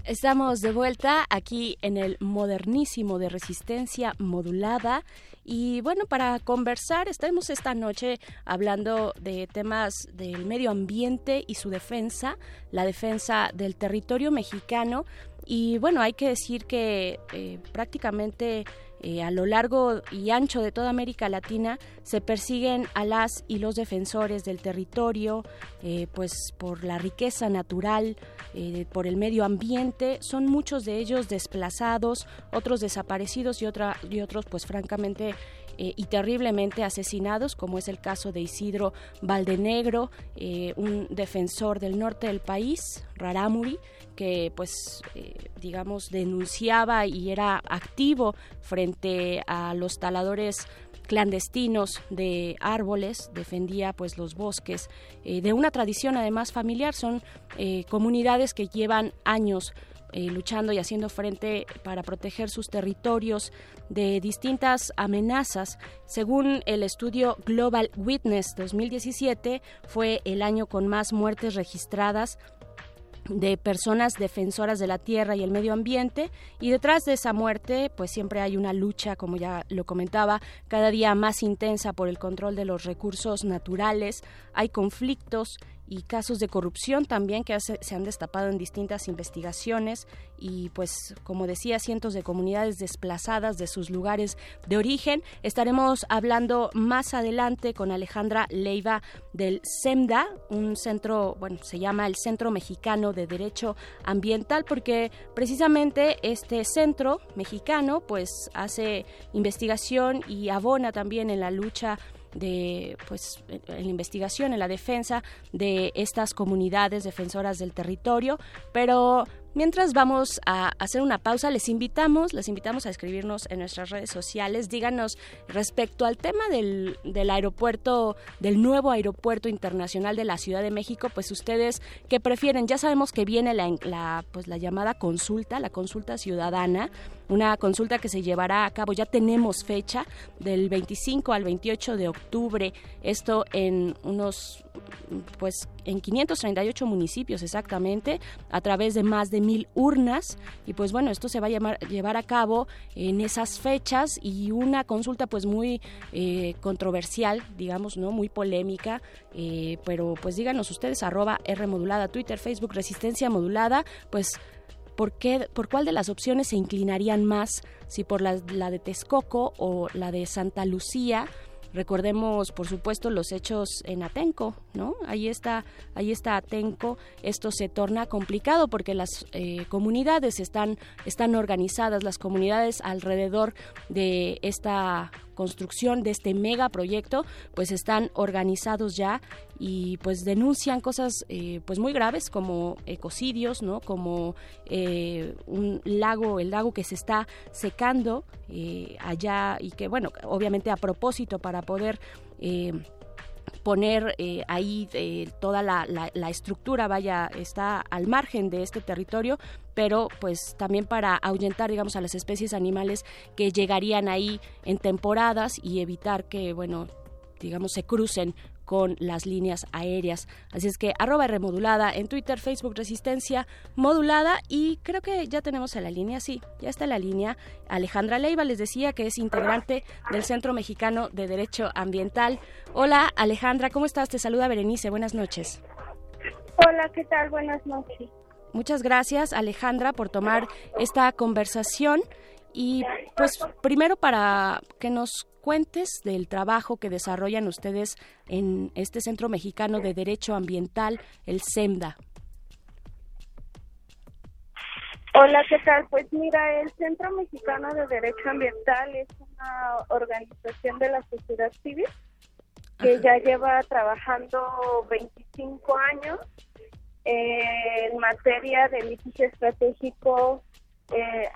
Estamos de vuelta aquí en el Modernísimo de Resistencia Modulada y bueno, para conversar estamos esta noche hablando de temas del medio ambiente y su defensa, la defensa del territorio mexicano. Y bueno, hay que decir que prácticamente a lo largo y ancho de toda América Latina se persiguen a las y los defensores del territorio, pues por la riqueza natural, por el medio ambiente. Son muchos de ellos desplazados, otros desaparecidos y otros pues francamente y terriblemente asesinados, como es el caso de Isidro Valdenegro, un defensor del norte del país, Rarámuri, que pues digamos denunciaba y era activo frente a los taladores clandestinos de árboles, defendía pues los bosques, de una tradición además familiar. Son comunidades que llevan años luchando y haciendo frente para proteger sus territorios de distintas amenazas. Según el estudio Global Witness 2017, fue el año con más muertes registradas de personas defensoras de la tierra y el medio ambiente, y detrás de esa muerte pues siempre hay una lucha, como ya lo comentaba, cada día más intensa por el control de los recursos naturales. Hay conflictos y casos de corrupción también que se han destapado en distintas investigaciones, y pues como decía, cientos de comunidades desplazadas de sus lugares de origen. Estaremos hablando más adelante con Alejandra Leiva del CEMDA, un centro, bueno, se llama el Centro Mexicano de Derecho Ambiental, porque precisamente este centro mexicano pues hace investigación y abona también en la lucha de, pues, en la investigación, en la defensa de estas comunidades defensoras del territorio. Pero mientras vamos a hacer una pausa, les invitamos a escribirnos en nuestras redes sociales. Díganos respecto al tema del aeropuerto, del nuevo aeropuerto internacional de la Ciudad de México, pues ustedes qué prefieren. Ya sabemos que viene la llamada consulta, la consulta ciudadana, una consulta que se llevará a cabo, ya tenemos fecha, del 25 al 28 de octubre, esto en unos, pues en 538 municipios exactamente, a través de más de 1,000 urnas. Y pues bueno, esto se va a llevar a cabo en esas fechas, y una consulta pues muy controversial, digamos, ¿no?, muy polémica, pero pues díganos ustedes, @Rmodulada, Twitter, Facebook, Resistencia Modulada, pues ¿por cuál de las opciones se inclinarían más? Si por la de Texcoco o la de Santa Lucía. Recordemos, por supuesto, los hechos en Atenco, ¿no? Ahí está Atenco. Esto se torna complicado porque las comunidades están organizadas, las comunidades alrededor de esta construcción, de este megaproyecto, pues están organizados ya, y pues denuncian cosas pues muy graves, como ecocidios, ¿no?, como un lago, el lago que se está secando allá, y que bueno, obviamente a propósito, para poder poner ahí toda la estructura, vaya, está al margen de este territorio, pero pues también para ahuyentar, digamos, a las especies animales que llegarían ahí en temporadas y evitar que, bueno, digamos, se crucen con las líneas aéreas. Así es que @Rmodulada en Twitter, Facebook, Resistencia Modulada. Y creo que ya tenemos en la línea, sí, ya está en la línea Alejandra Leiva, les decía, que es integrante del Centro Mexicano de Derecho Ambiental. Hola Alejandra, ¿cómo estás? Te saluda Berenice, buenas noches. Hola, ¿qué tal? Buenas noches. Muchas gracias, Alejandra, por tomar esta conversación. Y pues primero, para que nos cuentes del trabajo que desarrollan ustedes en este Centro Mexicano de Derecho Ambiental, el CEMDA. Hola, ¿qué tal? Pues mira, el Centro Mexicano de Derecho Ambiental es una organización de la sociedad civil que ya lleva trabajando 25 años en materia de litigio estratégico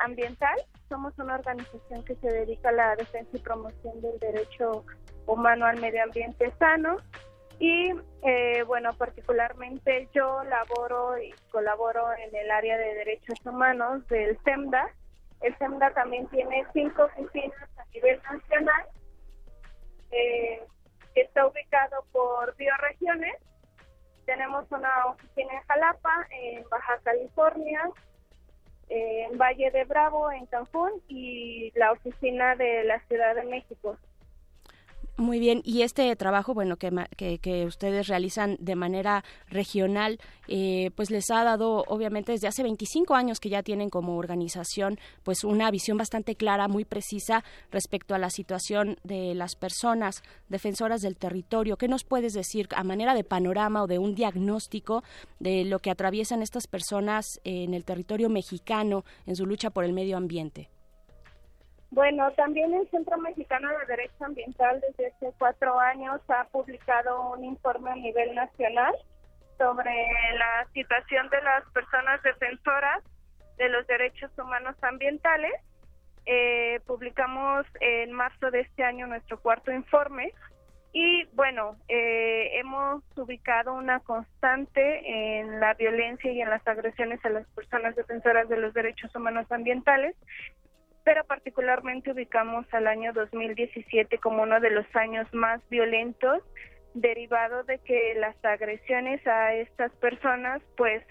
ambiental. Somos una organización que se dedica a la defensa y promoción del derecho humano al medio ambiente sano, y bueno, particularmente yo laboro y colaboro en el área de derechos humanos del CEMDA. El CEMDA también tiene 5 oficinas a nivel nacional, que está ubicado por bioregiones. Tenemos una oficina en Jalapa, en Baja California, en Valle de Bravo, en Cancún, y la oficina de la Ciudad de México. Muy bien, y este trabajo, bueno, que ustedes realizan de manera regional, pues les ha dado, obviamente, desde hace 25 años que ya tienen como organización, pues una visión bastante clara, muy precisa respecto a la situación de las personas defensoras del territorio. ¿Qué nos puedes decir a manera de panorama o de un diagnóstico de lo que atraviesan estas personas en el territorio mexicano en su lucha por el medio ambiente? Bueno, también el Centro Mexicano de Derecho Ambiental desde hace 4 años ha publicado un informe a nivel nacional sobre la situación de las personas defensoras de los derechos humanos ambientales. Publicamos en marzo de este año nuestro 4º informe y, bueno, hemos ubicado una constante en la violencia y en las agresiones a las personas defensoras de los derechos humanos ambientales, pero particularmente ubicamos al año 2017 como uno de los años más violentos, derivado de que las agresiones a estas personas pues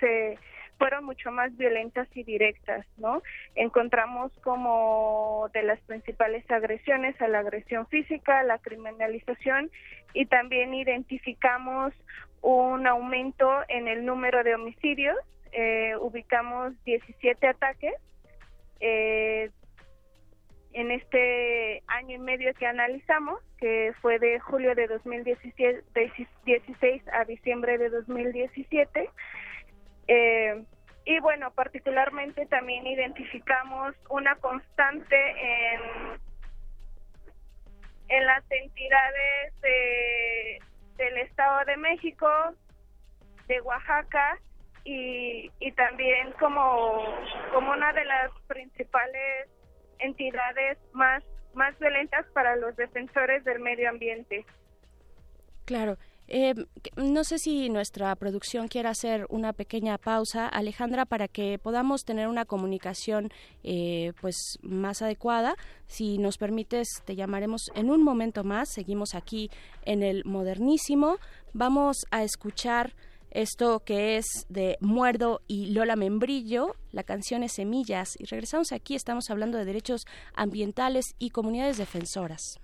fueron mucho más violentas y directas, ¿no? Encontramos como de las principales agresiones a la agresión física, a la criminalización, y también identificamos un aumento en el número de homicidios. Ubicamos 17 ataques. En este año y medio que analizamos, que fue de julio de 2016 a diciembre de 2017. Y bueno, particularmente también identificamos una constante en las entidades del Estado de México, de Oaxaca, y también como una de las principales entidades más violentas para los defensores del medio ambiente. Claro. No sé si nuestra producción quiera hacer una pequeña pausa, Alejandra, para que podamos tener una comunicación pues más adecuada. Si nos permites, te llamaremos en un momento más. Seguimos aquí en el Modernísimo. Vamos a escuchar esto que es de Muerdo y Lola Membrillo, la canción es Semillas, y regresamos aquí, estamos hablando de derechos ambientales y comunidades defensoras.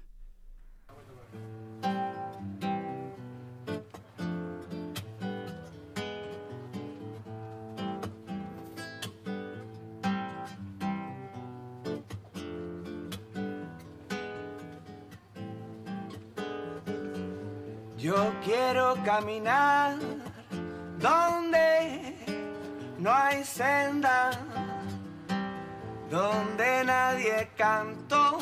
Yo quiero caminar donde no hay senda, donde nadie cantó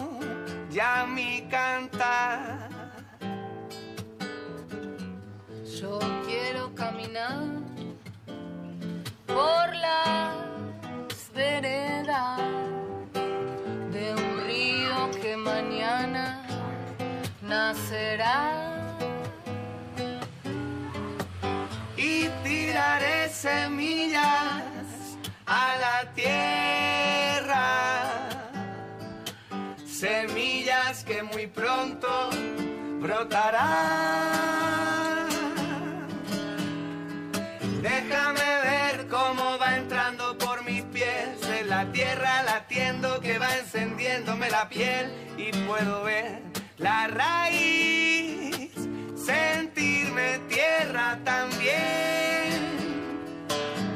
ya mi cantar. Yo quiero caminar por las veredas de un río que mañana nacerá. Tiraré semillas a la tierra, semillas que muy pronto brotarán. Déjame ver cómo va entrando por mis pies en la tierra, latiendo que va encendiéndome la piel, y puedo ver la raíz, sentirme tierra también.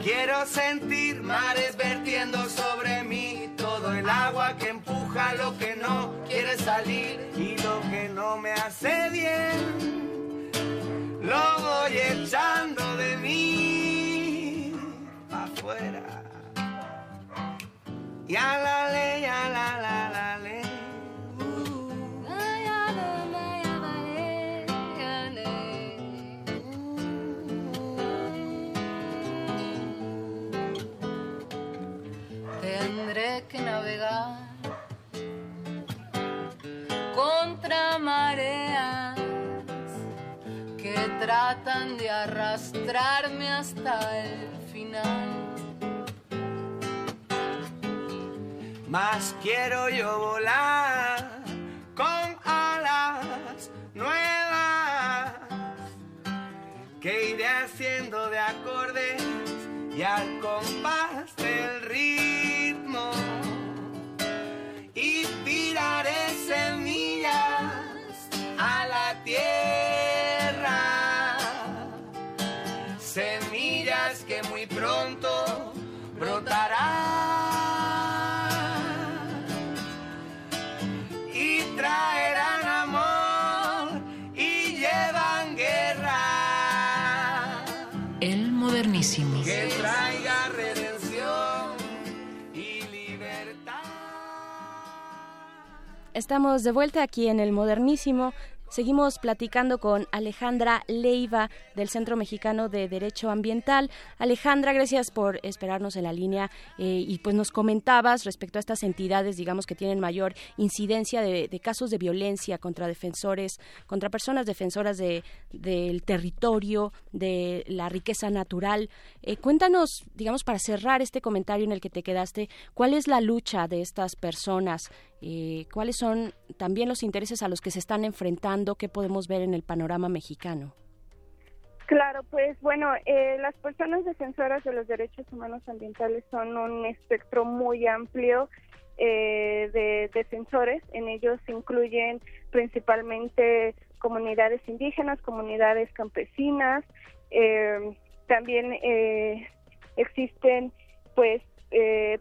Quiero sentir mares vertiendo sobre mí todo el agua que empuja lo que no quiere salir, y lo que no me hace bien lo voy echando de mí afuera. Y a la ley, a la ley. Tendré que navegar contra mareas que tratan de arrastrarme hasta el final. Más quiero yo volar con alas nuevas que iré haciendo de acordes y al compás del río. Y tiraré semillas a la modernísimos. Que traiga redención y libertad. Estamos de vuelta aquí en el Modernísimo. Seguimos platicando con Alejandra Leiva del Centro Mexicano de Derecho Ambiental. Alejandra, gracias por esperarnos en la línea y pues nos comentabas respecto a estas entidades, digamos, que tienen mayor incidencia de casos de violencia contra defensores, contra personas defensoras del territorio, de la riqueza natural. Cuéntanos, digamos, para cerrar este comentario en el que te quedaste, ¿cuál es la lucha de estas personas? ¿Cuáles son también los intereses a los que se están enfrentando? ¿Qué podemos ver en el panorama mexicano? Claro, pues bueno, las personas defensoras de los derechos humanos ambientales son un espectro muy amplio de defensores. En ellos se incluyen principalmente comunidades indígenas, comunidades campesinas. También existen, pues,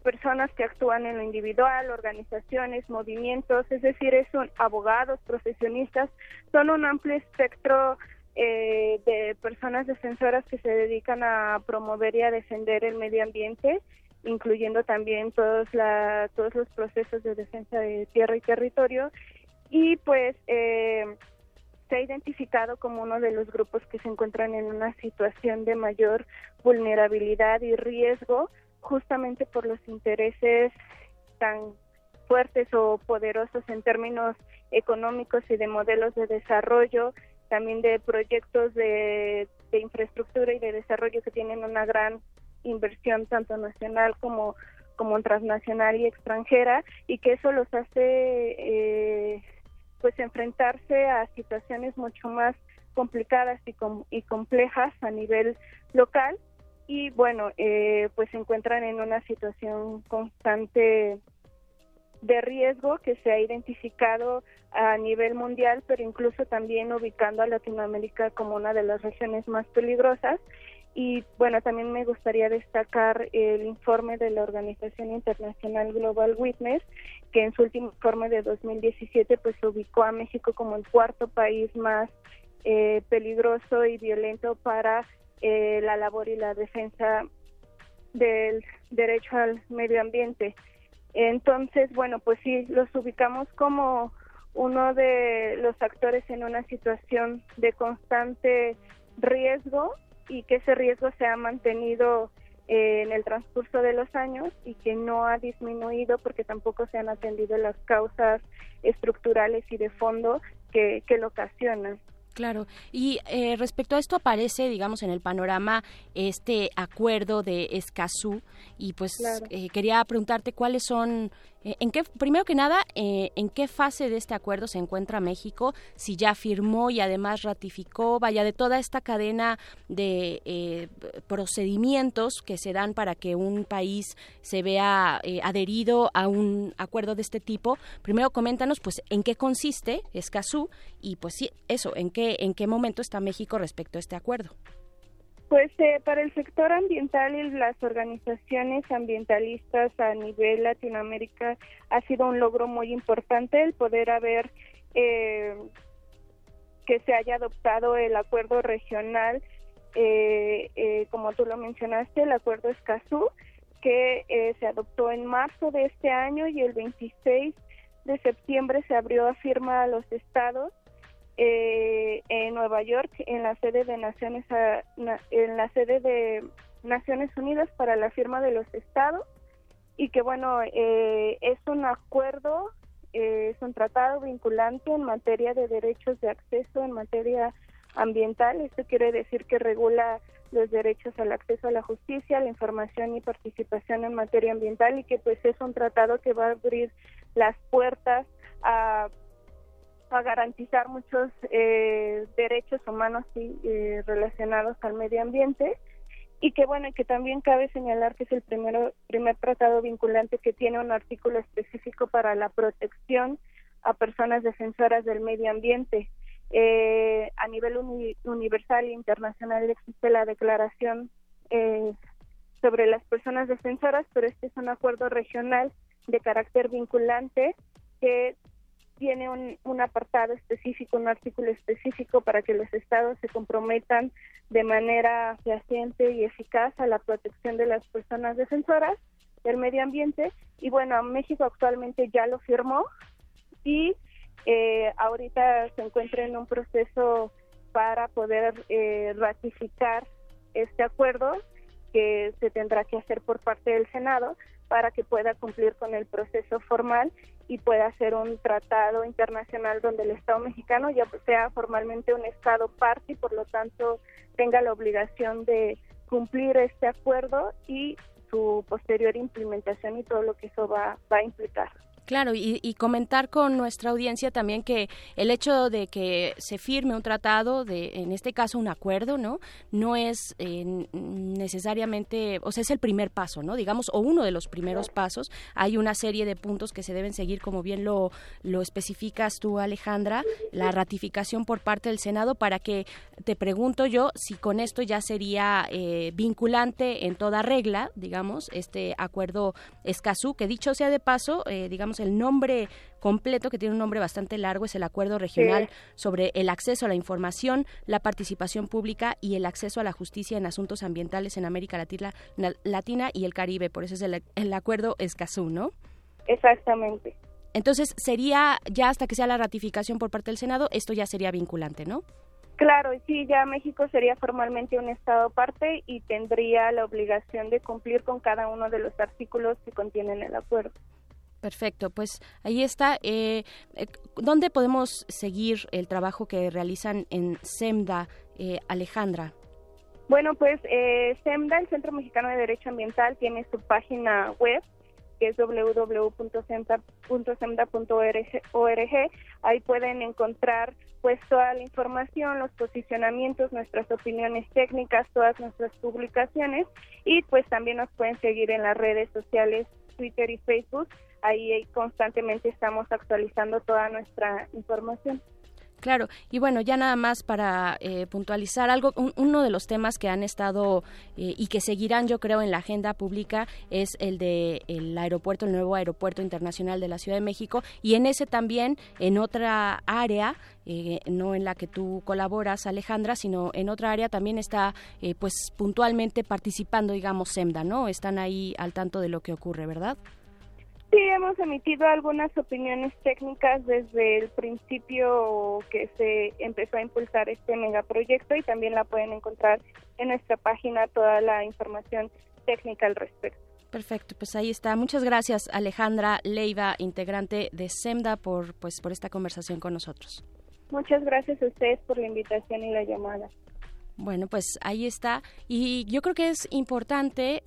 personas que actúan en lo individual, organizaciones, movimientos, es decir, son abogados, profesionistas, son un amplio espectro de personas defensoras que se dedican a promover y a defender el medio ambiente, incluyendo también todos los procesos de defensa de tierra y territorio, y pues se ha identificado como uno de los grupos que se encuentran en una situación de mayor vulnerabilidad y riesgo, justamente por los intereses tan fuertes o poderosos en términos económicos y de modelos de desarrollo, también de proyectos de infraestructura y de desarrollo que tienen una gran inversión tanto nacional como transnacional y extranjera, y que eso los hace pues enfrentarse a situaciones mucho más complicadas y complejas a nivel local. Y bueno, pues se encuentran en una situación constante de riesgo que se ha identificado a nivel mundial, pero incluso también ubicando a Latinoamérica como una de las regiones más peligrosas. Y bueno, también me gustaría destacar el informe de la Organización Internacional Global Witness, que en su último informe de 2017 pues ubicó a México como el cuarto país más peligroso y violento para la labor y la defensa del derecho al medio ambiente. Entonces, bueno, pues sí, los ubicamos como uno de los actores en una situación de constante riesgo, y que ese riesgo se ha mantenido en el transcurso de los años y que no ha disminuido porque tampoco se han atendido las causas estructurales y de fondo que lo ocasionan. Claro, y respecto a esto aparece, digamos, en el panorama este acuerdo de Escazú, y pues claro, quería preguntarte cuáles son, primero que nada, en qué fase de este acuerdo se encuentra México, si ya firmó y además ratificó, vaya, de toda esta cadena de procedimientos que se dan para que un país se vea adherido a un acuerdo de este tipo. Primero, coméntanos, pues, en qué consiste Escazú y, pues, sí, eso, en qué momento está México respecto a este acuerdo. Pues para el sector ambiental y las organizaciones ambientalistas a nivel Latinoamérica ha sido un logro muy importante el poder haber que se haya adoptado el acuerdo regional, como tú lo mencionaste, el acuerdo Escazú, que se adoptó en marzo de este año, y el 26 de septiembre se abrió a firma a los estados en Nueva York, en la sede de Naciones Unidas para la firma de los estados, y que bueno, es un acuerdo, es un tratado vinculante en materia de derechos de acceso, en materia ambiental. Esto quiere decir que regula los derechos al acceso a la justicia, a la información y participación en materia ambiental, y que pues es un tratado que va a abrir las puertas a garantizar muchos derechos humanos relacionados al medio ambiente, y que bueno, que también cabe señalar que es el primer tratado vinculante que tiene un artículo específico para la protección a personas defensoras del medio ambiente. A nivel universal e internacional existe la declaración sobre las personas defensoras, pero este es un acuerdo regional de carácter vinculante que tiene un apartado específico, un artículo específico para que los estados se comprometan de manera fehaciente y eficaz a la protección de las personas defensoras del medio ambiente. Y bueno, México actualmente ya lo firmó y ahorita se encuentra en un proceso para poder ratificar este acuerdo, que se tendrá que hacer por parte del Senado para que pueda cumplir con el proceso formal y pueda ser un tratado internacional donde el Estado mexicano ya sea formalmente un Estado parte y por lo tanto tenga la obligación de cumplir este acuerdo y su posterior implementación y todo lo que eso va a implicar. Claro, y comentar con nuestra audiencia también que el hecho de que se firme un tratado, en este caso un acuerdo, no es necesariamente, o sea, es el primer paso, digamos, o uno de los primeros pasos. Hay una serie de puntos que se deben seguir, como bien lo especificas tú, Alejandra, la ratificación por parte del Senado, para que, te pregunto yo, si con esto ya sería vinculante en toda regla, digamos, este acuerdo Escazú, que dicho sea de paso, digamos, el nombre completo, que tiene un nombre bastante largo, es el Acuerdo Regional sobre el Acceso a la Información, la Participación Pública y el Acceso a la Justicia en Asuntos Ambientales en América Latina y el Caribe. Por eso es el Acuerdo Escazú, ¿no? Exactamente. Entonces, sería ya hasta que sea la ratificación por parte del Senado, esto ya sería vinculante, ¿no? Claro, sí, ya México sería formalmente un Estado parte y tendría la obligación de cumplir con cada uno de los artículos que contienen el acuerdo. Perfecto, pues ahí está. ¿Dónde podemos seguir el trabajo que realizan en CEMDA, Alejandra? Bueno, pues CEMDA, el Centro Mexicano de Derecho Ambiental, tiene su página web, que es www.cemda.org. Ahí pueden encontrar pues toda la información, los posicionamientos, nuestras opiniones técnicas, todas nuestras publicaciones, y pues también nos pueden seguir en las redes sociales, Twitter y Facebook. Ahí constantemente estamos actualizando toda nuestra información. Claro, y bueno, ya nada más para puntualizar algo, uno de los temas que han estado y que seguirán, yo creo, en la agenda pública es el de el Nuevo Aeropuerto Internacional de la Ciudad de México, y en ese también, en otra área, no en la que tú colaboras, Alejandra, sino en otra área también está, pues, puntualmente participando, digamos, CEMDA, ¿no? Están ahí al tanto de lo que ocurre, ¿verdad? Sí, hemos emitido algunas opiniones técnicas desde el principio que se empezó a impulsar este megaproyecto, y también la pueden encontrar en nuestra página toda la información técnica al respecto. Perfecto, pues ahí está. Muchas gracias, Alejandra Leiva, integrante de CEMDA, por esta conversación con nosotros. Muchas gracias a ustedes por la invitación y la llamada. Bueno, pues ahí está. Y yo creo que es importante,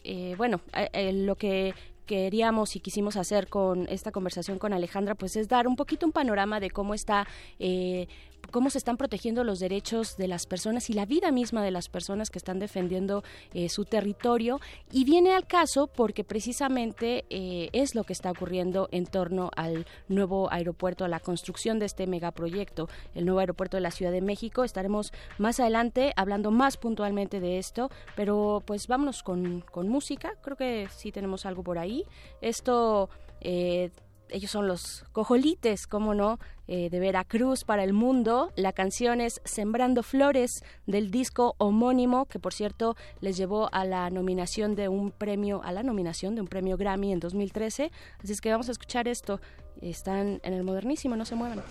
lo que queríamos y quisimos hacer con esta conversación con Alejandra, pues es dar un poquito un panorama de cómo está, cómo se están protegiendo los derechos de las personas y la vida misma de las personas que están defendiendo su territorio, y viene al caso porque precisamente es lo que está ocurriendo en torno al nuevo aeropuerto, a la construcción de este megaproyecto, el nuevo aeropuerto de la Ciudad de México. Estaremos más adelante hablando más puntualmente de esto, pero pues vámonos con música. Creo que sí tenemos algo por ahí. Esto... ellos son los Cojolites, cómo no, de Veracruz para el mundo. La canción es Sembrando Flores, del disco homónimo, que por cierto les llevó a la nominación de un premio Grammy en 2013. Así es que vamos a escuchar esto. Están en el modernísimo, no se muevan.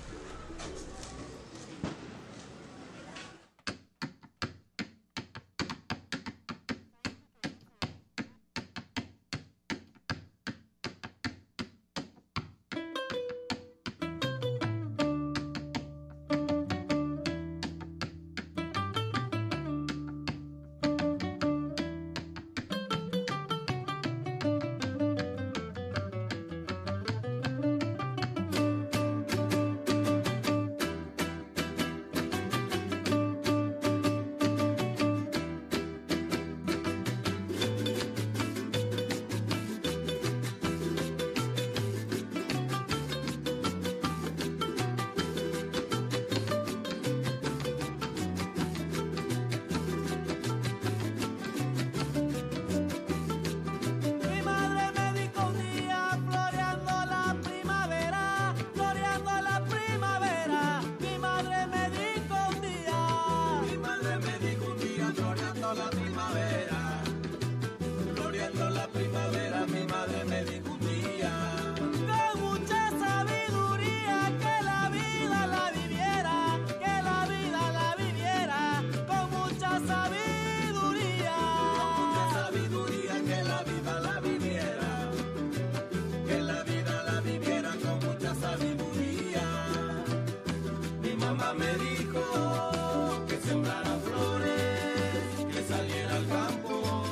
mamá me dijo que sembrara flores, que saliera al campo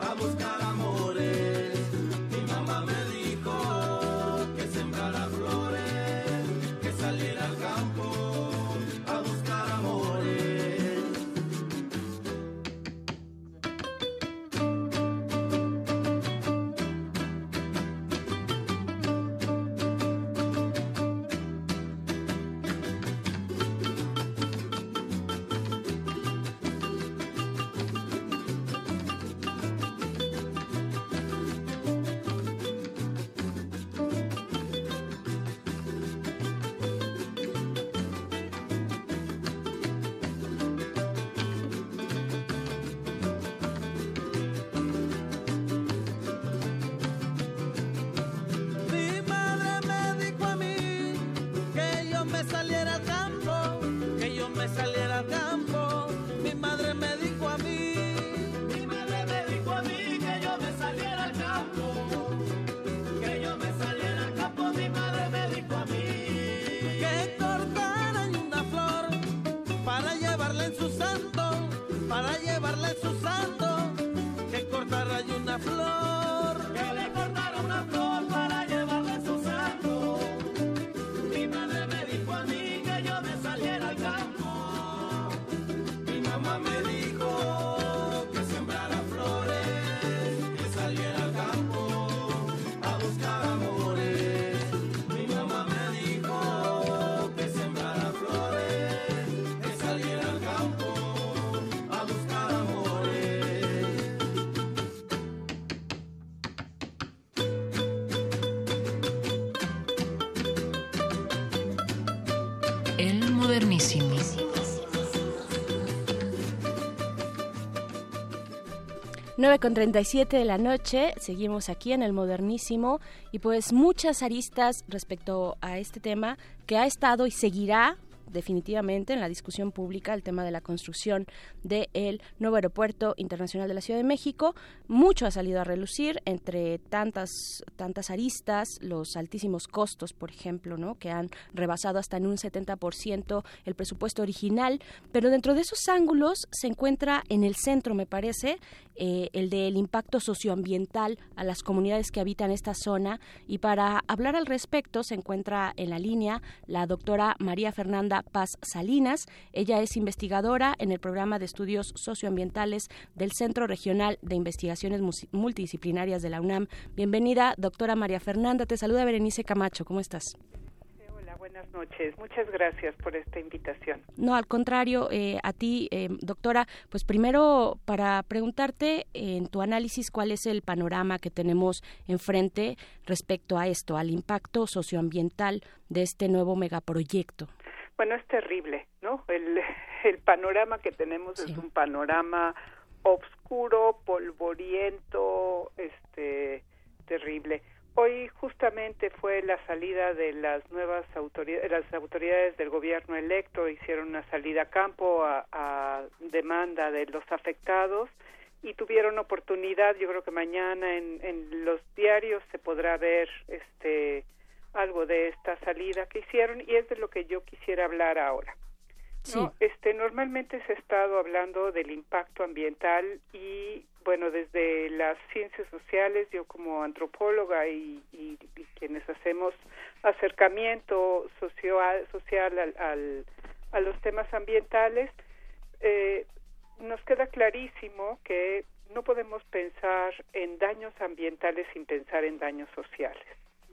a buscar amores. Mi mamá me dijo que sembrara flores, que saliera al campo a buscar amores. Con 37 de la noche, seguimos aquí en el Modernísimo y pues muchas aristas respecto a este tema que ha estado y seguirá definitivamente en la discusión pública, el tema de la construcción del Nuevo Aeropuerto Internacional de la Ciudad de México. Mucho ha salido a relucir, entre tantas aristas, los altísimos costos, por ejemplo, ¿no?, que han rebasado hasta en un 70% el presupuesto original, pero dentro de esos ángulos se encuentra en el centro, me parece, el del impacto socioambiental a las comunidades que habitan esta zona, y para hablar al respecto se encuentra en la línea la doctora María Fernanda Paz Salinas. Ella es investigadora en el programa de estudios socioambientales del Centro Regional de Investigaciones Multidisciplinarias de la UNAM. Bienvenida, doctora María Fernanda. Te saluda Berenice Camacho. ¿Cómo estás? Buenas noches, muchas gracias por esta invitación. No, al contrario, a ti, doctora, pues primero para preguntarte en tu análisis cuál es el panorama que tenemos enfrente respecto a esto, al impacto socioambiental de este nuevo megaproyecto. Bueno, es terrible, ¿no? El panorama que tenemos sí. Es un panorama oscuro, polvoriento, terrible. Hoy justamente fue la salida de las nuevas autoridades, del gobierno electo hicieron una salida a campo a demanda de los afectados y tuvieron oportunidad. Yo creo que mañana en los diarios se podrá ver algo de esta salida que hicieron y es de lo que yo quisiera hablar ahora. Sí. ¿No? Normalmente se ha estado hablando del impacto ambiental y, bueno, desde las ciencias sociales, yo como antropóloga y quienes hacemos acercamiento social a los temas ambientales, nos queda clarísimo que no podemos pensar en daños ambientales sin pensar en daños sociales,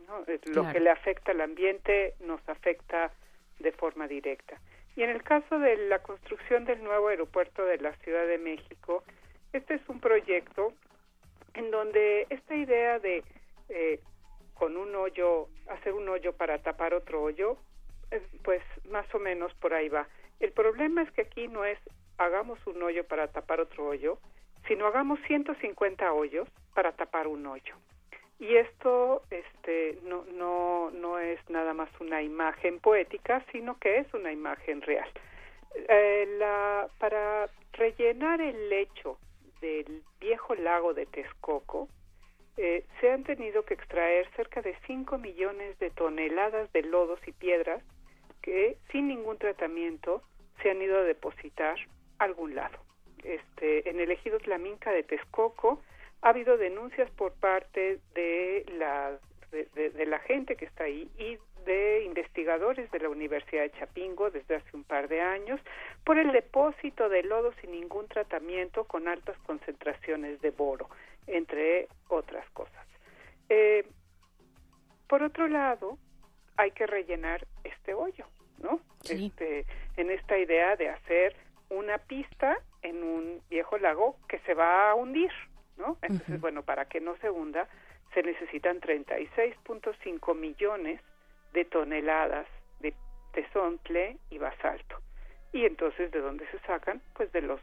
¿no? Lo claro. Que le afecta al ambiente nos afecta de forma directa. Y en el caso de la construcción del nuevo aeropuerto de la Ciudad de México, este es un proyecto en donde esta idea de con un hoyo, hacer un hoyo para tapar otro hoyo, pues más o menos por ahí va. El problema es que aquí no es hagamos un hoyo para tapar otro hoyo, sino hagamos 150 hoyos para tapar un hoyo. Y esto no es nada más una imagen poética, sino que es una imagen real. Para rellenar el lecho del viejo lago de Texcoco, se han tenido que extraer cerca de 5 millones de toneladas de lodos y piedras que sin ningún tratamiento se han ido a depositar a algún lado. En el ejido Tlaminca de Texcoco ha habido denuncias por parte de la gente que está ahí y de investigadores de la Universidad de Chapingo desde hace un par de años por el depósito de lodo sin ningún tratamiento con altas concentraciones de boro, entre otras cosas. Por otro lado, hay que rellenar este hoyo, ¿no? Sí. En esta idea de hacer una pista en un viejo lago que se va a hundir, ¿no? Entonces, bueno, para que no se hunda se necesitan 36.5 millones de toneladas de tesontle y basalto. Y entonces, ¿de dónde se sacan? Pues de los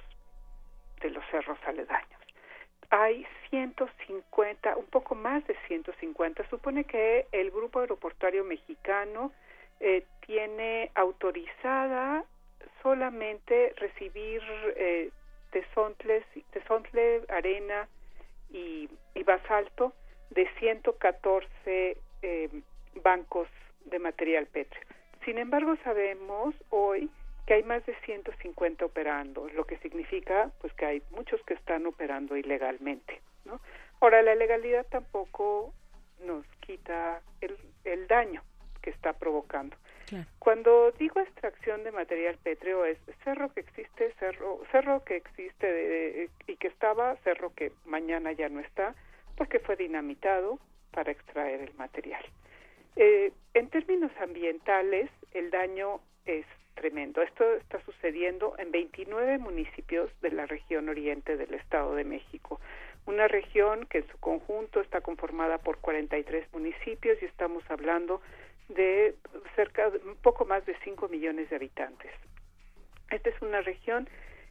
cerros aledaños. Hay 150, un poco más de 150. Supone que el Grupo Aeroportuario Mexicano tiene autorizada solamente recibir tesontle, arena y basalto de 114 bancos de material pétreo. Sin embargo, sabemos hoy que hay más de 150 operando, lo que significa pues que hay muchos que están operando ilegalmente, ¿no? Ahora, la ilegalidad tampoco nos quita el daño que está provocando. Claro. Cuando digo extracción de material pétreo, es cerro que existe y que estaba, cerro que mañana ya no está, porque fue dinamitado para extraer el material. En términos ambientales, el daño es tremendo. Esto está sucediendo en 29 municipios de la región oriente del Estado de México, una región que en su conjunto está conformada por 43 municipios y estamos hablando de cerca de un poco más de 5 millones de habitantes. Esta es una región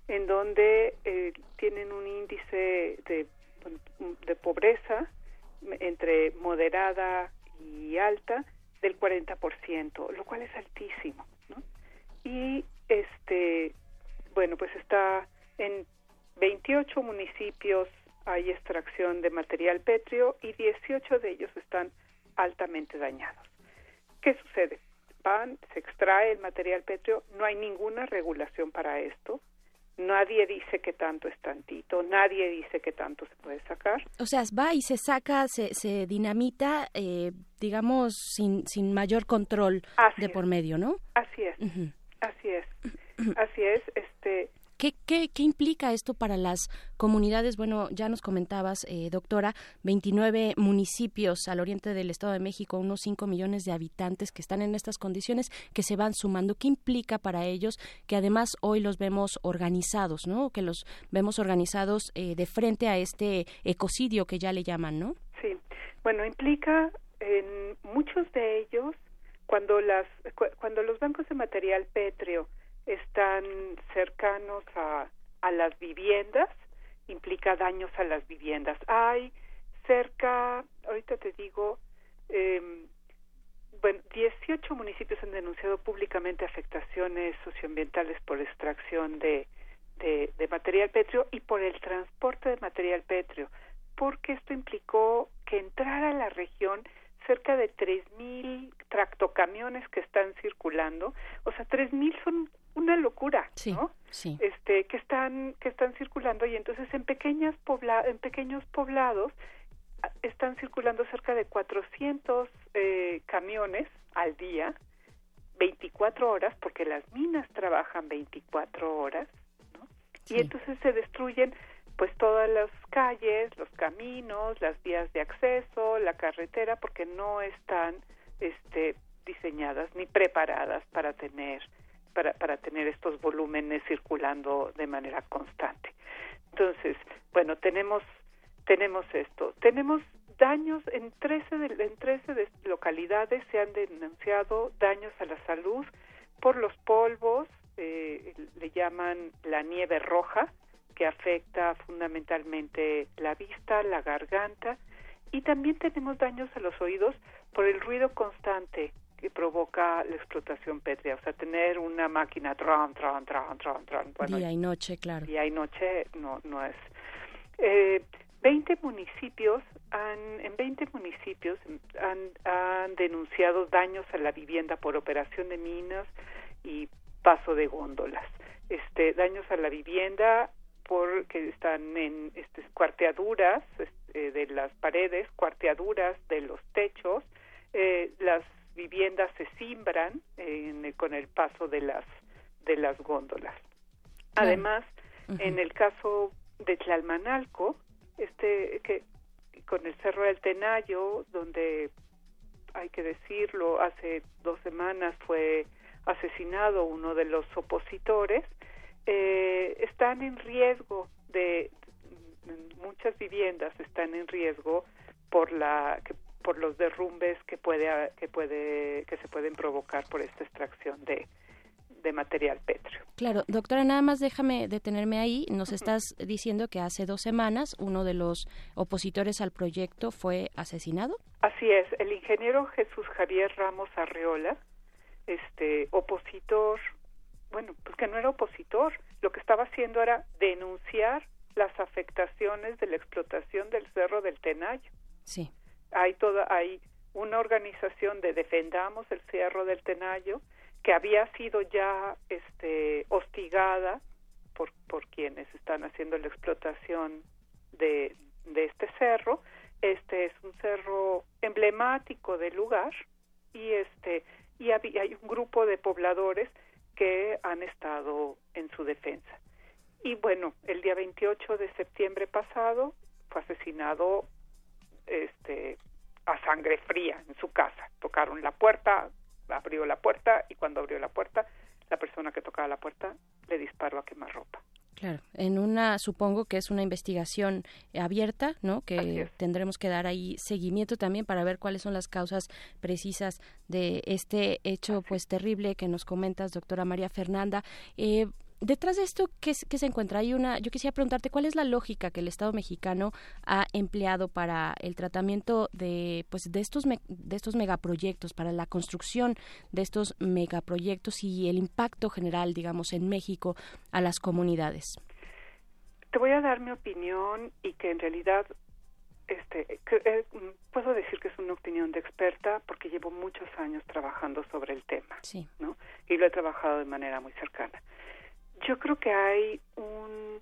en donde tienen un índice de pobreza entre moderada y alta del 40%, lo cual es altísimo, ¿no? Y bueno, pues está en 28 municipios hay extracción de material pétreo y 18 de ellos están altamente dañados. ¿Qué sucede? Se extrae el material pétreo, no hay ninguna regulación para esto. Nadie dice que tanto es tantito, nadie dice que tanto se puede sacar. O sea, va y se saca, se dinamita, digamos, sin mayor control de por medio, ¿no? Así es, así es. ¿Qué implica esto para las comunidades? Bueno, ya nos comentabas, doctora, 29 municipios al oriente del Estado de México, unos 5 millones de habitantes que están en estas condiciones, que se van sumando. ¿Qué implica para ellos? Que además hoy los vemos organizados, ¿no? Que los vemos organizados de frente a este ecocidio que ya le llaman, ¿no? Sí. Bueno, implica en muchos de ellos cuando los bancos de material pétreo están cercanos a las viviendas, implica daños a las viviendas. Hay cerca, ahorita te digo, 18 municipios han denunciado públicamente afectaciones socioambientales por extracción de material pétreo y por el transporte de material pétreo, porque esto implicó que entrara a la región cerca de 3,000 tractocamiones que están circulando. O sea, 3,000 son una locura, sí, ¿no? Sí. Que están circulando, y entonces en pequeños poblados están circulando cerca de 400 camiones al día, 24 horas, porque las minas trabajan 24 horas, ¿no? Sí. Y entonces se destruyen pues todas las calles, los caminos, las vías de acceso, la carretera, porque no están diseñadas ni preparadas para tener estos volúmenes circulando de manera constante. Entonces, bueno, tenemos esto. Tenemos daños en 13 localidades, se han denunciado daños a la salud por los polvos, le llaman la nieve roja, que afecta fundamentalmente la vista, la garganta, y también tenemos daños a los oídos por el ruido constante que provoca la explotación pétrea. O sea, tener una máquina tron, bueno, día y noche, claro. Día y noche no es. 20 municipios en 20 municipios han denunciado daños a la vivienda por operación de minas y paso de góndolas. Daños a la vivienda porque están en cuarteaduras de las paredes, cuarteaduras de los techos, las viviendas se cimbran con el paso de las góndolas. Además, en el caso de Tlalmanalco, que con el Cerro del Tenayo, donde, hay que decirlo, hace 2 semanas fue asesinado uno de los opositores, están en riesgo muchas viviendas están en riesgo por los derrumbes que se pueden provocar por esta extracción de material pétreo. Claro, doctora, nada más déjame detenerme ahí. Nos estás diciendo que hace 2 semanas uno de los opositores al proyecto fue asesinado. Así es, el ingeniero Jesús Javier Ramos Arreola, opositor, bueno, pues que no era opositor, lo que estaba haciendo era denunciar las afectaciones de la explotación del Cerro del Tenayo. Sí. Hay una organización de Defendamos el Cerro del Tenayo que había sido ya hostigada por quienes están haciendo la explotación de este cerro. Este es un cerro emblemático del lugar y hay un grupo de pobladores que han estado en su defensa. Y bueno, el día 28 de septiembre pasado fue asesinado a sangre fría en su casa. Tocaron la puerta, abrió la puerta, y cuando abrió la puerta, la persona que tocaba la puerta le disparó a quemarropa. Claro, supongo que es una investigación abierta, ¿no? Que tendremos que dar ahí seguimiento también para ver cuáles son las causas precisas de este hecho, pues terrible que nos comentas, doctora María Fernanda. Detrás de esto, ¿qué se encuentra? Yo quisiera preguntarte, ¿cuál es la lógica que el Estado mexicano ha empleado para el tratamiento de estos megaproyectos, para la construcción de estos megaproyectos y el impacto general, digamos, en México a las comunidades? Te voy a dar mi opinión y que en realidad puedo decir que es una opinión de experta porque llevo muchos años trabajando sobre el tema, sí, ¿no? Y lo he trabajado de manera muy cercana. Yo creo que hay un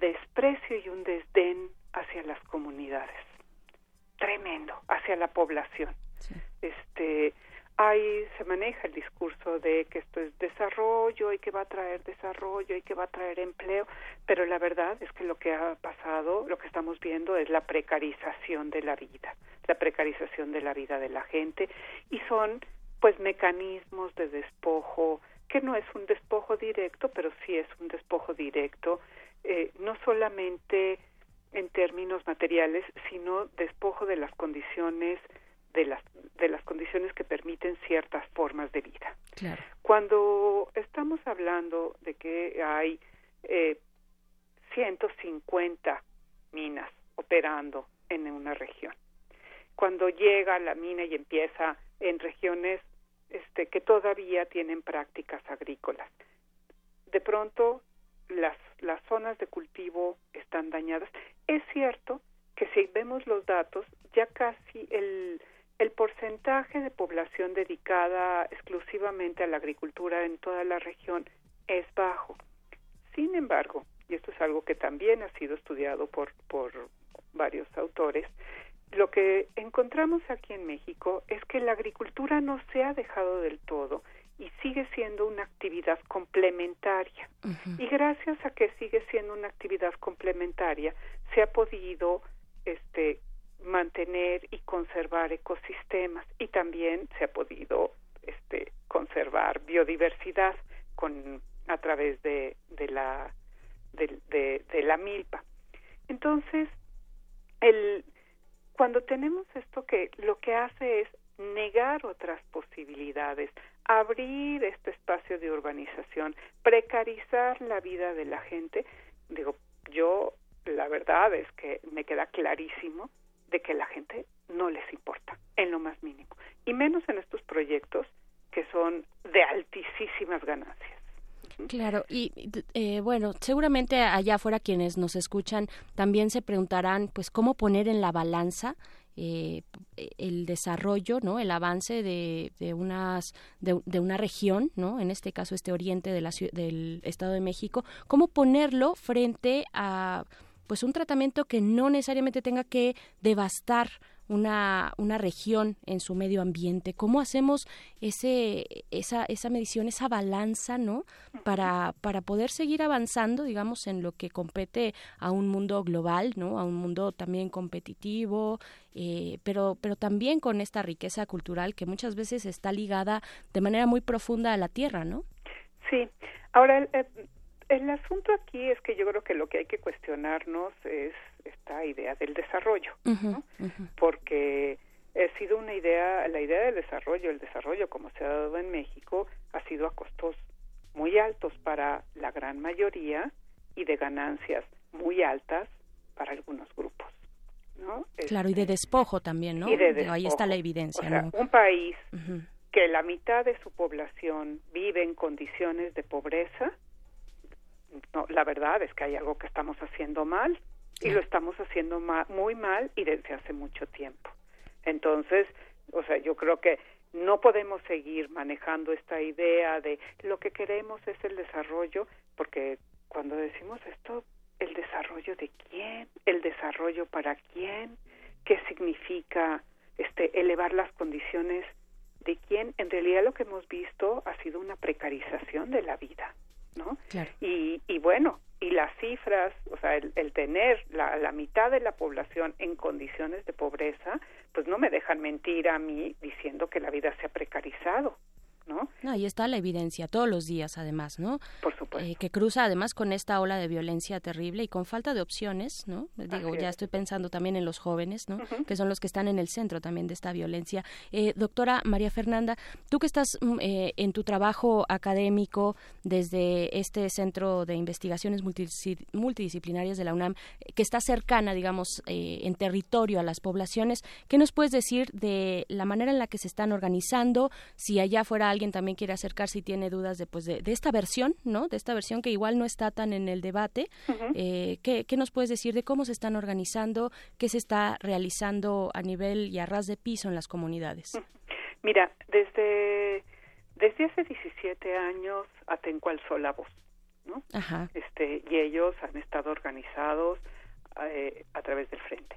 desprecio y un desdén hacia las comunidades, tremendo, hacia la población. Sí. Ahí se maneja el discurso de que esto es desarrollo y que va a traer desarrollo y que va a traer empleo, pero la verdad es que lo que ha pasado, lo que estamos viendo es la precarización de la vida, de la gente, y son pues mecanismos de despojo, que no es un despojo directo, pero sí es un despojo directo, no solamente en términos materiales, sino despojo de las condiciones de las condiciones que permiten ciertas formas de vida. Claro. Cuando estamos hablando de que hay 150 minas operando en una región, cuando llega la mina y empieza en regiones que todavía tienen prácticas agrícolas. De pronto, las zonas de cultivo están dañadas. Es cierto que si vemos los datos, ya casi el porcentaje de población dedicada exclusivamente a la agricultura en toda la región es bajo. Sin embargo, y esto es algo que también ha sido estudiado por varios autores, lo que encontramos aquí en México es que la agricultura no se ha dejado del todo y sigue siendo una actividad complementaria. Uh-huh. Y gracias a que sigue siendo una actividad complementaria, se ha podido mantener y conservar ecosistemas, y también se ha podido conservar biodiversidad a través de la milpa. Entonces, cuando tenemos esto que lo que hace es negar otras posibilidades, abrir este espacio de urbanización, precarizar la vida de la gente, yo la verdad es que me queda clarísimo de que la gente no les importa en lo más mínimo, y menos en estos proyectos que son de altísimas ganancias. Claro, y bueno, seguramente allá afuera quienes nos escuchan también se preguntarán, pues, ¿cómo poner en la balanza el desarrollo, ¿no?, el avance de una región, ¿no?, en este caso este oriente de del Estado de México, cómo ponerlo frente a, pues, un tratamiento que no necesariamente tenga que devastar una región en su medio ambiente? ¿Cómo hacemos esa medición, esa balanza, ¿no?, para poder seguir avanzando, digamos, en lo que compete a un mundo global, ¿no?, a un mundo también competitivo, pero también con esta riqueza cultural que muchas veces está ligada de manera muy profunda a la tierra, ¿no? Sí. Ahora, el asunto aquí es que yo creo que lo que hay que cuestionarnos es esta idea del desarrollo, ¿no? Uh-huh. Porque ha sido la idea del desarrollo, el desarrollo como se ha dado en México, ha sido a costos muy altos para la gran mayoría y de ganancias muy altas para algunos grupos, ¿no? Claro, y de despojo también, ¿no? Ahí está la evidencia, o sea, ¿no? Un país uh-huh. que la mitad de su población vive en condiciones de pobreza, no, la verdad es que hay algo que estamos haciendo mal, y lo estamos haciendo muy mal y desde hace mucho tiempo. Entonces, o sea, yo creo que no podemos seguir manejando esta idea de lo que queremos es el desarrollo, porque cuando decimos esto, ¿el desarrollo de quién? ¿El desarrollo para quién? ¿Qué significa elevar las condiciones de quién? En realidad lo que hemos visto ha sido una precarización de la vida, ¿no? Claro. Y bueno, y las cifras, o sea, el tener la mitad de la población en condiciones de pobreza, pues no me dejan mentir a mí diciendo que la vida se ha precarizado, ¿no? No, ahí está la evidencia todos los días, además, ¿no? Por supuesto. Que cruza además con esta ola de violencia terrible y con falta de opciones, ¿no? Digo, ya estoy pensando también en los jóvenes, ¿no? Uh-huh. Que son los que están en el centro también de esta violencia. Doctora María Fernanda, tú que estás en tu trabajo académico desde este Centro de Investigaciones Multidisciplinarias de la UNAM, que está cercana, digamos, en territorio a las poblaciones, ¿qué nos puedes decir de la manera en la que se están organizando? Si allá fuera alguien también quiere acercarse y tiene dudas de esta versión, ¿no? De esta versión que igual no está tan en el debate. Uh-huh. ¿Qué nos puedes decir de cómo se están organizando, qué se está realizando a nivel y a ras de piso en las comunidades? Mira, desde hace 17 años atenco al sola voz, ¿no? Ajá. Y ellos han estado organizados a través del frente.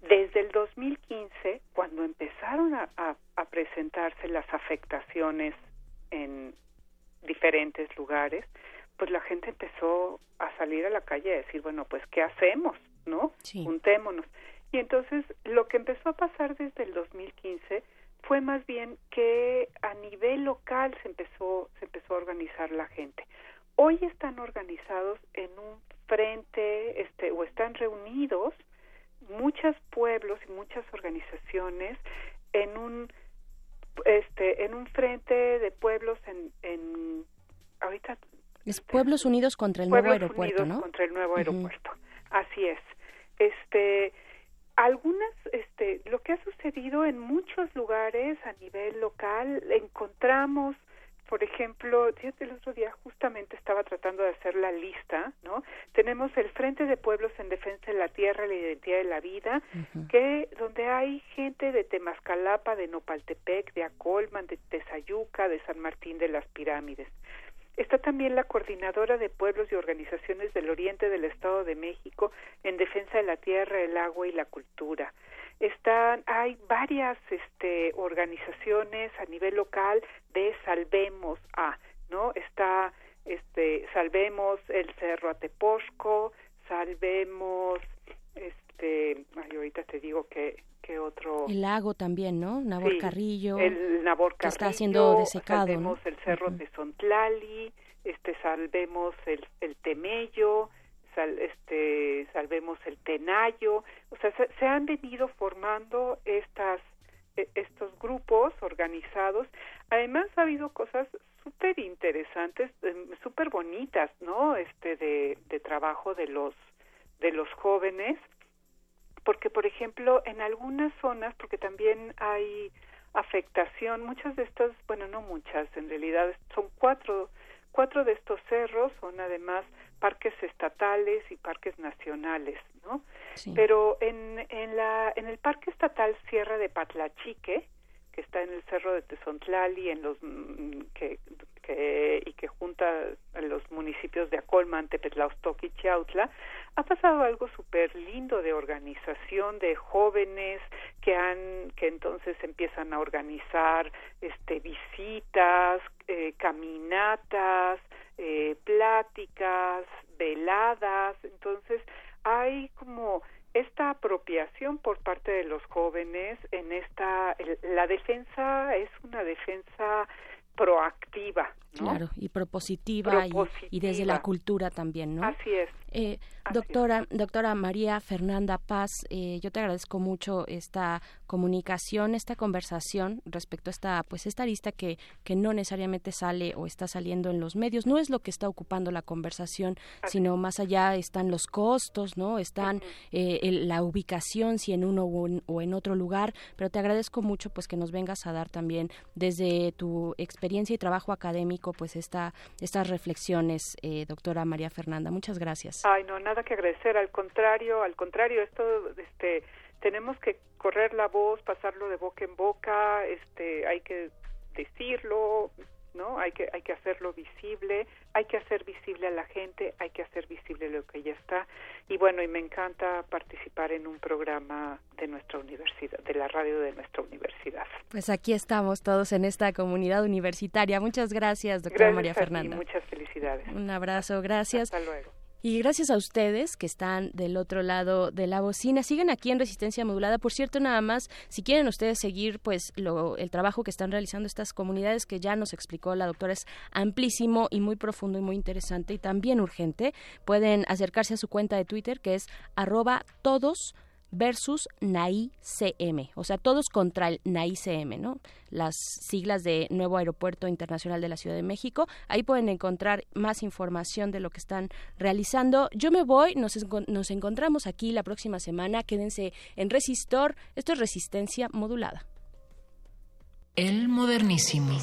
Desde el 2015, cuando empezaron a presentarse las afectaciones en diferentes lugares, pues la gente empezó a salir a la calle a decir, bueno, pues, ¿qué hacemos?, ¿no? Sí. Juntémonos. Y entonces, lo que empezó a pasar desde el 2015 fue más bien que a nivel local se empezó a organizar la gente. Hoy están organizados en un frente, o están reunidos muchos pueblos y muchas organizaciones en un frente de pueblos en ahorita es Pueblos Unidos contra el Nuevo Aeropuerto, ¿no? Contra el Nuevo Aeropuerto. Así es. Lo que ha sucedido en muchos lugares a nivel local, encontramos, por ejemplo, fíjate, el otro día justamente estaba tratando de hacer la lista, ¿no? Tenemos el Frente de Pueblos en Defensa de la Tierra, la Identidad de la Vida, uh-huh. Donde hay gente de Temazcalapa, de Nopaltepec, de Acolman, de Tezayuca, de San Martín de las Pirámides. Está también la Coordinadora de Pueblos y Organizaciones del Oriente del Estado de México en Defensa de la Tierra, el Agua y la Cultura. Hay varias organizaciones a nivel local de Salvemos A, ¿no? Está Salvemos el Cerro Ateposco, Salvemos ahorita te digo que otro. El lago también, ¿no? Nabor, sí, Carrillo. El Nabor Carrillo. Que está siendo desecado. Salvemos, ¿no?, el Cerro uh-huh. de Sontlali, Salvemos el Temello, Salvemos el Tenayo. O sea, se han venido formando estos grupos organizados. Además ha habido cosas súper interesantes, súper bonitas, ¿no? De trabajo de los jóvenes, porque, por ejemplo, en algunas zonas, porque también hay afectación, muchas de estas, bueno, no muchas, en realidad son cuatro 4 de estos cerros son además parques estatales y parques nacionales, ¿no? Sí. Pero en el Parque Estatal Sierra de Patlachique, que está en el Cerro de Tezontlali, que junta a los municipios de Acolman, Tepetlaustoc y Chiautla, ha pasado algo súper lindo de organización de jóvenes que entonces empiezan a organizar visitas, caminatas, pláticas, veladas. Entonces hay como esta apropiación por parte de los jóvenes en la defensa es una defensa proactiva, ¿no? Claro, y propositiva. Y desde la cultura también, ¿no? Así es. Doctora María Fernanda Paz, yo te agradezco mucho esta comunicación, esta conversación respecto a esta arista que no necesariamente sale o está saliendo en los medios, no es lo que está ocupando la conversación, sino más allá están los costos, ¿no? Están la ubicación, si en uno o en otro lugar, pero te agradezco mucho pues que nos vengas a dar también desde tu experiencia y trabajo académico pues estas reflexiones, doctora María Fernanda, muchas gracias. Ay, no, nada que agradecer, al contrario, esto, tenemos que correr la voz, pasarlo de boca en boca, hay que decirlo, ¿no? Hay que hacerlo visible, hay que hacer visible a la gente, hay que hacer visible lo que ya está, y bueno, y me encanta participar en un programa de nuestra universidad, de la radio de nuestra universidad. Pues aquí estamos todos en esta comunidad universitaria. Muchas gracias, doctora María Fernanda. Muchas felicidades. Un abrazo, gracias. Hasta luego. Y gracias a ustedes que están del otro lado de la bocina. Siguen aquí en Resistencia Modulada. Por cierto, nada más, si quieren ustedes seguir pues el trabajo que están realizando estas comunidades, que ya nos explicó la doctora, es amplísimo y muy profundo y muy interesante y también urgente, pueden acercarse a su cuenta de Twitter, que es @todos versus NAICM, o sea, todos contra el NAICM, ¿no? Las siglas de Nuevo Aeropuerto Internacional de la Ciudad de México. Ahí pueden encontrar más información de lo que están realizando. Yo me voy, nos encontramos aquí la próxima semana. Quédense en Resistor. Esto es Resistencia Modulada. El modernísimo.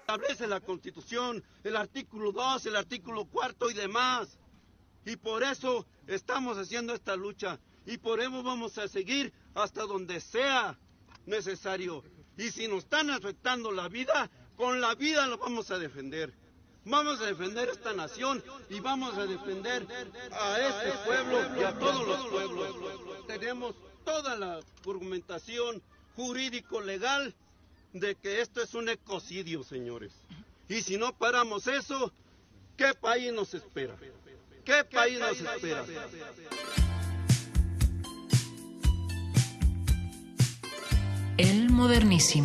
Establece la Constitución, el artículo 2, el artículo 4 y demás. Y por eso estamos haciendo esta lucha. Y por eso vamos a seguir hasta donde sea necesario. Y si nos están afectando la vida, con la vida lo vamos a defender. Vamos a defender esta nación y vamos a defender a este pueblo y a todos los pueblos. Tenemos toda la argumentación jurídico-legal de que esto es un ecocidio, señores. Y si no paramos eso, ¿qué país nos espera? ¿Qué país nos espera? El modernísimo.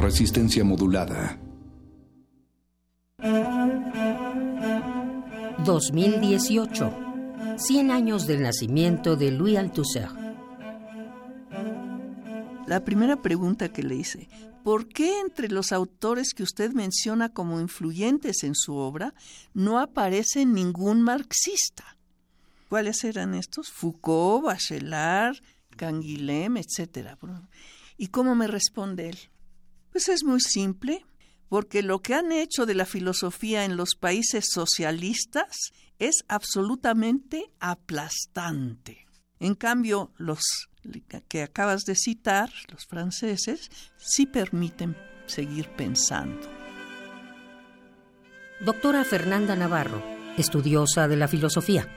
Resistencia Modulada. 2018, 100 años del nacimiento de Louis Althusser. La primera pregunta que le hice: ¿por qué entre los autores que usted menciona como influyentes en su obra no aparece ningún marxista? ¿Cuáles eran estos? Foucault, Bachelard, Canguilhem, etc. ¿Y cómo me responde él? Pues es muy simple, porque lo que han hecho de la filosofía en los países socialistas es absolutamente aplastante. En cambio, los que acabas de citar, los franceses, sí permiten seguir pensando. Doctora Fernanda Navarro, estudiosa de la filosofía.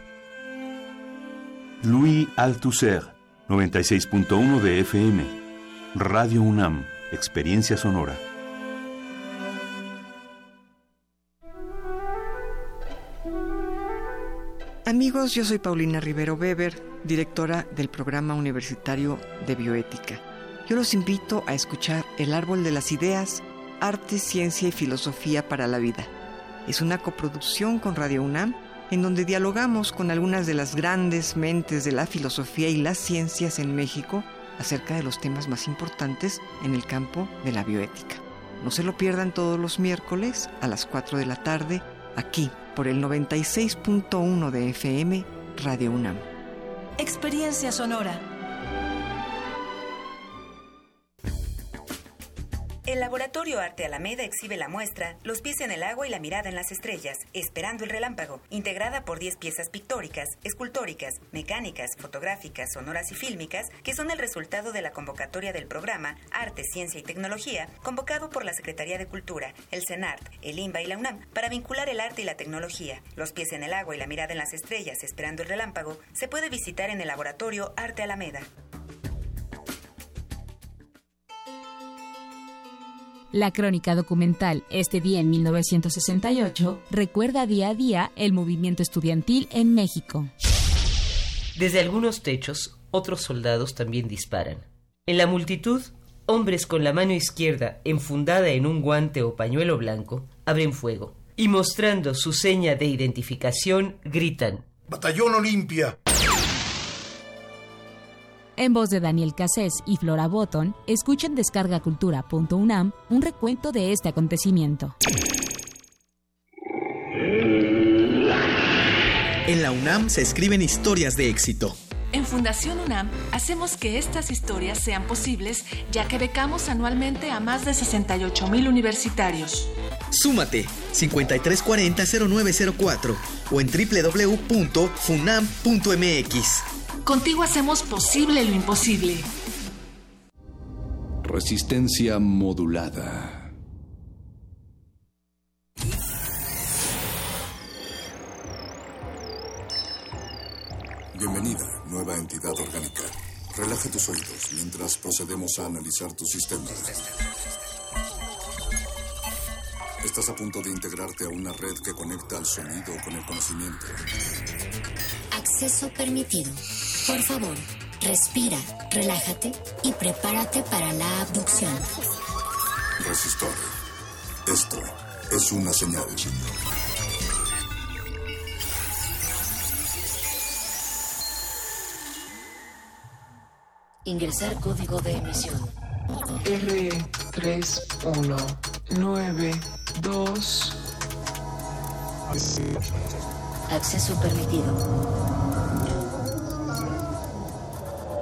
Louis Althusser, 96.1 de FM, Radio UNAM, Experiencia Sonora. Amigos, yo soy Paulina Rivero Weber, directora del Programa Universitario de Bioética. Yo los invito a escuchar El Árbol de las Ideas, Arte, Ciencia y Filosofía para la Vida. Es una coproducción con Radio UNAM, en donde dialogamos con algunas de las grandes mentes de la filosofía y las ciencias en México acerca de los temas más importantes en el campo de la bioética. No se lo pierdan todos los miércoles a las 4 de la tarde, aquí por el 96.1 de FM, Radio UNAM. Experiencia Sonora. El Laboratorio Arte Alameda exhibe la muestra Los pies en el agua y la mirada en las estrellas, esperando el relámpago, integrada por 10 piezas pictóricas, escultóricas, mecánicas, fotográficas, sonoras y fílmicas, que son el resultado de la convocatoria del programa Arte, Ciencia y Tecnología, convocado por la Secretaría de Cultura, el CENART, el INBA y la UNAM, para vincular el arte y la tecnología. Los pies en el agua y la mirada en las estrellas, esperando el relámpago, se puede visitar en el Laboratorio Arte Alameda. La crónica documental Este día en 1968 recuerda día a día el movimiento estudiantil en México. Desde algunos techos, otros soldados también disparan. En la multitud, hombres con la mano izquierda enfundada en un guante o pañuelo blanco abren fuego y, mostrando su seña de identificación, gritan: ¡Batallón Olimpia! En voz de Daniel Cassés y Flora Botton, escuchen descargacultura.unam un recuento de este acontecimiento. En la UNAM se escriben historias de éxito. En Fundación UNAM hacemos que estas historias sean posibles, ya que becamos anualmente a más de 68,000 universitarios. Súmate 5340-0904 o en www.funam.mx. Contigo hacemos posible lo imposible. Resistencia modulada. Bienvenida, nueva entidad orgánica. Relaja tus oídos mientras procedemos a analizar tu sistema. Estás a punto de integrarte a una red que conecta al sonido con el conocimiento. Acceso permitido. Por favor, respira, relájate y prepárate para la abducción. Resistor. Esto es una señal. Ingresar código de emisión. R3192. Acceso permitido.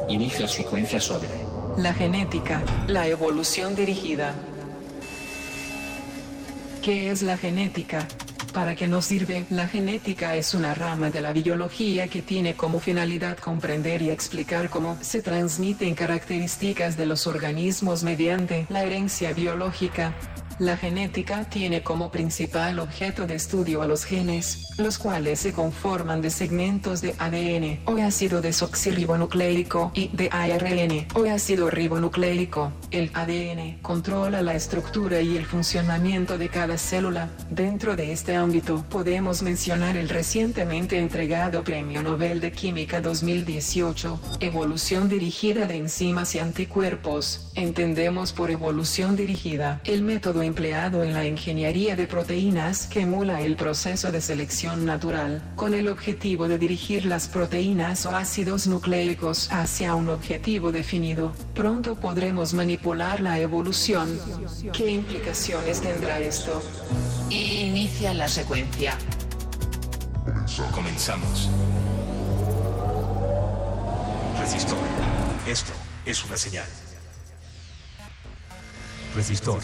Inicia secuencia sobre la genética, la evolución dirigida. ¿Qué es la genética? ¿Para qué nos sirve? La genética es una rama de la biología que tiene como finalidad comprender y explicar cómo se transmiten características de los organismos mediante la herencia biológica. La genética tiene como principal objeto de estudio a los genes, los cuales se conforman de segmentos de ADN o ácido desoxirribonucleico y de ARN o ácido ribonucleico. El ADN controla la estructura y el funcionamiento de cada célula. Dentro de este ámbito podemos mencionar el recientemente entregado Premio Nobel de Química 2018, Evolución dirigida de enzimas y anticuerpos. Entendemos por evolución dirigida el método empleado en la ingeniería de proteínas que emula el proceso de selección natural, con el objetivo de dirigir las proteínas o ácidos nucleicos hacia un objetivo definido. Pronto podremos manipular la evolución. ¿Qué implicaciones tendrá esto? Inicia la secuencia. Comenzamos. Resistor. Esto es una señal. Resistor.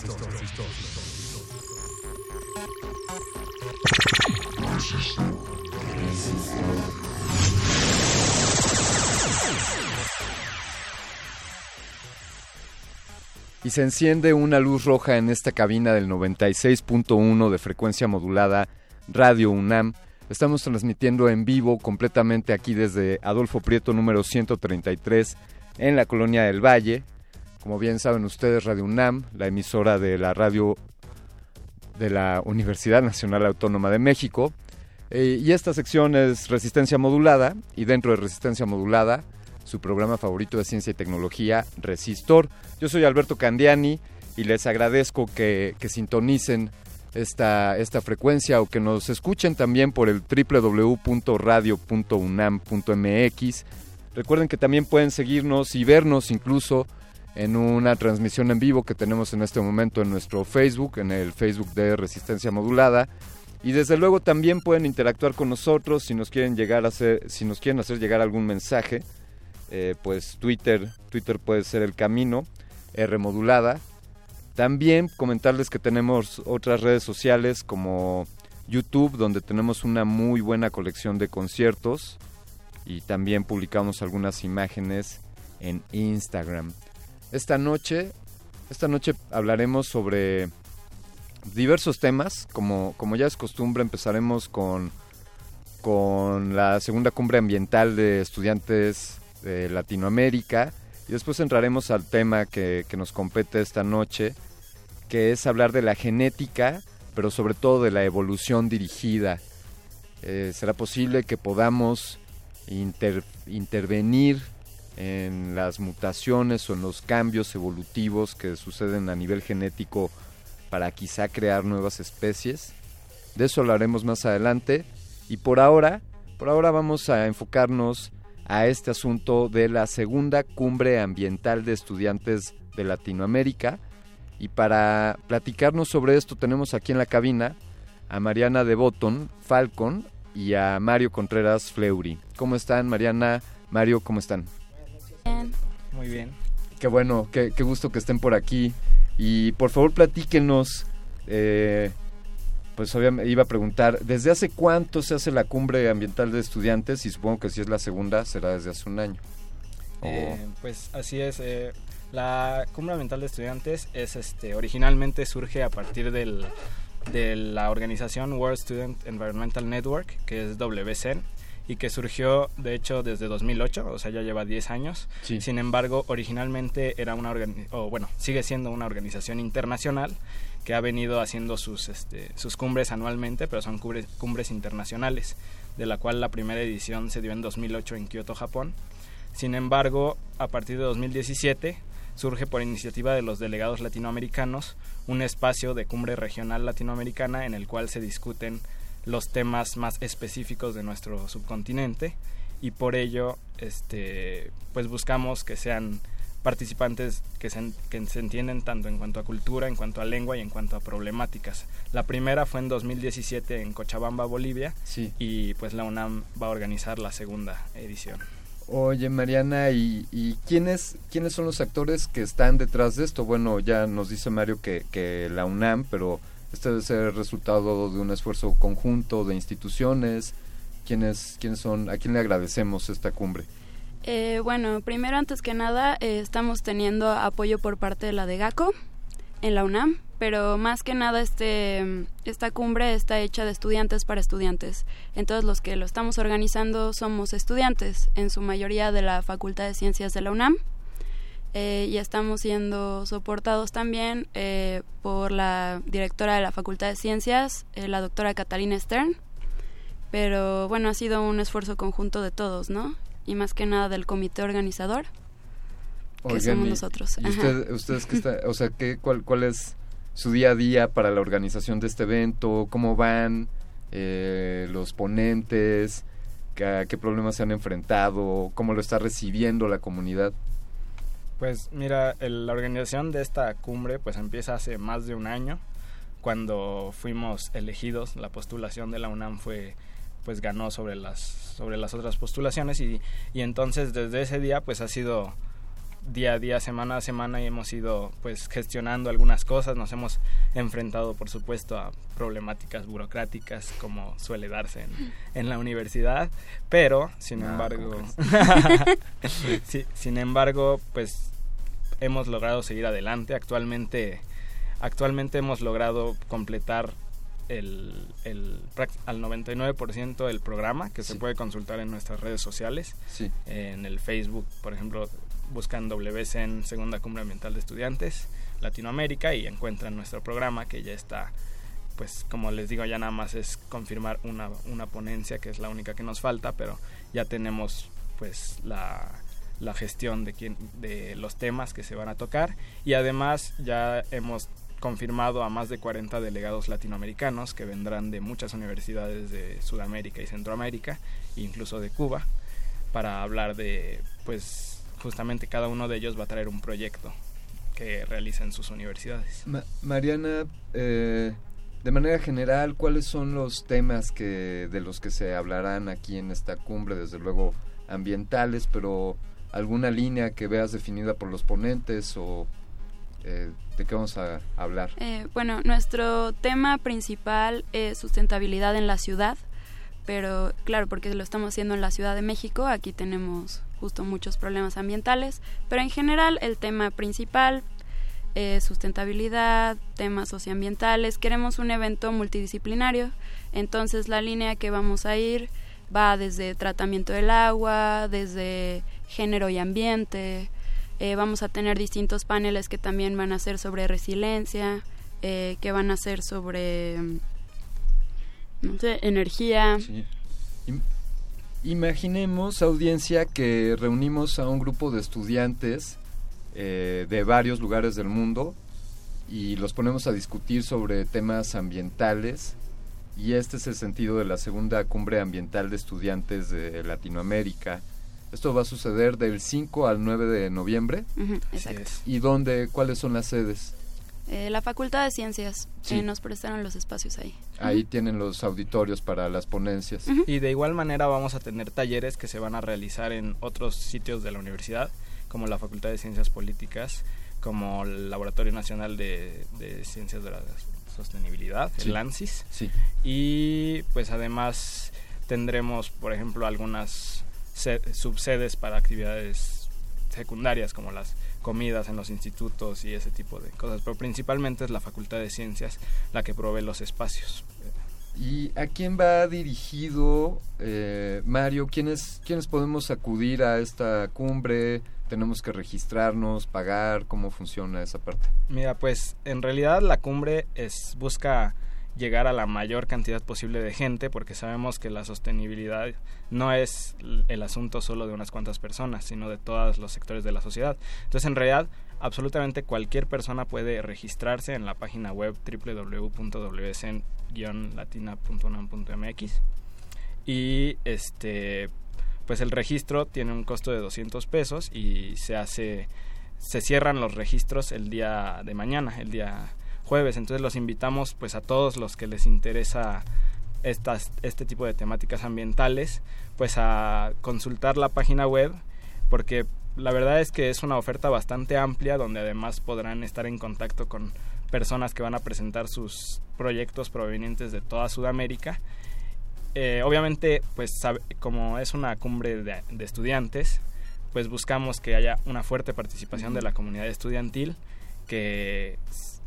Y se enciende una luz roja en esta cabina del 96.1 de frecuencia modulada Radio UNAM. Estamos transmitiendo en vivo completamente aquí desde Adolfo Prieto número 133 en la Colonia del Valle. Como bien saben ustedes, Radio UNAM, la emisora de la radio de la Universidad Nacional Autónoma de México. Y esta sección es Resistencia Modulada, y dentro de Resistencia Modulada, su programa favorito de ciencia y tecnología, Resistor. Yo soy Alberto Candiani y les agradezco que sintonicen esta frecuencia o que nos escuchen también por el www.radio.unam.mx. Recuerden que también pueden seguirnos y vernos incluso en una transmisión en vivo que tenemos en este momento en nuestro Facebook, en el Facebook de Resistencia Modulada. Y desde luego también pueden interactuar con nosotros si nos quieren hacer llegar algún mensaje. Pues Twitter puede ser el camino, R Modulada. También comentarles que tenemos otras redes sociales como YouTube, donde tenemos una muy buena colección de conciertos, y también publicamos algunas imágenes en Instagram. Esta noche hablaremos sobre diversos temas. Como ya es costumbre, empezaremos con la Segunda Cumbre Ambiental de Estudiantes de Latinoamérica, y después entraremos al tema que nos compete esta noche, que es hablar de la genética, pero sobre todo de la evolución dirigida. ¿Será posible que podamos intervenir en las mutaciones o en los cambios evolutivos que suceden a nivel genético para quizá crear nuevas especies? De eso hablaremos más adelante, y por ahora vamos a enfocarnos a este asunto de la Segunda Cumbre Ambiental de Estudiantes de Latinoamérica. Y para platicarnos sobre esto tenemos aquí en la cabina a Mariana de Botton Falcon y a Mario Contreras Fleury. ¿Cómo están, Mariana? Mario, ¿cómo están? Bien. Muy bien. Qué bueno, qué gusto que estén por aquí. Y por favor platíquenos, pues obviamente iba a preguntar, ¿desde hace cuánto se hace la Cumbre Ambiental de Estudiantes? Y supongo que si es la segunda, será desde hace un año. Pues así es. La Cumbre Ambiental de Estudiantes es, originalmente surge a partir de la organización World Student Environmental Network, que es WCEN, y que surgió de hecho desde 2008, o sea ya lleva 10 años. Sí. Sin embargo, originalmente era sigue siendo una organización internacional que ha venido haciendo sus cumbres anualmente, pero son cumbres internacionales, de la cual la primera edición se dio en 2008 en Kioto, Japón. Sin embargo, a partir de 2017 surge por iniciativa de los delegados latinoamericanos un espacio de cumbre regional latinoamericana en el cual se discuten los temas más específicos de nuestro subcontinente, y por ello pues buscamos que sean participantes que se entienden tanto en cuanto a cultura, en cuanto a lengua y en cuanto a problemáticas. La primera fue en 2017 en Cochabamba, Bolivia, sí. Y pues la UNAM va a organizar la segunda edición. Oye, Mariana, ¿y quiénes son los actores que están detrás de esto? Bueno, ya nos dice Mario que la UNAM, pero este debe ser el resultado de un esfuerzo conjunto de instituciones. ¿Quiénes son? ¿A quién le agradecemos esta cumbre? Bueno, primero, antes que nada, estamos teniendo apoyo por parte de la DEGACO, en la UNAM, pero más que nada esta cumbre está hecha de estudiantes para estudiantes. Entonces los que lo estamos organizando somos estudiantes, en su mayoría de la Facultad de Ciencias de la UNAM, y estamos siendo soportados también por la directora de la Facultad de Ciencias, la doctora Catalina Stern, pero bueno, ha sido un esfuerzo conjunto de todos, ¿no? Y más que nada del comité organizador, que Oigan, somos nosotros. ¿Y ustedes qué está, o sea, cuál es su día a día para la organización de este evento? ¿Cómo van los ponentes? ¿Qué problemas se han enfrentado? ¿Cómo lo está recibiendo la comunidad? Pues mira, la organización de esta cumbre pues empieza hace más de un año, cuando fuimos elegidos. La postulación de la UNAM fue... pues ganó sobre las otras postulaciones y entonces desde ese día pues ha sido día a día, semana a semana, y hemos ido pues gestionando algunas cosas. Nos hemos enfrentado por supuesto a problemáticas burocráticas como suele darse en la universidad, pero sin embargo pues hemos logrado seguir adelante. Actualmente hemos logrado completar al 99% el programa, que sí, se puede consultar en nuestras redes sociales, sí, en el Facebook, por ejemplo, buscan WC en Segunda Cumbre Ambiental de Estudiantes Latinoamérica y encuentran nuestro programa, que ya está. Pues como les digo, ya nada más es confirmar una ponencia, que es la única que nos falta, pero ya tenemos pues la gestión de los temas que se van a tocar, y además ya hemos confirmado a más de 40 delegados latinoamericanos que vendrán de muchas universidades de Sudamérica y Centroamérica, e incluso de Cuba, para hablar de, pues, justamente cada uno de ellos va a traer un proyecto que realicen sus universidades. Mariana, de manera general, ¿cuáles son los temas de los que se hablarán aquí en esta cumbre? Desde luego ambientales, pero ¿alguna línea que veas definida por los ponentes o...? ¿De qué vamos a hablar? Bueno, nuestro tema principal es sustentabilidad en la ciudad, pero claro, porque lo estamos haciendo en la Ciudad de México, aquí tenemos justo muchos problemas ambientales, pero en general el tema principal es sustentabilidad, temas socioambientales. Queremos un evento multidisciplinario, entonces la línea que vamos a ir va desde tratamiento del agua, desde género y ambiente. Vamos a tener distintos paneles que también van a ser sobre resiliencia, que van a ser sobre, no sé, energía. Sí. Imaginemos, audiencia, que reunimos a un grupo de estudiantes de varios lugares del mundo y los ponemos a discutir sobre temas ambientales, y este es el sentido de la Segunda Cumbre Ambiental de Estudiantes de Latinoamérica. Esto va a suceder del 5 al 9 de noviembre. Uh-huh, exacto. ¿Y cuáles son las sedes? La Facultad de Ciencias, sí, nos prestaron los espacios ahí. Ahí tienen los auditorios para las ponencias. Uh-huh. Y de igual manera vamos a tener talleres que se van a realizar en otros sitios de la universidad, como la Facultad de Ciencias Políticas, como el Laboratorio Nacional de Ciencias de la Sostenibilidad, sí, el LANCIS. Sí. Y pues además tendremos, por ejemplo, algunas subsedes para actividades secundarias como las comidas en los institutos y ese tipo de cosas, pero principalmente es la Facultad de Ciencias la que provee los espacios. ¿Y a quién va dirigido, Mario? ¿Quiénes podemos acudir a esta cumbre? ¿Tenemos que registrarnos, pagar? ¿Cómo funciona esa parte? Mira, pues en realidad la cumbre busca llegar a la mayor cantidad posible de gente, porque sabemos que la sostenibilidad no es el asunto solo de unas cuantas personas, sino de todos los sectores de la sociedad. Entonces, en realidad, absolutamente cualquier persona puede registrarse en la página web www.wcen-latina.unam.mx y pues el registro tiene un costo de $200 y se cierran los registros el día de mañana, el día jueves. Entonces los invitamos pues a todos los que les interesa este tipo de temáticas ambientales pues a consultar la página web, porque la verdad es que es una oferta bastante amplia, donde además podrán estar en contacto con personas que van a presentar sus proyectos provenientes de toda Sudamérica. Obviamente pues como es una cumbre de estudiantes, pues buscamos que haya una fuerte participación de la comunidad estudiantil, que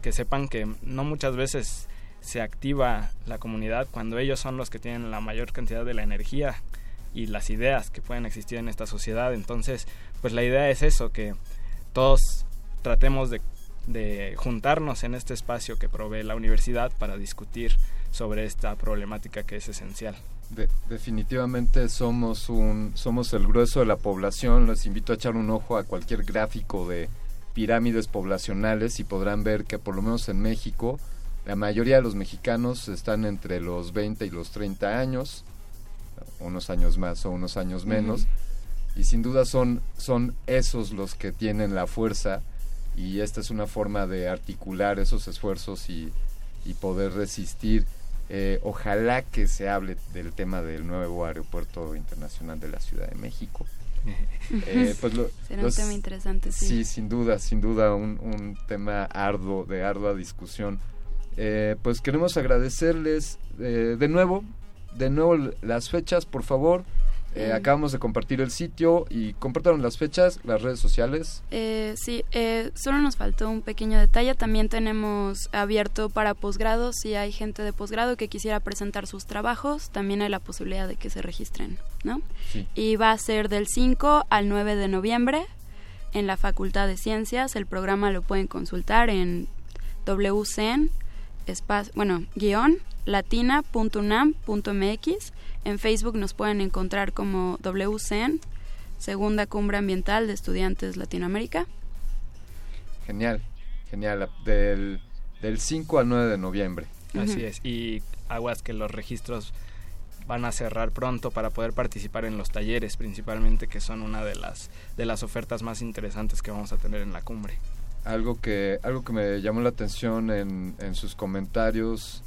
que sepan que no muchas veces se activa la comunidad cuando ellos son los que tienen la mayor cantidad de la energía y las ideas que pueden existir en esta sociedad. Entonces, pues la idea es eso, que todos tratemos de juntarnos en este espacio que provee la universidad para discutir sobre esta problemática que es esencial. Definitivamente somos el grueso de la población. Les invito a echar un ojo a cualquier gráfico de pirámides poblacionales y podrán ver que por lo menos en México la mayoría de los mexicanos están entre los 20 y los 30 años, unos años más o unos años menos, y sin duda son esos los que tienen la fuerza, y esta es una forma de articular esos esfuerzos y poder resistir. Ojalá que se hable del tema del nuevo Aeropuerto Internacional de la Ciudad de México. Pues será un tema interesante. Sí, sin duda un tema arduo, de ardua discusión. Pues queremos agradecerles de nuevo las fechas, por favor. Acabamos de compartir el sitio y compartieron las fechas, las redes sociales. Solo nos faltó un pequeño detalle. También tenemos abierto para posgrado, si hay gente de posgrado que quisiera presentar sus trabajos, también hay la posibilidad de que se registren, ¿no? Sí. Y va a ser del 5 al 9 de noviembre en la Facultad de Ciencias. El programa lo pueden consultar en wcen-latina.unam.mx. En Facebook nos pueden encontrar como WCN, Segunda Cumbre Ambiental de Estudiantes Latinoamérica. Genial, del 5 al 9 de noviembre. Así es, y aguas que los registros van a cerrar pronto para poder participar en los talleres, principalmente, que son una de las ofertas más interesantes que vamos a tener en la cumbre. Algo que me llamó la atención en sus comentarios,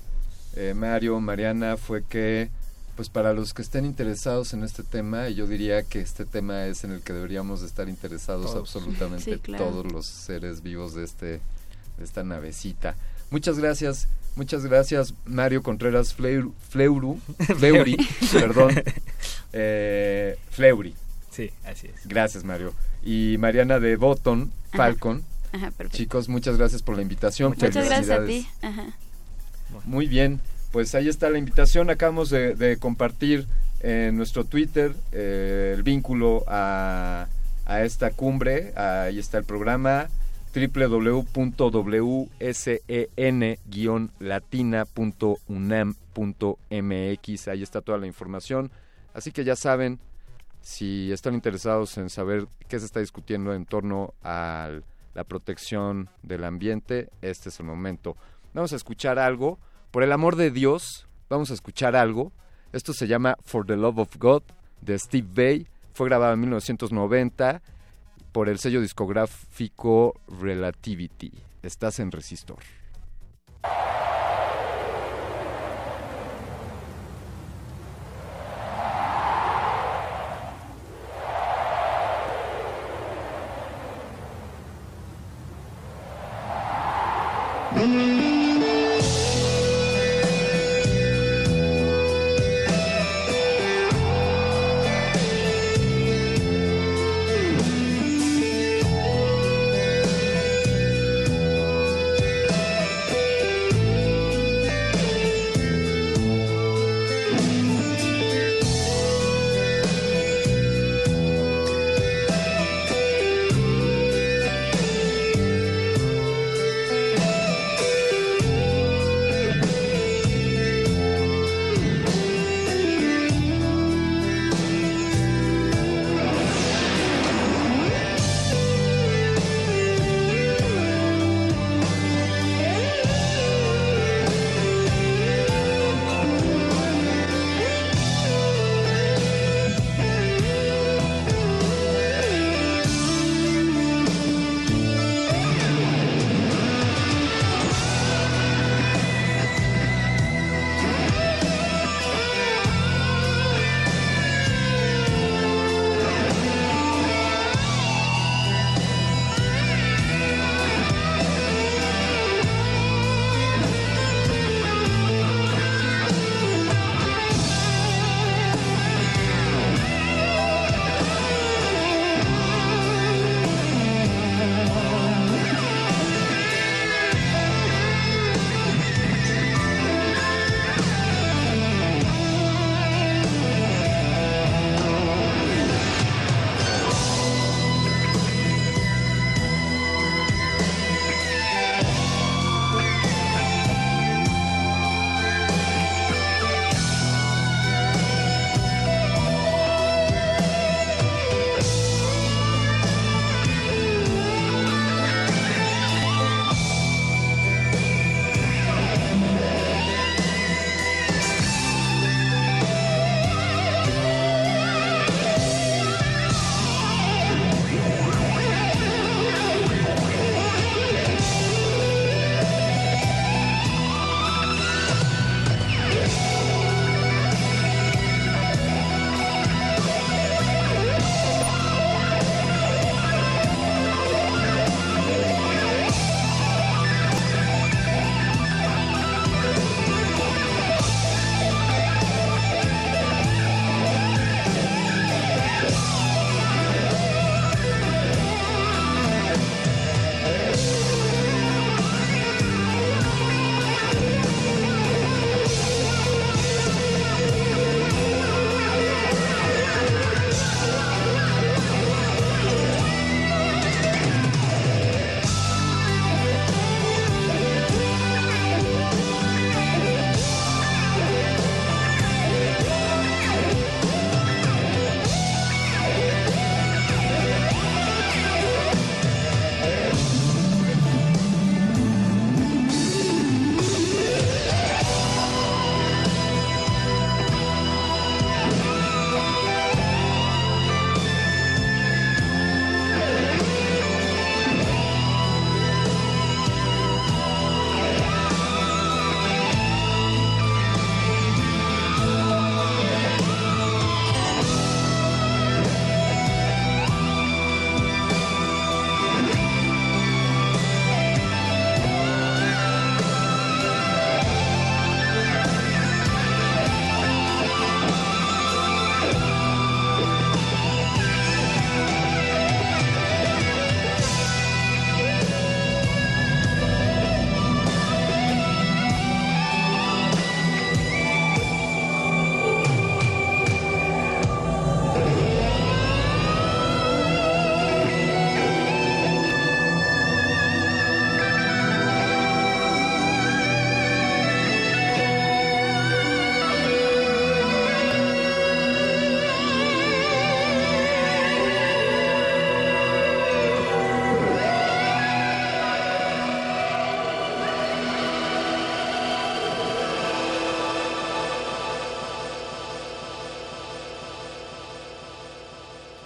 Mario, Mariana, fue que pues para los que estén interesados en este tema, yo diría que este tema es en el que deberíamos estar interesados todos, absolutamente sí, claro, todos los seres vivos de esta navecita. Muchas gracias Mario Contreras Fleury. Sí, así es. Gracias, Mario. Y Mariana de Botton Falcon. Ajá, perfecto. Chicos, muchas gracias por la invitación. Muchas gracias a ti. Ajá. Muy bien. Pues ahí está la invitación. Acabamos de compartir en nuestro Twitter el vínculo a esta cumbre. Ahí está el programa www.wcen-latina.unam.mx. Ahí está toda la información. Así que ya saben, si están interesados en saber qué se está discutiendo en torno a la protección del ambiente, este es el momento. Vamos a escuchar algo. Por el amor de Dios, vamos a escuchar algo. Esto se llama For the Love of God, de Steve Vai. Fue grabado en 1990 por el sello discográfico Relativity. Estás en Resistor.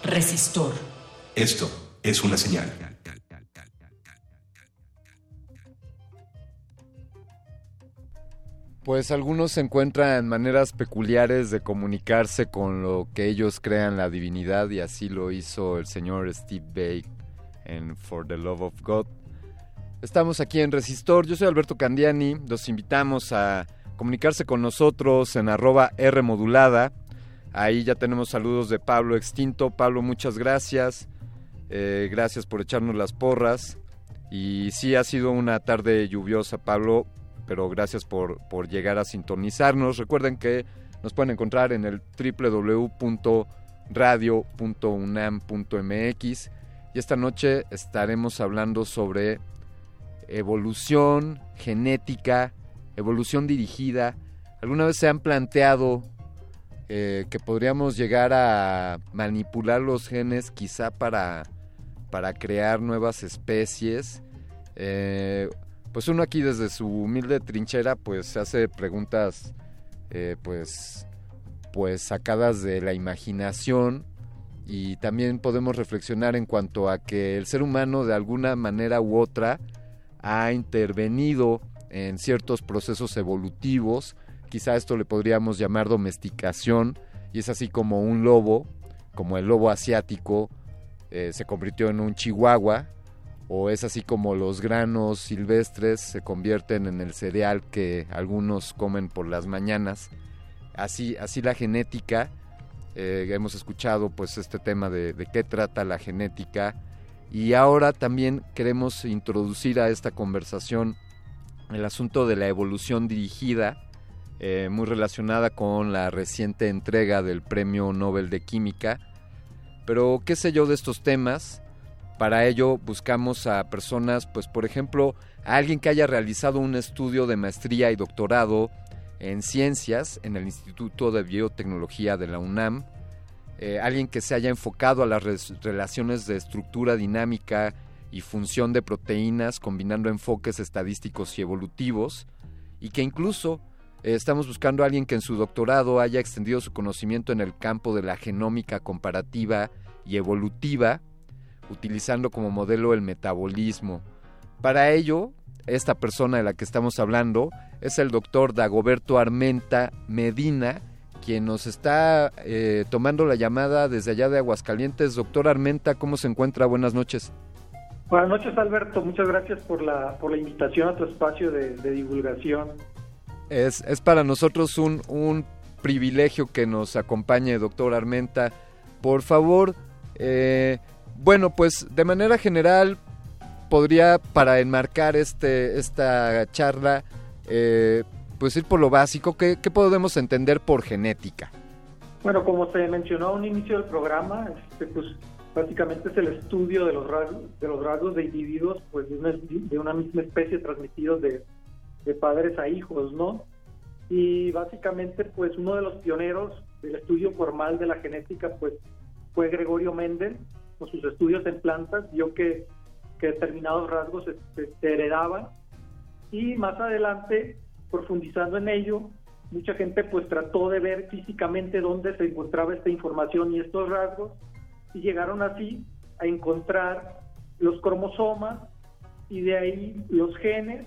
Resistor. Esto es una señal. Pues algunos encuentran maneras peculiares de comunicarse con lo que ellos crean la divinidad, y así lo hizo el señor Steve Bake en For the Love of God. Estamos aquí en Resistor, yo soy Alberto Candiani, los invitamos a comunicarse con nosotros en @Rmodulada. Ahí ya tenemos saludos de Pablo Extinto. Pablo, muchas gracias, gracias por echarnos las porras. Y sí, ha sido una tarde lluviosa, Pablo, pero gracias por llegar a sintonizarnos. Recuerden que nos pueden encontrar en el www.radio.unam.mx y esta noche estaremos hablando sobre evolución genética, evolución dirigida. ¿Alguna vez se han planteado que podríamos llegar a manipular los genes quizá para crear nuevas especies? Pues uno aquí desde su humilde trinchera pues se hace preguntas pues sacadas de la imaginación, y también podemos reflexionar en cuanto a que el ser humano de alguna manera u otra ha intervenido en ciertos procesos evolutivos. Quizá esto le podríamos llamar domesticación, y es así como un lobo, como el lobo asiático, se convirtió en un chihuahua. O es así como los granos silvestres se convierten en el cereal que algunos comen por las mañanas. Así la genética. Hemos escuchado pues este tema de qué trata la genética. Y ahora también queremos introducir a esta conversación el asunto de la evolución dirigida, muy relacionada con la reciente entrega del Premio Nobel de Química. Pero qué sé yo de estos temas. Para ello buscamos a personas, pues por ejemplo, a alguien que haya realizado un estudio de maestría y doctorado en ciencias en el Instituto de Biotecnología de la UNAM, alguien que se haya enfocado a las relaciones de estructura dinámica y función de proteínas, combinando enfoques estadísticos y evolutivos, y que incluso estamos buscando a alguien que en su doctorado haya extendido su conocimiento en el campo de la genómica comparativa y evolutiva, utilizando como modelo el metabolismo. Para ello, esta persona de la que estamos hablando es el doctor Dagoberto Armenta Medina, quien nos está tomando la llamada desde allá de Aguascalientes. Doctor Armenta, ¿cómo se encuentra? Buenas noches. Buenas noches, Alberto. Muchas gracias por la invitación a tu espacio de divulgación. Es para nosotros un privilegio que nos acompañe, doctor Armenta. Por favor, bueno, pues de manera general podría, para enmarcar esta charla, pues ir por lo básico. ¿Qué podemos entender por genética? Bueno, como se mencionó al inicio del programa, pues básicamente es el estudio de los rasgos de individuos pues de una misma especie transmitidos de padres a hijos, ¿no? Y básicamente pues uno de los pioneros del estudio formal de la genética pues fue Gregorio Mendel. Con sus estudios en plantas vio que determinados rasgos se heredaban, y más adelante, profundizando en ello, mucha gente pues trató de ver físicamente dónde se encontraba esta información y estos rasgos, y llegaron así a encontrar los cromosomas y de ahí los genes.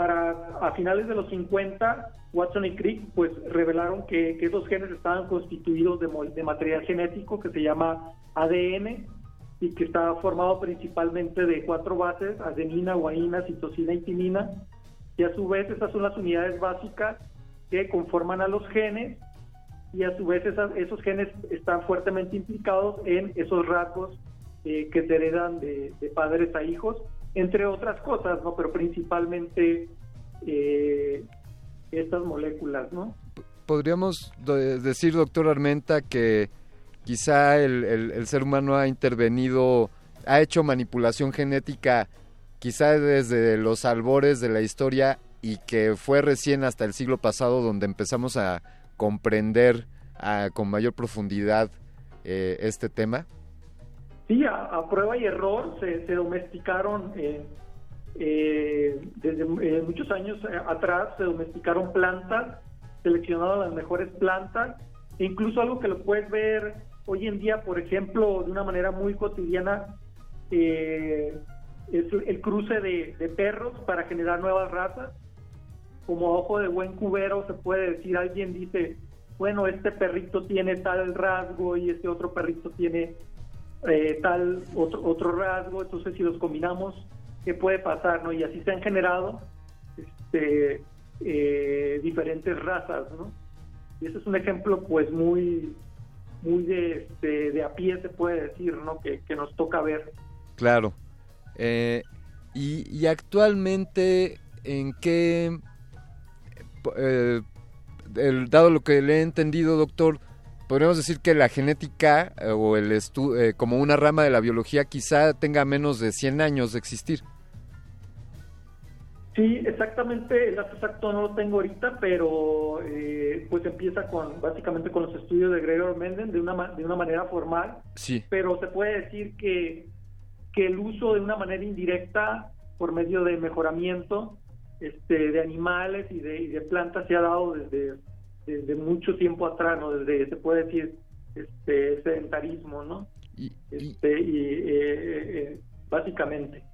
A finales de los 50, Watson y Crick pues revelaron que esos genes estaban constituidos de material genético que se llama ADN, y que está formado principalmente de 4 bases: adenina, guanina, citosina y timina, y a su vez esas son las unidades básicas que conforman a los genes, y a su vez esos genes están fuertemente implicados en esos rasgos que se heredan de padres a hijos, entre otras cosas, ¿no? Pero principalmente estas moléculas, ¿no? Podríamos decir, doctor Armenta, que quizá el ser humano ha intervenido, ha hecho manipulación genética quizá desde los albores de la historia, y que fue recién hasta el siglo pasado donde empezamos a comprender con mayor profundidad este tema. Sí, a prueba y error se domesticaron, desde muchos años atrás se domesticaron plantas, seleccionaron las mejores plantas, e incluso algo que lo puedes ver Hoy en día, por ejemplo, de una manera muy cotidiana, es el cruce de perros para generar nuevas razas. Como ojo de buen cubero se puede decir, alguien dice, bueno, este perrito tiene tal rasgo y este otro perrito tiene tal otro rasgo, entonces si los combinamos, ¿qué puede pasar, no? Y así se han generado diferentes razas, ¿no? Y ese es un ejemplo pues muy de a pie, se puede decir, ¿no? Que nos toca ver. Claro. Y actualmente, ¿en qué, dado lo que le he entendido, doctor, podríamos decir que la genética o el como una rama de la biología quizá tenga menos de 100 años de existir? Sí, exactamente, el dato exacto no lo tengo ahorita, pero pues empieza básicamente con los estudios de Gregor Mendel de una manera formal, sí. Pero se puede decir que el uso de una manera indirecta por medio de mejoramiento de animales y de plantas se ha dado desde mucho tiempo atrás, ¿no? Desde, se puede decir, sedentarismo, ¿no? Básicamente.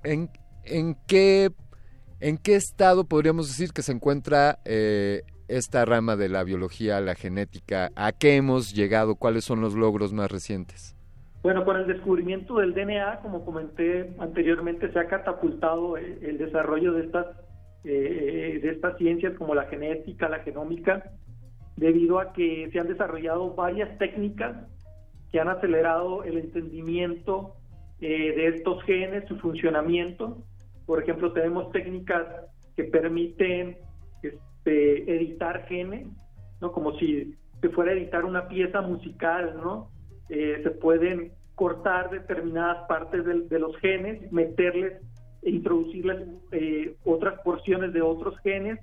¿En qué estado podríamos decir que se encuentra esta rama de la biología, la genética? ¿A qué hemos llegado? ¿Cuáles son los logros más recientes? Bueno, con el descubrimiento del DNA, como comenté anteriormente, se ha catapultado el desarrollo de estas ciencias como la genética, la genómica, debido a que se han desarrollado varias técnicas que han acelerado el entendimiento de estos genes, su funcionamiento. Por ejemplo, tenemos técnicas que permiten editar genes, ¿no? Como si se fuera a editar una pieza musical, ¿no? Se pueden cortar determinadas partes de los genes, meterles e introducirles otras porciones de otros genes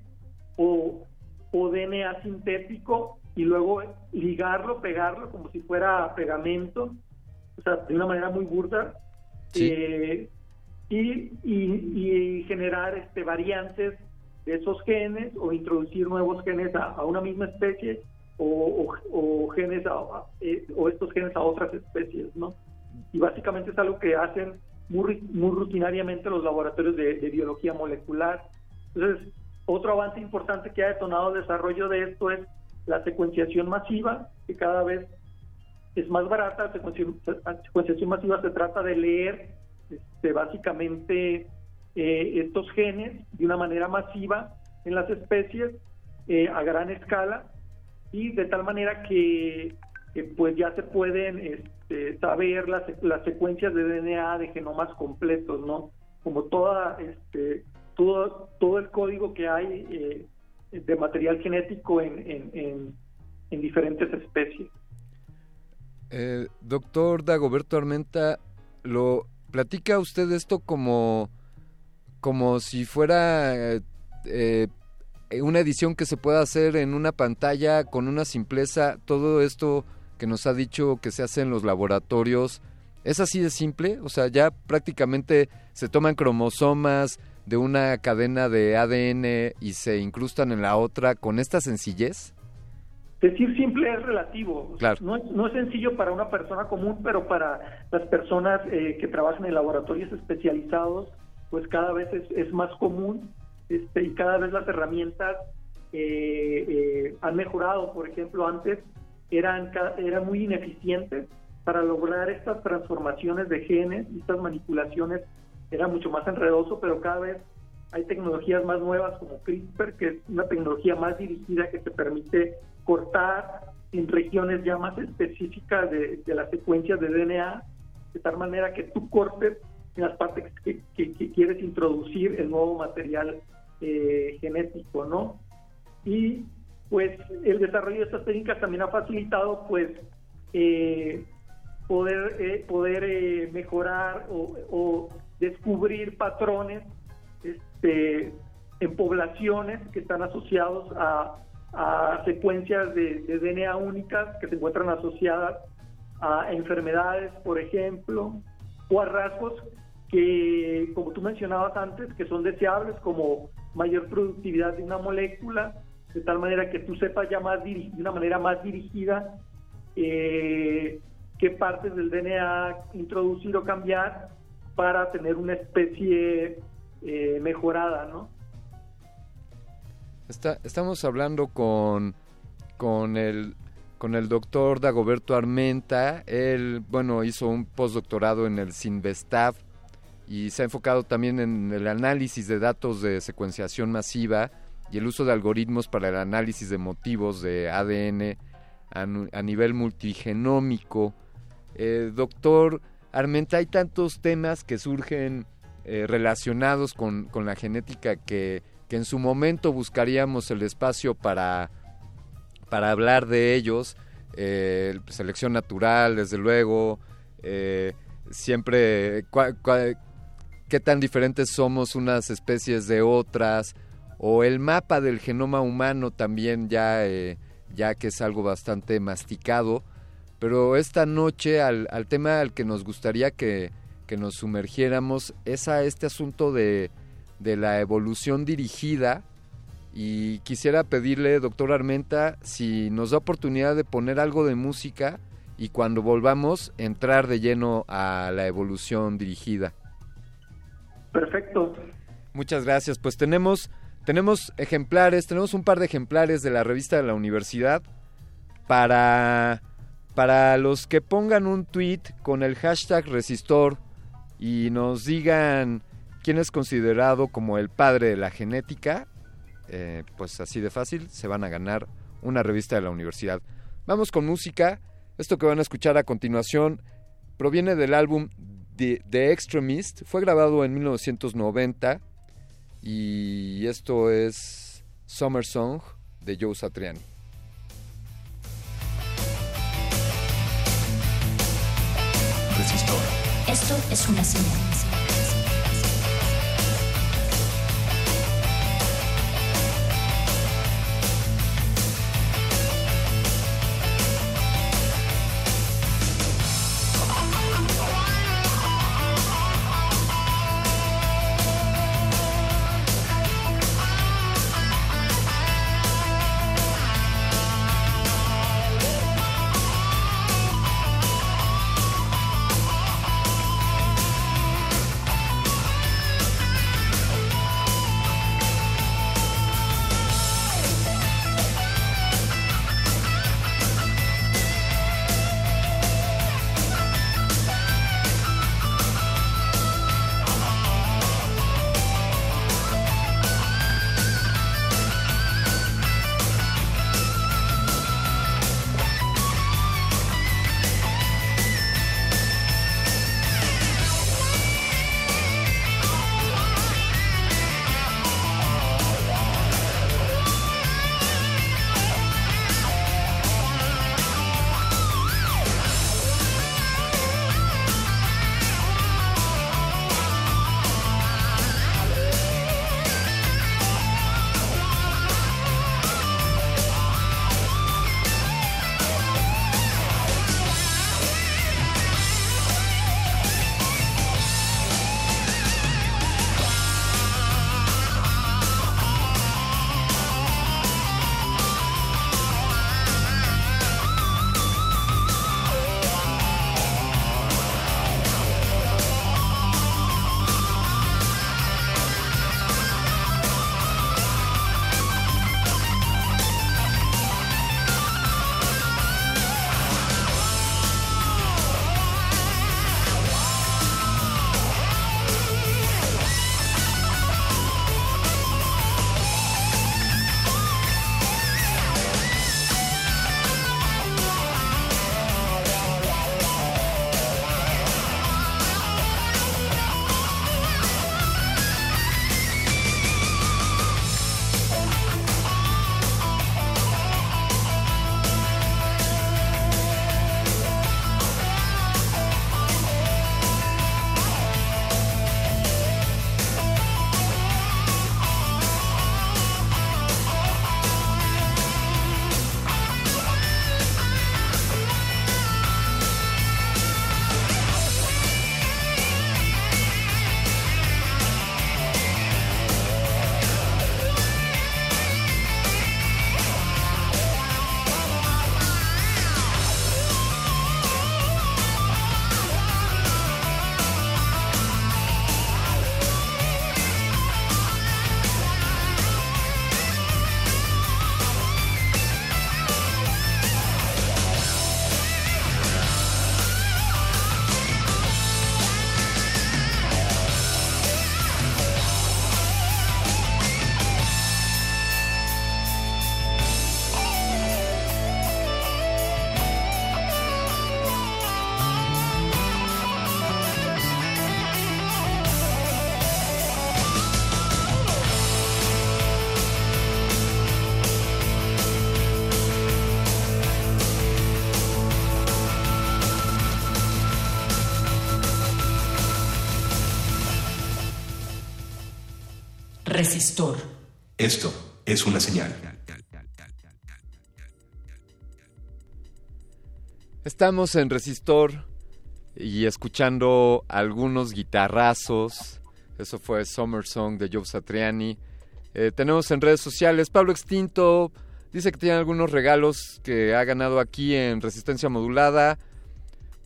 o DNA sintético y luego ligarlo, pegarlo como si fuera pegamento, o sea, de una manera muy burda, sí. Y generar variantes de esos genes o introducir nuevos genes a una misma especie o genes o estos genes a otras especies, ¿no? Y básicamente es algo que hacen muy rutinariamente los laboratorios de biología molecular. Entonces, otro avance importante que ha detonado el desarrollo de esto es la secuenciación masiva, que cada vez es más barata. La secuenciación masiva se trata de leer básicamente estos genes de una manera masiva en las especies a gran escala, y de tal manera que pues ya se pueden saber las secuencias de DNA de genomas completos, ¿no? Como todo el código que hay de material genético en diferentes especies. Doctor Dagoberto Armenta, lo platica usted esto como si fuera una edición que se pueda hacer en una pantalla con una simpleza. Todo esto que nos ha dicho que se hace en los laboratorios, ¿es así de simple? O sea, ya prácticamente se toman cromosomas de una cadena de ADN y se incrustan en la otra con esta sencillez. Decir simple es relativo, claro. No es sencillo para una persona común, pero para las personas que trabajan en laboratorios especializados, pues cada vez es más común, y cada vez las herramientas han mejorado. Por ejemplo, antes eran muy ineficientes para lograr estas transformaciones de genes, estas manipulaciones, era mucho más enredoso, pero cada vez hay tecnologías más nuevas como CRISPR, que es una tecnología más dirigida que te permite cortar en regiones ya más específicas de las secuencias de DNA, de tal manera que tú cortes en las partes que quieres introducir el nuevo material genético, ¿no? Y pues el desarrollo de estas técnicas también ha facilitado pues poder mejorar o descubrir patrones en poblaciones que están asociados a secuencias de DNA únicas que se encuentran asociadas a enfermedades, por ejemplo, o a rasgos que, como tú mencionabas antes, que son deseables, como mayor productividad de una molécula, de tal manera que tú sepas ya de una manera más dirigida qué partes del DNA introducir o cambiar para tener una especie mejorada, ¿no? Estamos hablando con el doctor Dagoberto Armenta. Él, bueno, hizo un postdoctorado en el CINVESTAB y se ha enfocado también en el análisis de datos de secuenciación masiva y el uso de algoritmos para el análisis de motivos de ADN a nivel multigenómico. Doctor Armenta, hay tantos temas que surgen relacionados con la genética que en su momento buscaríamos el espacio para hablar de ellos. Selección natural, desde luego, siempre qué tan diferentes somos unas especies de otras, o el mapa del genoma humano también, ya que es algo bastante masticado. Pero esta noche al tema al que nos gustaría que nos sumergiéramos es a este asunto de la evolución dirigida, y quisiera pedirle, doctor Armenta, si nos da oportunidad de poner algo de música y cuando volvamos entrar de lleno a la evolución dirigida. Perfecto. Muchas gracias. Pues tenemos un par de ejemplares de la revista de la universidad para los que pongan un tweet con el hashtag Resistor y nos digan quién es considerado como el padre de la genética. Pues así de fácil, se van a ganar una revista de la universidad. Vamos con música. Esto que van a escuchar a continuación proviene del álbum The Extremist. Fue grabado en 1990 y esto es Summer Song de Joe Satriani. Resistor. Esto es una señal. Resistor. Esto es una señal. Estamos en Resistor y escuchando algunos guitarrazos. Eso fue Summer Song de Joe Satriani. Tenemos en redes sociales, Pablo Extinto dice que tiene algunos regalos que ha ganado aquí en Resistencia Modulada.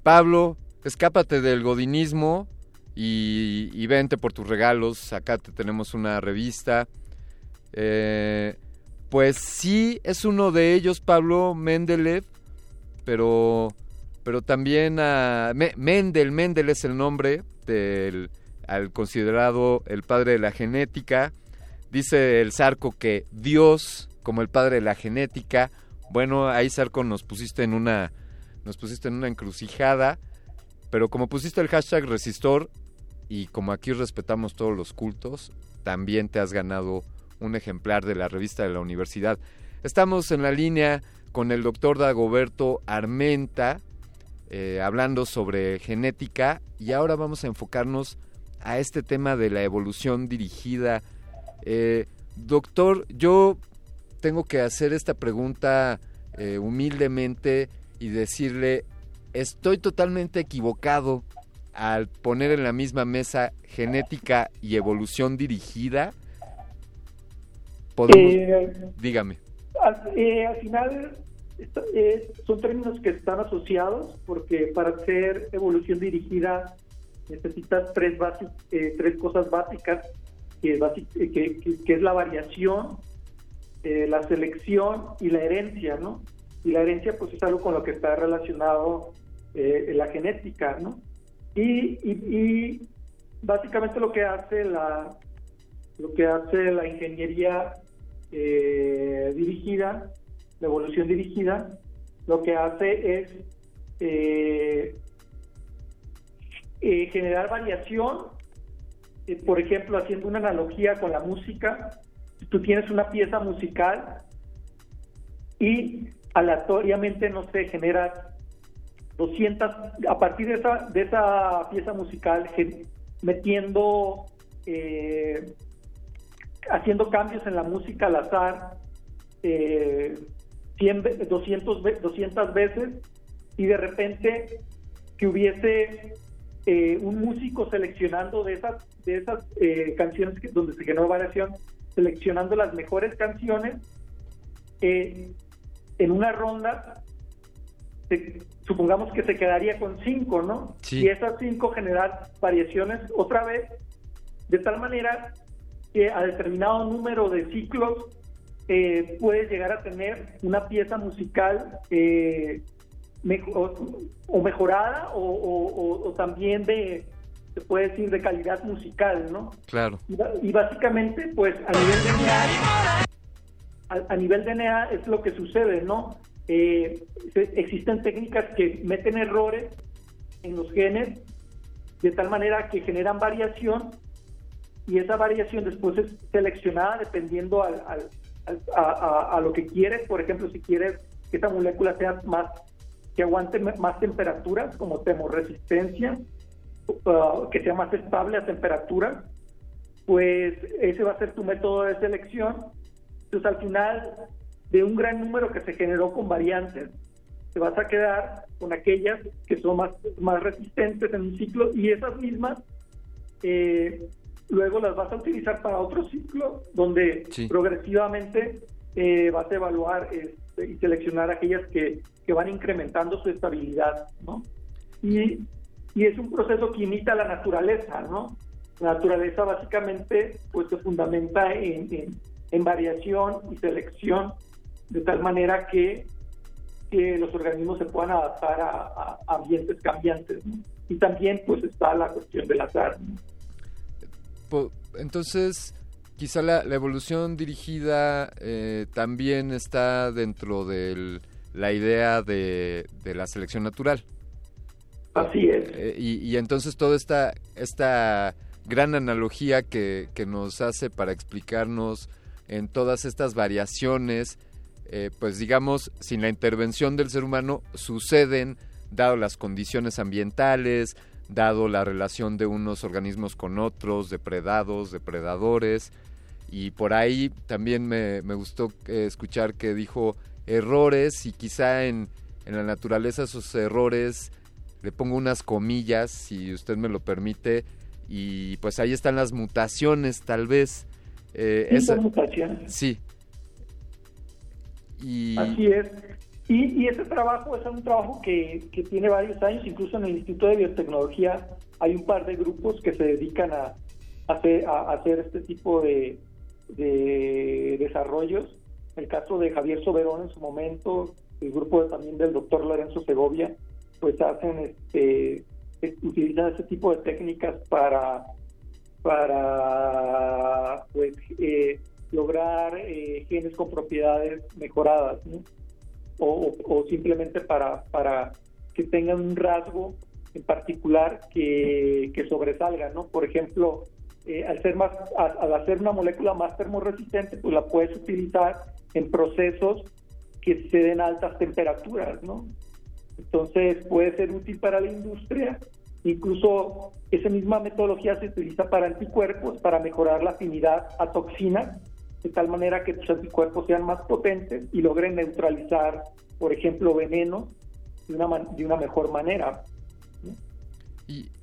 Pablo, escápate del godinismo y vente por tus regalos, acá te tenemos una revista. Pues sí, es uno de ellos, Pablo Mendeleev, pero también a Mendel es el nombre al considerado el padre de la genética. Dice el Zarco que Dios como el padre de la genética. Bueno, ahí, Zarco, nos pusiste en una encrucijada, pero como pusiste el hashtag Resistor y como aquí respetamos todos los cultos, también te has ganado un ejemplar de la revista de la universidad. Estamos en la línea con el doctor Dagoberto Armenta, hablando sobre genética, y ahora vamos a enfocarnos a este tema de la evolución dirigida. Doctor, yo tengo que hacer esta pregunta humildemente y decirle, estoy totalmente equivocado al poner en la misma mesa genética y evolución dirigida. Dígame. Al final son términos que están asociados, porque para hacer evolución dirigida necesitas tres cosas básicas. Que es la variación, la selección y la herencia, ¿no? Y la herencia, pues, es algo con lo que está relacionado la genética, ¿no? Y básicamente lo que hace la ingeniería dirigida, la evolución dirigida, lo que hace es generar variación. Por ejemplo, haciendo una analogía con la música, tú tienes una pieza musical y aleatoriamente, no sé, generas 200, a partir de esa pieza musical, haciendo cambios en la música al azar 200 veces, y de repente que hubiese un músico seleccionando de esas canciones donde se generó variación, seleccionando las mejores canciones en una ronda, supongamos que se quedaría con 5, ¿no? Sí. Y esas 5 generar variaciones otra vez, de tal manera que a determinado número de ciclos puedes llegar a tener una pieza musical mejorada o también se puede decir de calidad musical, ¿no? Claro. Y básicamente, pues, a nivel DNA es lo que sucede, ¿no? Existen técnicas que meten errores en los genes de tal manera que generan variación, y esa variación después es seleccionada dependiendo a lo que quieres. Por ejemplo, si quieres que esa molécula sea que aguante más temperaturas, como termoresistencia, que sea más estable a temperatura, pues ese va a ser tu método de selección. Entonces, al final, de un gran número que se generó con variantes, te vas a quedar con aquellas que son más resistentes en un ciclo, y esas mismas luego las vas a utilizar para otro ciclo, donde sí, progresivamente vas a evaluar y seleccionar aquellas que van incrementando su estabilidad, ¿no? Y es un proceso que imita la naturaleza, ¿no? La naturaleza básicamente, pues, se fundamenta en variación y selección, de tal manera que los organismos se puedan adaptar a ambientes cambiantes, ¿no? Y también, pues, está la cuestión del azar, ¿no? Entonces, quizá la evolución dirigida también está dentro de la idea de la selección natural. Así es. Y entonces toda esta gran analogía que nos hace para explicarnos en todas estas variaciones, pues, digamos, sin la intervención del ser humano, suceden dado las condiciones ambientales, dado la relación de unos organismos con otros, depredados, depredadores, Y por ahí también me gustó escuchar que dijo errores, y quizá en la naturaleza esos errores, le pongo unas comillas si usted me lo permite, y pues ahí están las mutaciones tal vez. Mutaciones. Sí. Así es. Y este trabajo es un trabajo que tiene varios años, incluso en el Instituto de Biotecnología hay un par de grupos que se dedican a hacer este tipo de desarrollos. El caso de Javier Soberón en su momento, el grupo también del doctor Lorenzo Segovia, pues utilizan este tipo de técnicas para lograr genes con propiedades mejoradas, ¿no? O simplemente para que tengan un rasgo en particular que sobresalga, ¿no? Por ejemplo, al hacer una molécula más termorresistente, pues la puedes utilizar en procesos que se den altas temperaturas, ¿no? Entonces puede ser útil para la industria. Incluso esa misma metodología se utiliza para anticuerpos, para mejorar la afinidad a toxinas, de tal manera que tus anticuerpos sean más potentes y logren neutralizar, por ejemplo, veneno de una mejor manera.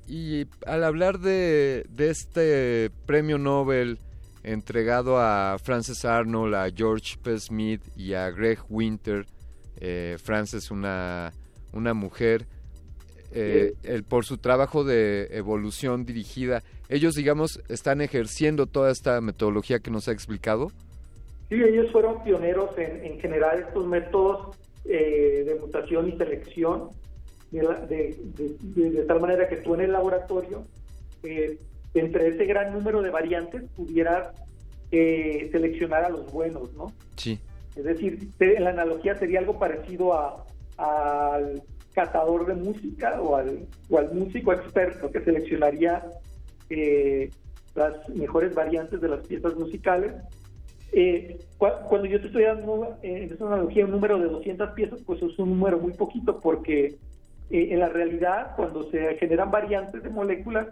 Y al hablar de este premio Nobel entregado a Frances Arnold, a George P. Smith y a Greg Winter, Frances una mujer, por su trabajo de evolución dirigida, ellos, digamos, están ejerciendo toda esta metodología que nos ha explicado. Sí, ellos fueron pioneros en generar estos métodos de mutación y selección, de tal manera que tú en el laboratorio, entre ese gran número de variantes, pudieras seleccionar a los buenos, ¿no? Sí. Es decir, en la analogía sería algo parecido al catador de música o al músico experto que seleccionaría las mejores variantes de las piezas musicales. Cuando yo te estoy dando en esa analogía un número de 200 piezas, pues es un número muy poquito, porque en la realidad, cuando se generan variantes de moléculas,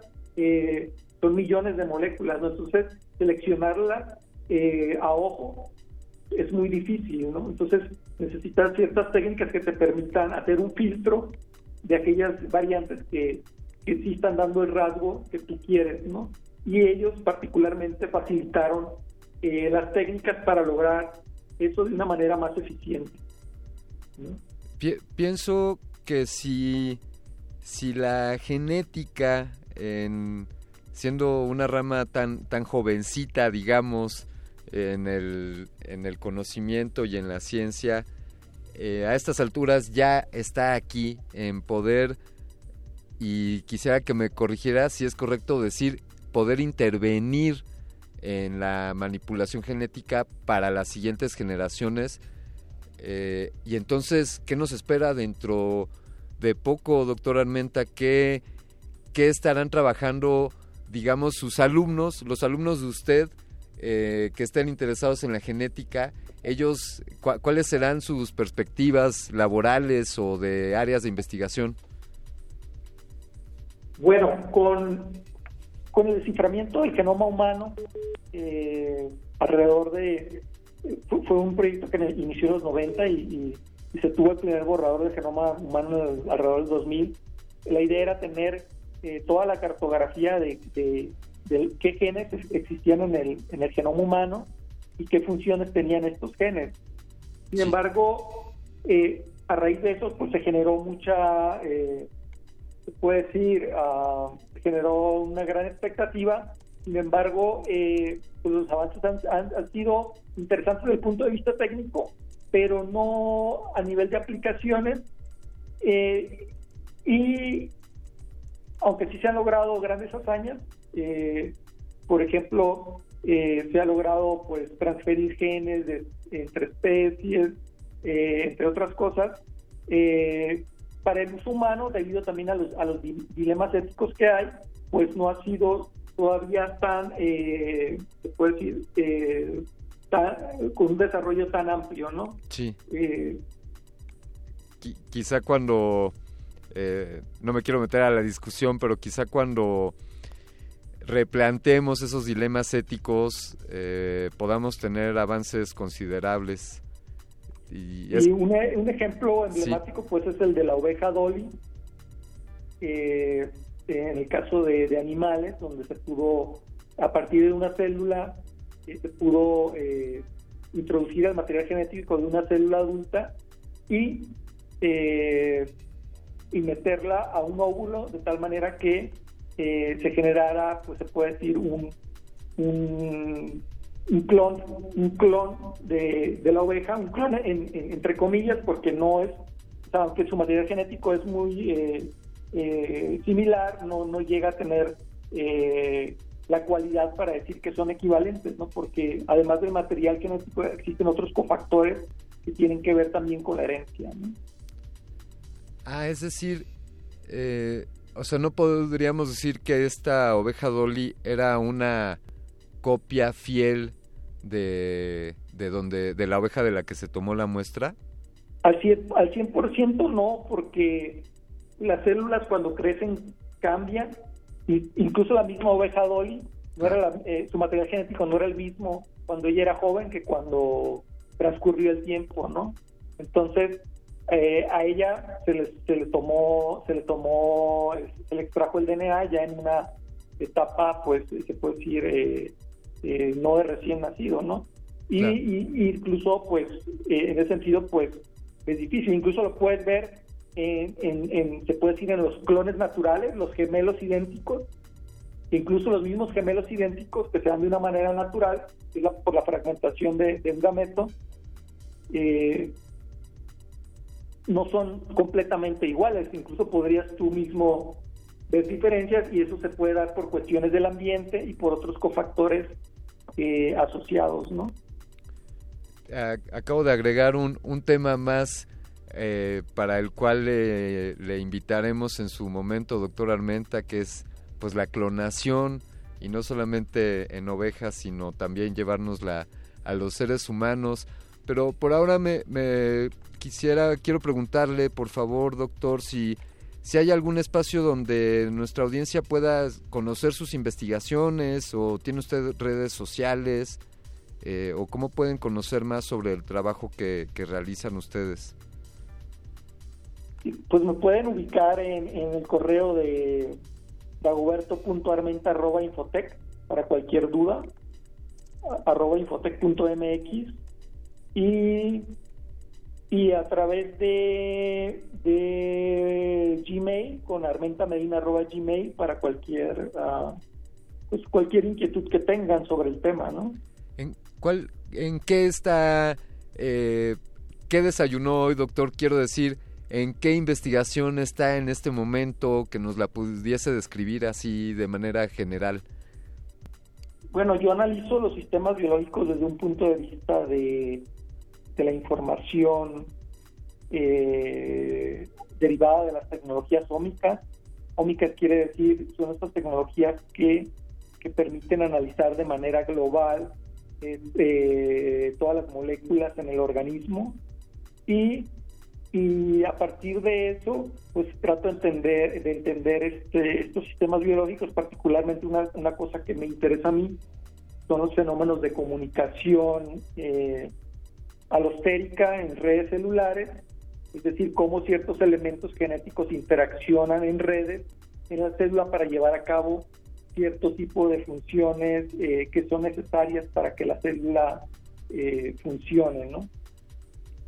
son millones de moléculas, ¿no? Entonces, seleccionarlas a ojo es muy difícil, ¿no? Entonces, necesitas ciertas técnicas que te permitan hacer un filtro de aquellas variantes que sí están dando el rasgo que tú quieres, ¿no? Y ellos particularmente facilitaron las técnicas para lograr eso de una manera más eficiente, ¿no? Pienso que si la genética, siendo una rama tan jovencita, digamos, en el conocimiento y en la ciencia, a estas alturas ya está aquí en poder, y quisiera que me corrigiera si es correcto decir poder intervenir en la manipulación genética para las siguientes generaciones. Y entonces, ¿qué nos espera dentro de poco, doctor Armenta? ¿Qué estarán trabajando, digamos, sus alumnos, los alumnos de usted, que estén interesados en la genética? Ellos, ¿cuáles serán sus perspectivas laborales o de áreas de investigación? Bueno, con el desciframiento del genoma humano, fue un proyecto que inició en los 90 y se tuvo el primer borrador del genoma humano alrededor del 2000. La idea era tener toda la cartografía de qué genes existían en el genoma humano y qué funciones tenían estos genes. Sin embargo, a raíz de eso, pues se generó generó una gran expectativa. Sin embargo, pues los avances han sido interesantes desde el punto de vista técnico, pero no a nivel de aplicaciones. Y aunque sí se han logrado grandes hazañas, por ejemplo, se ha logrado pues transferir genes entre especies, entre otras cosas, para el uso humano, debido también a los dilemas éticos que hay, pues no ha sido todavía con un desarrollo tan amplio, ¿no? Sí. Quizá cuando, no me quiero meter a la discusión, pero quizá cuando replanteemos esos dilemas éticos, podamos tener avances considerables. Y es... un ejemplo emblemático, sí, pues es el de la oveja Dolly, en el caso de animales, donde se pudo, a partir de una célula, se pudo introducir el material genético de una célula adulta y meterla a un óvulo de tal manera que se generara, pues se puede decir, un clon de la oveja, un clon entre comillas, porque no es, o sea, aunque su material genético es muy similar, no llega a tener la cualidad para decir que son equivalentes, ¿no? Porque además del material genético existen otros cofactores que tienen que ver también con la herencia, ¿no? Ah, es decir, o sea, no podríamos decir que esta oveja Dolly era una copia fiel de la oveja de la que se tomó la muestra. Al 100% no, porque las células cuando crecen cambian, incluso la misma oveja Dolly no era su material genético no era el mismo cuando ella era joven que cuando transcurrió el tiempo, ¿no? Entonces a ella se le extrajo el DNA ya en una etapa, pues se puede decir no de recién nacido, ¿no? Y incluso, pues en ese sentido, pues es difícil. Incluso lo puedes ver se puede decir en los clones naturales, los gemelos idénticos, incluso los mismos gemelos idénticos que se dan de una manera natural, es por la fragmentación de un gameto, no son completamente iguales, incluso podrías tú mismo ver diferencias, y eso se puede dar por cuestiones del ambiente y por otros cofactores asociados, ¿no? Acabo de agregar un tema más para el cual le invitaremos en su momento, doctor Armenta, que es pues la clonación, y no solamente en ovejas, sino también llevárnosla a los seres humanos. Pero por ahora quiero preguntarle, por favor, doctor, si hay algún espacio donde nuestra audiencia pueda conocer sus investigaciones, o tiene usted redes sociales, o cómo pueden conocer más sobre el trabajo que realizan ustedes. Pues me pueden ubicar en el correo de dagoberto.armenta@infotec para cualquier duda, @infotec.mx, y a través de Gmail, con armentamedina@gmail, para cualquier inquietud que tengan sobre el tema, ¿no? ¿En qué está? ¿Qué desayunó hoy, doctor? Quiero decir, ¿en qué investigación está en este momento que nos la pudiese describir así de manera general? Bueno, yo analizo los sistemas biológicos desde un punto de vista de la información derivada de las tecnologías ómicas. Ómicas quiere decir, son estas tecnologías que permiten analizar de manera global todas las moléculas en el organismo, y a partir de eso, pues trato de entender estos sistemas biológicos. Particularmente una cosa que me interesa a mí son los fenómenos de comunicación alostérica en redes celulares, es decir, cómo ciertos elementos genéticos interaccionan en redes en la célula para llevar a cabo cierto tipo de funciones que son necesarias para que la célula funcione, ¿no?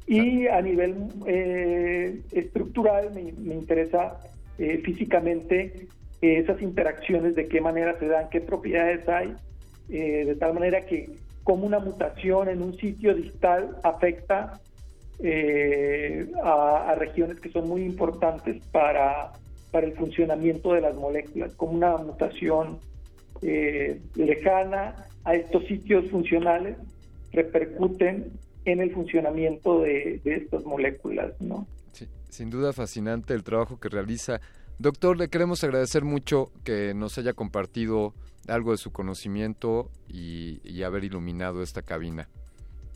Y a nivel estructural me interesa físicamente esas interacciones, de qué manera se dan, qué propiedades hay, de tal manera que cómo una mutación en un sitio distal afecta a regiones que son muy importantes para el funcionamiento de las moléculas, como una mutación lejana a estos sitios funcionales repercuten en el funcionamiento de estas moléculas, ¿no? Sí, sin duda fascinante el trabajo que realiza. Doctor, le queremos agradecer mucho que nos haya compartido algo de su conocimiento y haber iluminado esta cabina.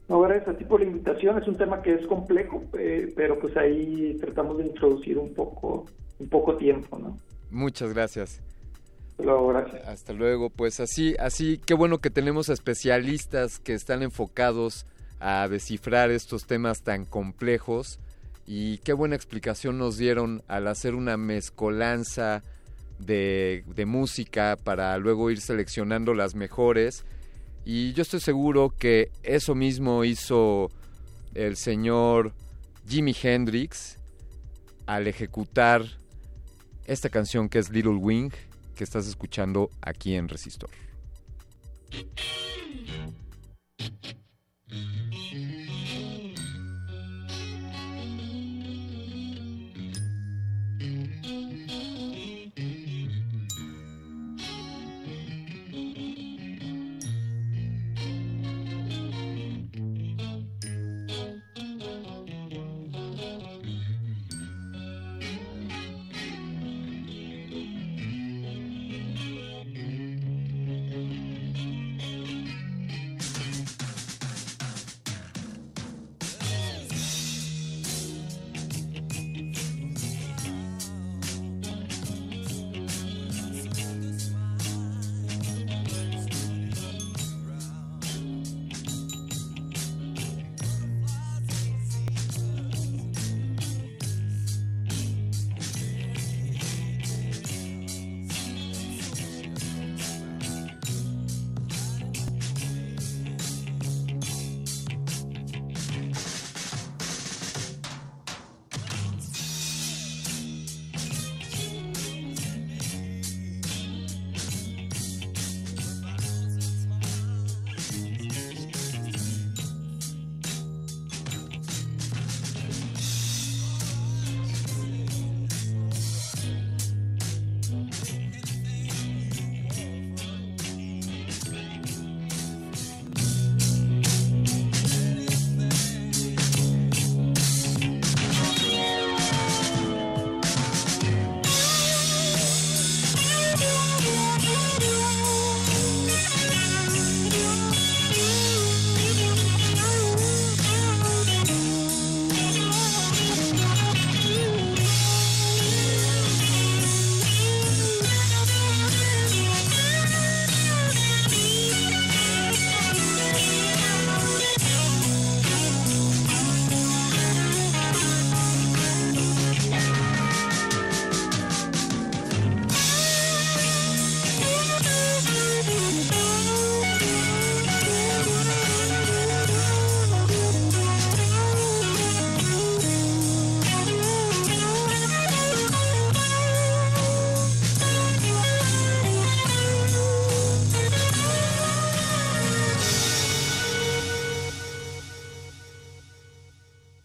No, gracias a ti por la invitación. Es un tema que es complejo, pero pues ahí tratamos de introducir un poco tiempo, ¿no? Muchas gracias. Luego, gracias. Hasta luego, pues así, qué bueno que tenemos a especialistas que están enfocados a descifrar estos temas tan complejos, y qué buena explicación nos dieron al hacer una mezcolanza de música para luego ir seleccionando las mejores. Y yo estoy seguro que eso mismo hizo el señor Jimi Hendrix al ejecutar esta canción que es Little Wing, que estás escuchando aquí en Resistor.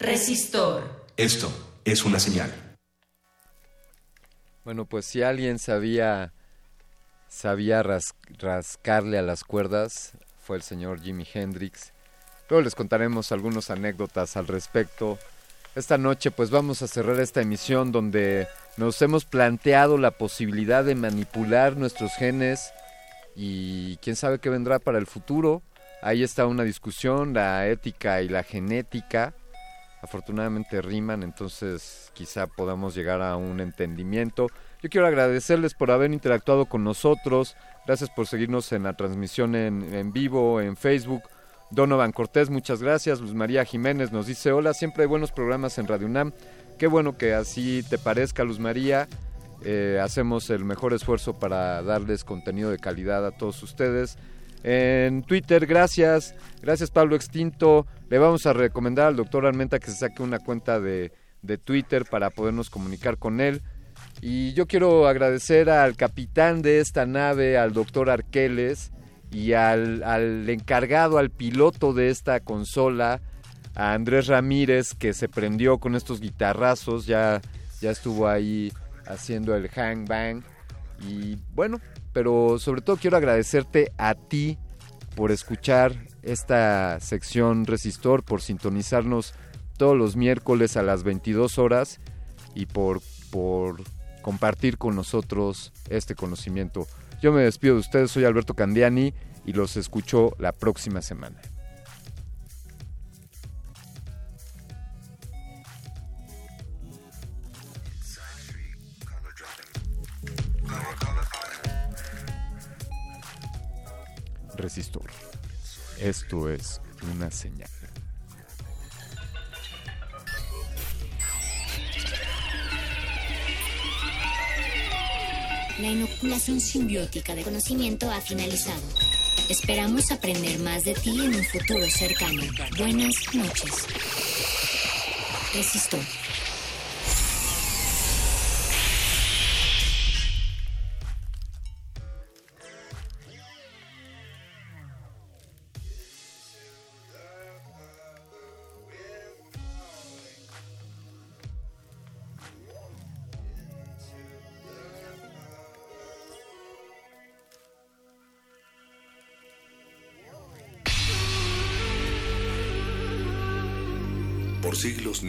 Resistor. Esto es una señal. Bueno, pues si alguien sabía rascarle a las cuerdas, fue el señor Jimi Hendrix. Pero les contaremos algunas anécdotas al respecto. Esta noche pues vamos a cerrar esta emisión donde nos hemos planteado la posibilidad de manipular nuestros genes, y quién sabe qué vendrá para el futuro. Ahí está una discusión, la ética y la genética. Afortunadamente riman, entonces quizá podamos llegar a un entendimiento. Yo quiero agradecerles por haber interactuado con nosotros. Gracias por seguirnos en la transmisión en vivo, en Facebook. Donovan Cortés, muchas gracias. Luz María Jiménez nos dice, hola, siempre hay buenos programas en Radio UNAM. Qué bueno que así te parezca, Luz María. Hacemos el mejor esfuerzo para darles contenido de calidad a todos ustedes. En Twitter, gracias Pablo Extinto, le vamos a recomendar al doctor Armenta que se saque una cuenta de Twitter para podernos comunicar con él. Y yo quiero agradecer al capitán de esta nave, al doctor Arqueles, y al encargado, al piloto de esta consola, a Andrés Ramírez, que se prendió con estos guitarrazos, ya estuvo ahí haciendo el hang bang, y bueno... Pero sobre todo quiero agradecerte a ti por escuchar esta sección Resistor, por sintonizarnos todos los miércoles a las 22 horas y por compartir con nosotros este conocimiento. Yo me despido de ustedes, soy Alberto Candiani y los escucho la próxima semana. Esto es una señal. La inoculación simbiótica de conocimiento ha finalizado. Esperamos aprender más de ti en un futuro cercano. Buenas noches. Resistor. Siglos